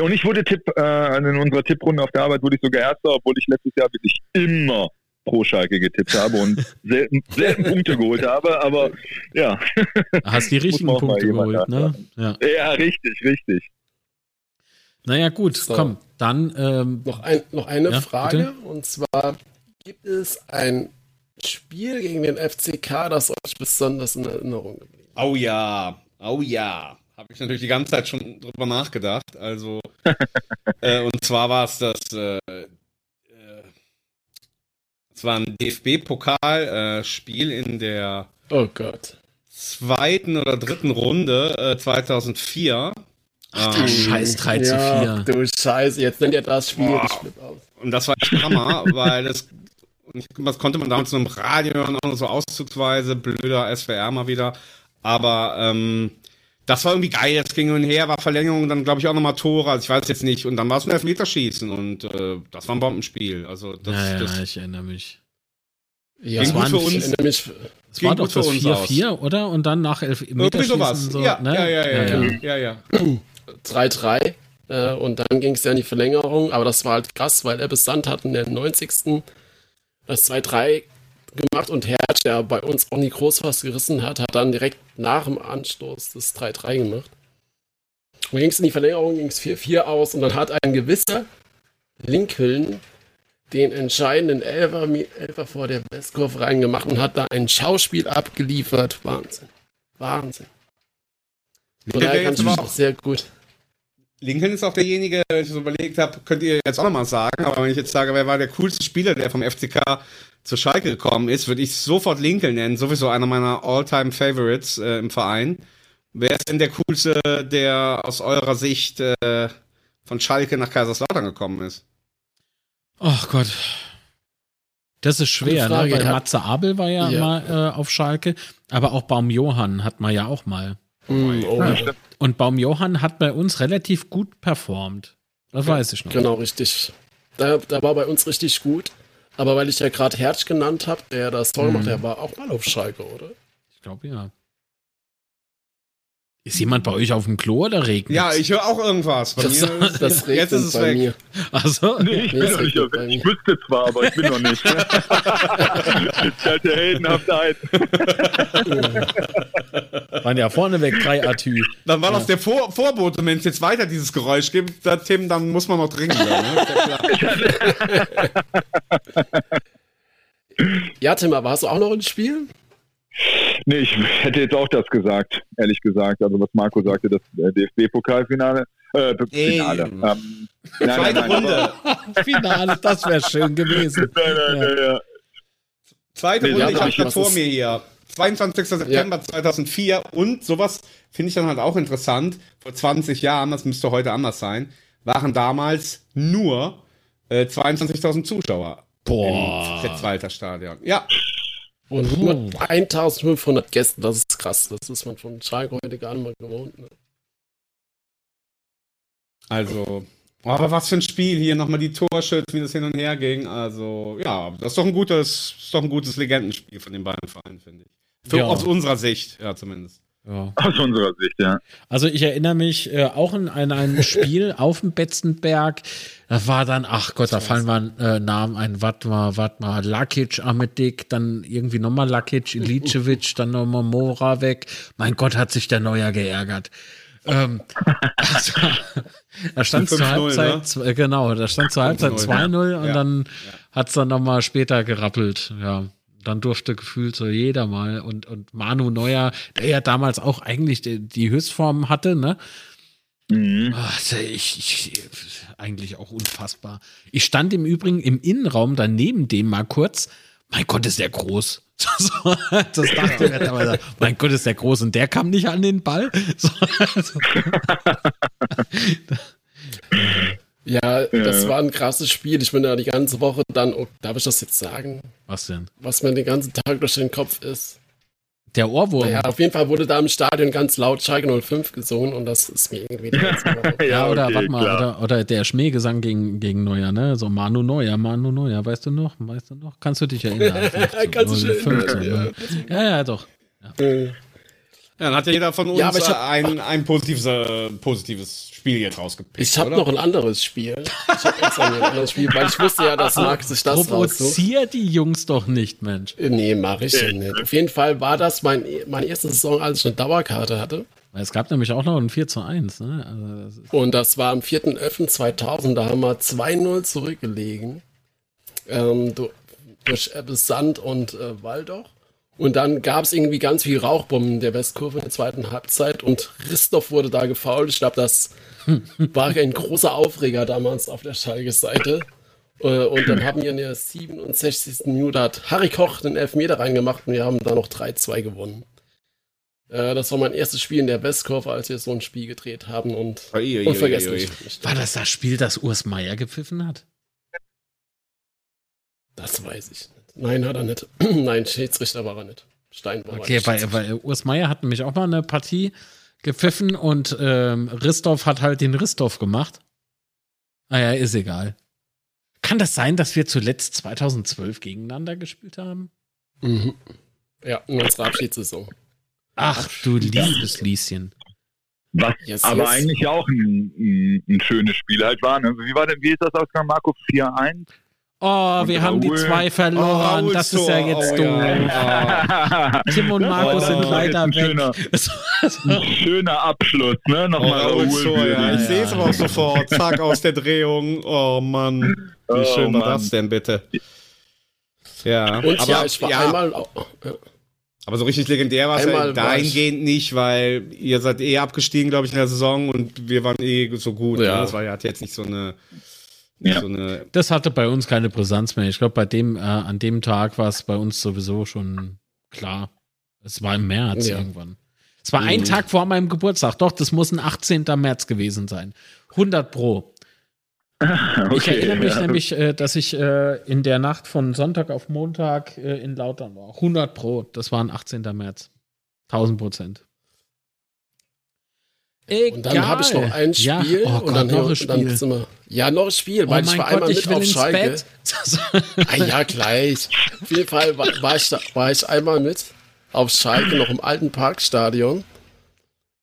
Und ich wurde in unserer Tipprunde auf der Arbeit wurde ich sogar Erster, obwohl ich letztes Jahr wirklich immer pro Schalke getippt habe und selten Punkte geholt habe, aber ja. Hast die richtigen Punkte geholt, ne? Ja, richtig. Naja, gut, so. Komm, dann... Noch eine Frage, bitte? Und zwar, gibt es ein Spiel gegen den FCK, das euch besonders in Erinnerung geblieben ist? Oh ja. Habe ich natürlich die ganze Zeit schon drüber nachgedacht, also und zwar war es das... Es war ein DFB-Pokalspiel in der zweiten oder dritten Runde 2004. Ach du Scheiß, 3-4. Du Scheiße, jetzt nennt ihr das Spiel. Und das war echt Hammer, weil das konnte man damals nur im Radio hören, auch so auszugsweise, blöder SWR mal wieder. Aber das war irgendwie geil, das ging hin und her, war Verlängerung, dann glaube ich auch nochmal Tore, also ich weiß jetzt nicht. Und dann war es ein Elfmeterschießen und das war ein Bombenspiel. Also das ich erinnere mich. Ja, ging gut für uns. Es war doch das 4-4, oder? Und dann nach Elfmeterschießen. Irgendwie sowas. So, ja, ne? ja. 3-3 und dann ging es ja in die Verlängerung, aber das war halt krass, weil Ebbe Sand hat in der 90. das 2-3 gemacht und Hertz, der bei uns auch nie groß was gerissen hat, hat dann direkt nach dem Anstoß das 3-3 gemacht. Und dann ging es in die Verlängerung, ging es 4-4 aus und dann hat ein gewisser Lincoln den entscheidenden Elfer vor der Westkurve reingemacht und hat da ein Schauspiel abgeliefert. Wahnsinn. Von daher kann ich mich auch sehr gut. Lincoln ist auch derjenige, wenn ich so überlegt habe, könnt ihr jetzt auch nochmal sagen, aber wenn ich jetzt sage, wer war der coolste Spieler, der vom FCK zur Schalke gekommen ist, würde ich sofort Lincoln nennen, sowieso einer meiner All-Time-Favorites im Verein. Wer ist denn der coolste, der aus eurer Sicht von Schalke nach Kaiserslautern gekommen ist? Ach Gott. Das ist schwer, Frage, ne? Weil Matze Abel war ja mal auf Schalke, aber auch Baumjohann hat man ja auch mal. Und Baumjohann hat bei uns relativ gut performt. Das weiß ich noch. Genau, richtig. Da war bei uns richtig gut. Aber weil ich ja gerade Hertz genannt habe, der das toll macht, der war auch mal auf Schalke, oder? Ich glaube, ja. Ist jemand bei euch auf dem Klo oder regnet? Ja, ich höre auch irgendwas. Bei mir das regnet jetzt ist es bei weg. Mir. Ach so. Nee, ich bin noch nicht auf weg. Ich wüsste zwar, aber ich bin noch nicht. Ich halte heldenhaft ein. Waren ja vorneweg 3 Atü. Dann war das der Vorbote, wenn es jetzt weiter dieses Geräusch gibt, dann muss man noch dringend sein. Ne? Ja, Tim, aber hast du auch noch ein Spiel? Nee, ich hätte jetzt auch das gesagt, ehrlich gesagt. Also was Marco sagte, das DFB-Pokalfinale. Finale. Zweite Runde. Finale, das wäre schön gewesen. Zweite Runde, ich habe das vor mir hier. 22. September 2004 und sowas finde ich dann halt auch interessant. Vor 20 Jahren, das müsste heute anders sein, waren damals nur 22.000 Zuschauer im Fritz-Walter Stadion. Ja. Und 1.500 Gästen, das ist krass. Das ist man von Schalke heute gar nicht mehr gewohnt. Ne? Also, aber was für ein Spiel hier, nochmal die Torschützen, wie das hin und her ging. Also, ja, das ist doch ein gutes Legendenspiel von den beiden Vereinen, finde ich. Aus unserer Sicht, ja, zumindest. Ja. Aus unserer Sicht, ja. Also ich erinnere mich auch an ein Spiel auf dem Betzenberg. Da war dann, ach Gott, da fallen mal Namen ein. Warte mal, Lakic, Ahmedik, dann irgendwie nochmal Lakic, Ilicevic, dann nochmal Moravec. Mein Gott, hat sich der Neuer geärgert. Also, da stand zur Halbzeit, ne? Genau, da stand zur Halbzeit 2-0 und dann hat es dann nochmal später gerappelt, ja. Dann durfte gefühlt so jeder mal und Manu Neuer, der ja damals auch eigentlich die Höchstform hatte, ne? Mhm. Also ich eigentlich auch unfassbar. Ich stand im Übrigen im Innenraum daneben dem mal kurz. Mein Gott, ist der groß. Das dachte ich mir, aber mein Gott, ist der groß und der kam nicht an den Ball. Ja, das war ein krasses Spiel. Ich bin da die ganze Woche dann, darf ich das jetzt sagen? Was denn? Was mir den ganzen Tag durch den Kopf ist. Der Ohrwurm. Ja, auf jeden Fall wurde da im Stadion ganz laut Schalke 05 gesungen und das ist mir irgendwie die ganze Woche. Ja, oder okay, warte mal, oder der Schmähgesang gegen Neuer, ne? So Manu Neuer, weißt du noch? Kannst du dich erinnern? 15, kannst du dich erinnern? Ja, doch. Ja. Ja, dann hat ja jeder von uns ein positives Spiel jetzt rausgepickt. Ich habe noch ein anderes Spiel. Ich habe extra ein anderes Spiel, weil ich wusste ja, dass Max sich das raussucht. Provozier die Jungs doch nicht, Mensch. Nee, mach ich ja nicht. Auf jeden Fall war das meine erste Saison, als ich eine Dauerkarte hatte. Es gab nämlich auch noch ein 4-1. Ne? Also und das war am 4.11.2000, da haben wir 2-0 zurückgelegen. Durch Ebbesand und Waldoch. Und dann gab es irgendwie ganz viel Rauchbomben in der Westkurve in der zweiten Halbzeit und Christoph wurde da gefoult. Ich glaube, das war ein großer Aufreger damals auf der Schalke-Seite. Und dann haben wir in der 67. Minute hat Harry Koch den Elfmeter reingemacht und wir haben da noch 3-2 gewonnen. Das war mein erstes Spiel in der Westkurve, als wir so ein Spiel gedreht haben und unvergesslich. War das das Spiel, das Urs Meier gepfiffen hat? Das weiß ich nicht. Nein, hat er nicht. Nein, Schiedsrichter war er nicht. Steinbauer. Okay, bei Urs Meier hat nämlich auch mal eine Partie gepfiffen und Ristoff hat halt den Ristoff gemacht. Naja, ist egal. Kann das sein, dass wir zuletzt 2012 gegeneinander gespielt haben? Mhm. Ja, in unserer Abschiedssaison. Ach du liebes Lieschen. Was yes, aber yes. Eigentlich auch ein schönes Spiel halt war. Ne? Wie ist das ausgegangen, Marco? 4-1? Oh, und wir haben die zwei verloren. Oh, das ist ja jetzt doof. Ja. Tim und Markus sind leider weg. Ein schöner Abschluss, ne? Nochmal Raoul. Ja. Ich sehe es aber auch sofort. Zack, aus der Drehung. Oh Mann. Wie schön war das denn bitte? Ja. Und aber, ich war einmal auch. Aber so richtig legendär war es ja dahingehend nicht, weil ihr seid abgestiegen, glaube ich, in der Saison und wir waren so gut. Ja. Ne? Das war ja jetzt nicht so eine. Ja. Das hatte bei uns keine Brisanz mehr. Ich glaube, an dem Tag war es bei uns sowieso schon klar. Es war im März irgendwann. Es war ein Tag vor meinem Geburtstag. Doch, das muss ein 18. März gewesen sein. 100%. Okay, ich erinnere mich nämlich, dass ich in der Nacht von Sonntag auf Montag in Lautern war. 100%. Das war ein 18. März. 1000%. Egal. Und dann habe ich noch ein Spiel. Ja. Oh Gott, und dann noch ein Spiel. Noch ein Spiel, weil ich war einmal mit auf Schalke. Ja, gleich. Auf jeden Fall war ich einmal mit auf Schalke, noch im alten Parkstadion.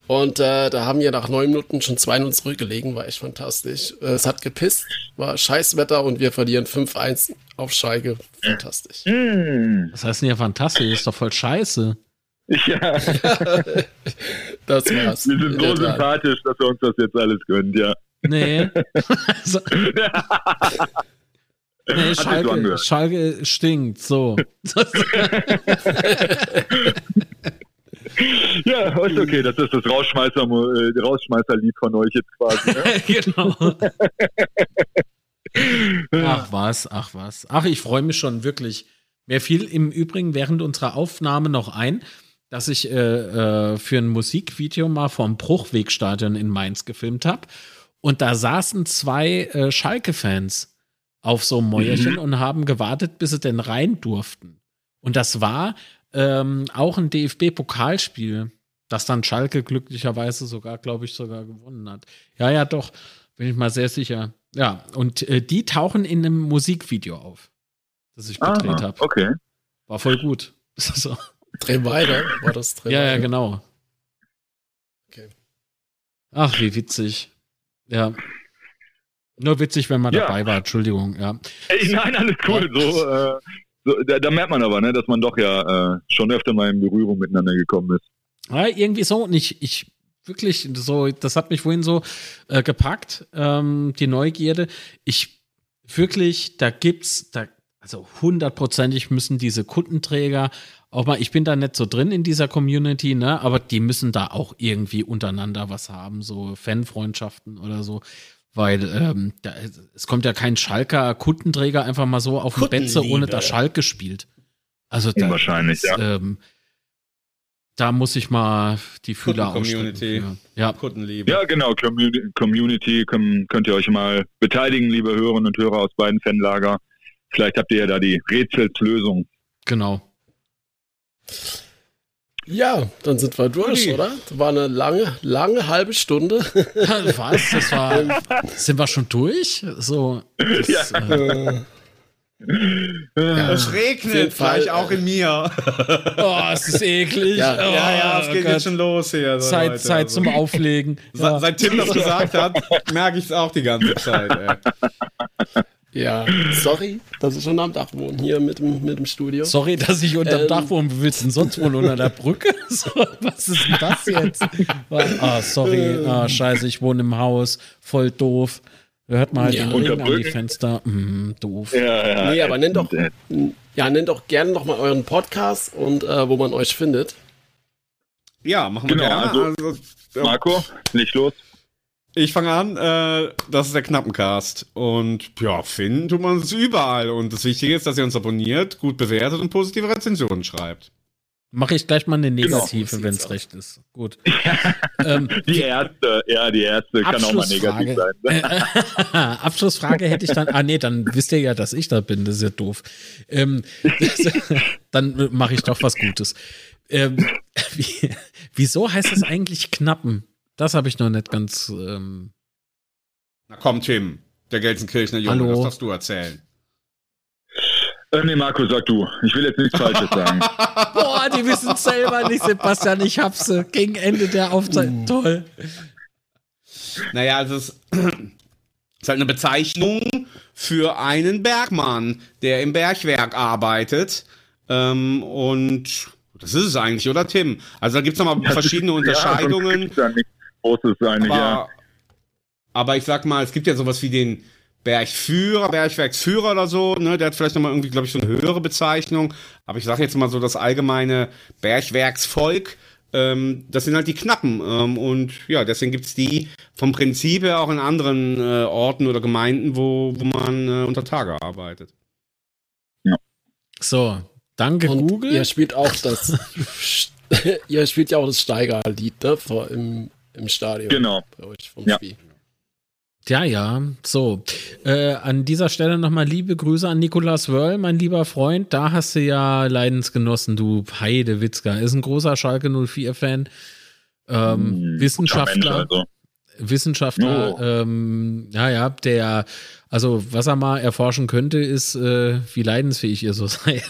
Und da haben wir nach 9 Minuten schon 2-0 zurückgelegen, war echt fantastisch. Es hat gepisst, war Scheißwetter und wir verlieren 5-1 auf Schalke. Fantastisch. Was heißt denn ja fantastisch? Das ist doch voll scheiße. Ja, das war's. Wir sind so sympathisch, dass wir uns das jetzt alles gönnen, ja. Nee. Also, nee, Schalke stinkt, so. Ja, ist okay, das ist das Rausschmeißerlied von euch jetzt quasi. Ne? Genau. Ach was. Ach, ich freue mich schon wirklich Mir fiel im Übrigen während unserer Aufnahme noch ein, dass ich für ein Musikvideo mal vom Bruchwegstadion in Mainz gefilmt habe. Und da saßen zwei Schalke-Fans auf so einem Mäuerchen und haben gewartet, bis sie denn rein durften. Und das war auch ein DFB-Pokalspiel, das dann Schalke glücklicherweise sogar, glaube ich, sogar gewonnen hat. Ja, ja, doch, bin ich mal sehr sicher. Ja, und die tauchen in einem Musikvideo auf, das ich gedreht habe. Okay. War voll gut. So. Dreh weiter, war das Dreh. Ja, ja, genau. Okay. Ach, wie witzig. Ja. Nur witzig, wenn man dabei war, Entschuldigung, ja. Ey, nein, alles cool. So, da merkt man aber, ne, dass man doch schon öfter mal in Berührung miteinander gekommen ist. Ja, irgendwie so. Und ich wirklich so, das hat mich vorhin so gepackt, die Neugierde. Ich wirklich, also hundertprozentig müssen diese Kundenträger auch mal, ich bin da nicht so drin in dieser Community, ne, aber die müssen da auch irgendwie untereinander was haben, so Fanfreundschaften oder so, weil es kommt ja kein Schalker Kundenträger einfach mal so auf den Betze, ohne dass Schalke spielt. Also da wahrscheinlich, ist, da muss ich mal die Fühler ausstrecken. Ja. Kuttenliebe. Ja, genau, Community könnt ihr euch mal beteiligen, liebe Hörerinnen und Hörer aus beiden Fanlager. Vielleicht habt ihr ja da die Rätselslösung. Genau. Ja, dann sind wir durch, oder? Das war eine lange, lange halbe Stunde. Was? Das war. Sind wir schon durch? So. Das, ja. Es regnet vielleicht auch in mir. Oh, es ist eklig. Ja, es geht jetzt schon los hier. So Zeit zum Auflegen. Ja. Seit Tim das gesagt hat, merke ich es auch die ganze Zeit. Ey. Ja, sorry, dass ich unterm Dach wohne, hier mit dem Studio. Sorry, dass ich unterm Dach wohne, willst du denn sonst wohl unter der Brücke? So, was ist denn das jetzt? Scheiße, ich wohne im Haus, voll doof. Da hört man halt den Regen an die Fenster, doof. Ja, nee, aber nennt doch gerne nochmal euren Podcast und wo man euch findet. Ja, machen wir gerne. Also, Marco, nicht los. Ich fange an, das ist der Knappencast und ja, finden tut man es überall und das Wichtige ist, dass ihr uns abonniert, gut bewertet und positive Rezensionen schreibt. Mache ich gleich mal eine negative, wenn es recht ist. Gut. Die erste kann auch mal negativ sein. Abschlussfrage hätte ich dann, dann wisst ihr ja, dass ich da bin, das ist ja doof. Dann mache ich doch was Gutes. Wieso heißt das eigentlich Knappen? Das habe ich noch nicht ganz. Na komm, Tim, der Gelsenkirchener Junge, hallo. Das darfst du erzählen. Nee, Marco, sag du. Ich will jetzt nichts Falsches sagen. Boah, die wissen es selber nicht, Sebastian, ich hab's gegen Ende der Aufzeichnung. Toll. Naja, es ist halt eine Bezeichnung für einen Bergmann, der im Bergwerk arbeitet. Und das ist es eigentlich, oder Tim? Also da gibt es nochmal verschiedene Unterscheidungen. Ja, Großes eine, aber ich sag mal, es gibt ja sowas wie den Bergwerksführer oder so, ne? Der hat vielleicht nochmal irgendwie, glaube ich, so eine höhere Bezeichnung, aber ich sag jetzt mal so das allgemeine Bergwerksvolk, das sind halt die Knappen und ja, deswegen gibt's die vom Prinzip her auch in anderen Orten oder Gemeinden, wo man unter Tage arbeitet. Ja. So, danke und Google. Ihr spielt auch das ihr spielt ja auch das Steigerlied, ne? Im Stadion. Genau. Bei euch vom Spiel. Ja. So. An dieser Stelle nochmal liebe Grüße an Nikolaus Wörl, mein lieber Freund. Da hast du ja Leidensgenossen, du Heidewitzka. Ist ein großer Schalke 04-Fan. Wissenschaftler. Der, also was er mal erforschen könnte, ist, wie leidensfähig ihr so seid.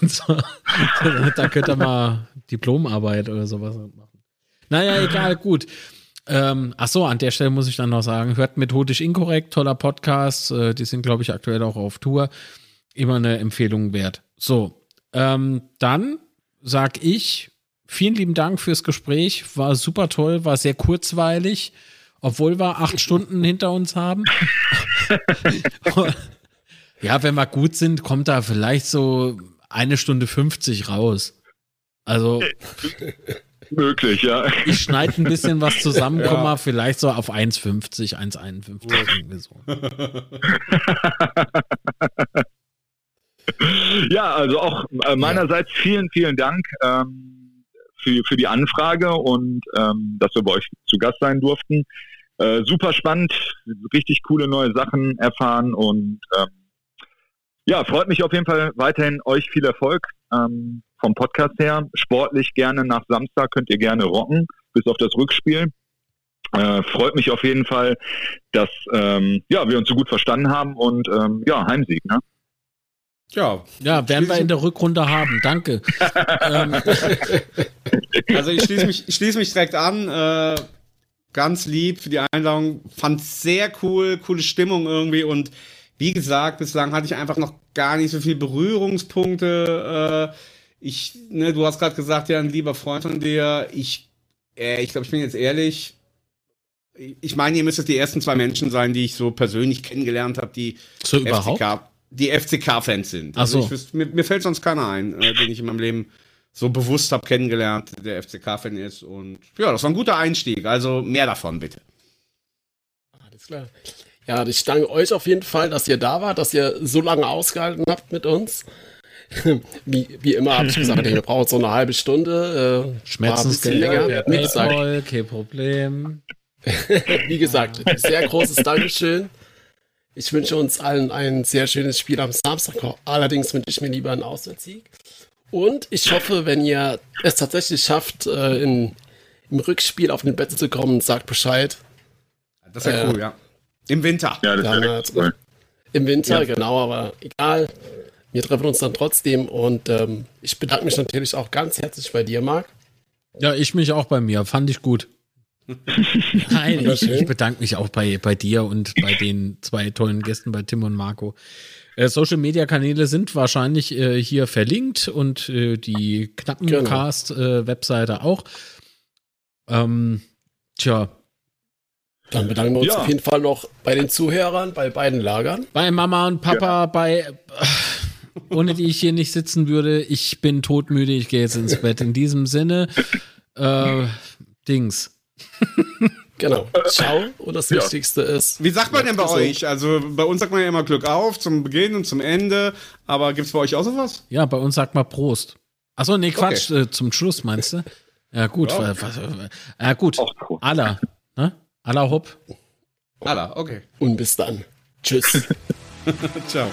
Da könnt ihr mal Diplomarbeit oder sowas machen. Naja, egal, gut. An der Stelle muss ich dann noch sagen, hört Methodisch Inkorrekt, toller Podcast, die sind, glaube ich, aktuell auch auf Tour, immer eine Empfehlung wert. So, dann sag ich, vielen lieben Dank fürs Gespräch, war super toll, war sehr kurzweilig, obwohl wir 8 Stunden hinter uns haben. Ja, wenn wir gut sind, kommt da vielleicht so 1 Stunde 50 raus. Also... möglich, ja. Ich schneide ein bisschen was zusammen, mal vielleicht so auf 1,50, 1,51 irgendwie so. Ja, also auch meinerseits vielen, vielen Dank für die Anfrage und dass wir bei euch zu Gast sein durften. Super spannend, richtig coole neue Sachen erfahren und ja, freut mich auf jeden Fall weiterhin, euch viel Erfolg vom Podcast her. Sportlich gerne nach Samstag könnt ihr gerne rocken, bis auf das Rückspiel. Freut mich auf jeden Fall, dass wir uns so gut verstanden haben und Heimsieg, ne? Ja, werden wir in der Rückrunde haben. Danke. Also ich schließe mich direkt an. Ganz lieb für die Einladung. Fand's sehr cool, coole Stimmung irgendwie. Und wie gesagt, bislang hatte ich einfach noch gar nicht so viele Berührungspunkte. Du hast gerade gesagt, ja, ein lieber Freund von dir. Ich glaube, ich bin jetzt ehrlich. Ich meine, ihr müsstet die ersten zwei Menschen sein, die ich so persönlich kennengelernt habe, die so überhaupt die FCK-Fans sind. Also so. Mir fällt sonst keiner ein, den ich in meinem Leben so bewusst habe kennengelernt, der FCK-Fan ist. Und ja, das war ein guter Einstieg. Also mehr davon, bitte. Alles klar. Ja, ich danke euch auf jeden Fall, dass ihr da wart, dass ihr so lange ausgehalten habt mit uns. Wie immer habe ich gesagt, ihr braucht so eine halbe Stunde. Schmerzensgeld, voll, kein Problem. Wie gesagt, sehr großes Dankeschön. Ich wünsche uns allen ein sehr schönes Spiel am Samstag. Allerdings wünsche ich mir lieber einen Auswärtssieg. Und ich hoffe, wenn ihr es tatsächlich schafft, im Rückspiel auf den Betze zu kommen, sagt Bescheid. Das wäre cool, ja. Im Winter. Ja, das wäre cool. Im Winter, ja. Genau, aber egal. Wir treffen uns dann trotzdem. Und ich bedanke mich natürlich auch ganz herzlich bei dir, Marc. Ja, ich mich auch bei mir. Fand ich gut. Nein, ich bedanke mich auch bei dir und bei den zwei tollen Gästen, bei Tim und Marco. Social-Media-Kanäle sind wahrscheinlich hier verlinkt und die Knappencast-Webseite auch. Dann bedanken wir uns auf jeden Fall noch bei den Zuhörern, bei beiden Lagern. Bei Mama und Papa, ohne die ich hier nicht sitzen würde. Ich bin todmüde, ich gehe jetzt ins Bett. In diesem Sinne, Dings. Genau. Ciao. Und das Wichtigste ist. Wie sagt man denn bei euch? Also bei uns sagt man ja immer Glück auf zum Beginn und zum Ende. Aber gibt's bei euch auch sowas? Ja, bei uns sagt man Prost. Achso, nee, Quatsch. Okay. Zum Schluss meinst du? Ja, gut. Ja, gut. Allah. Ne? Allah hopp. Allah, okay. Und bis dann. Tschüss. Ciao.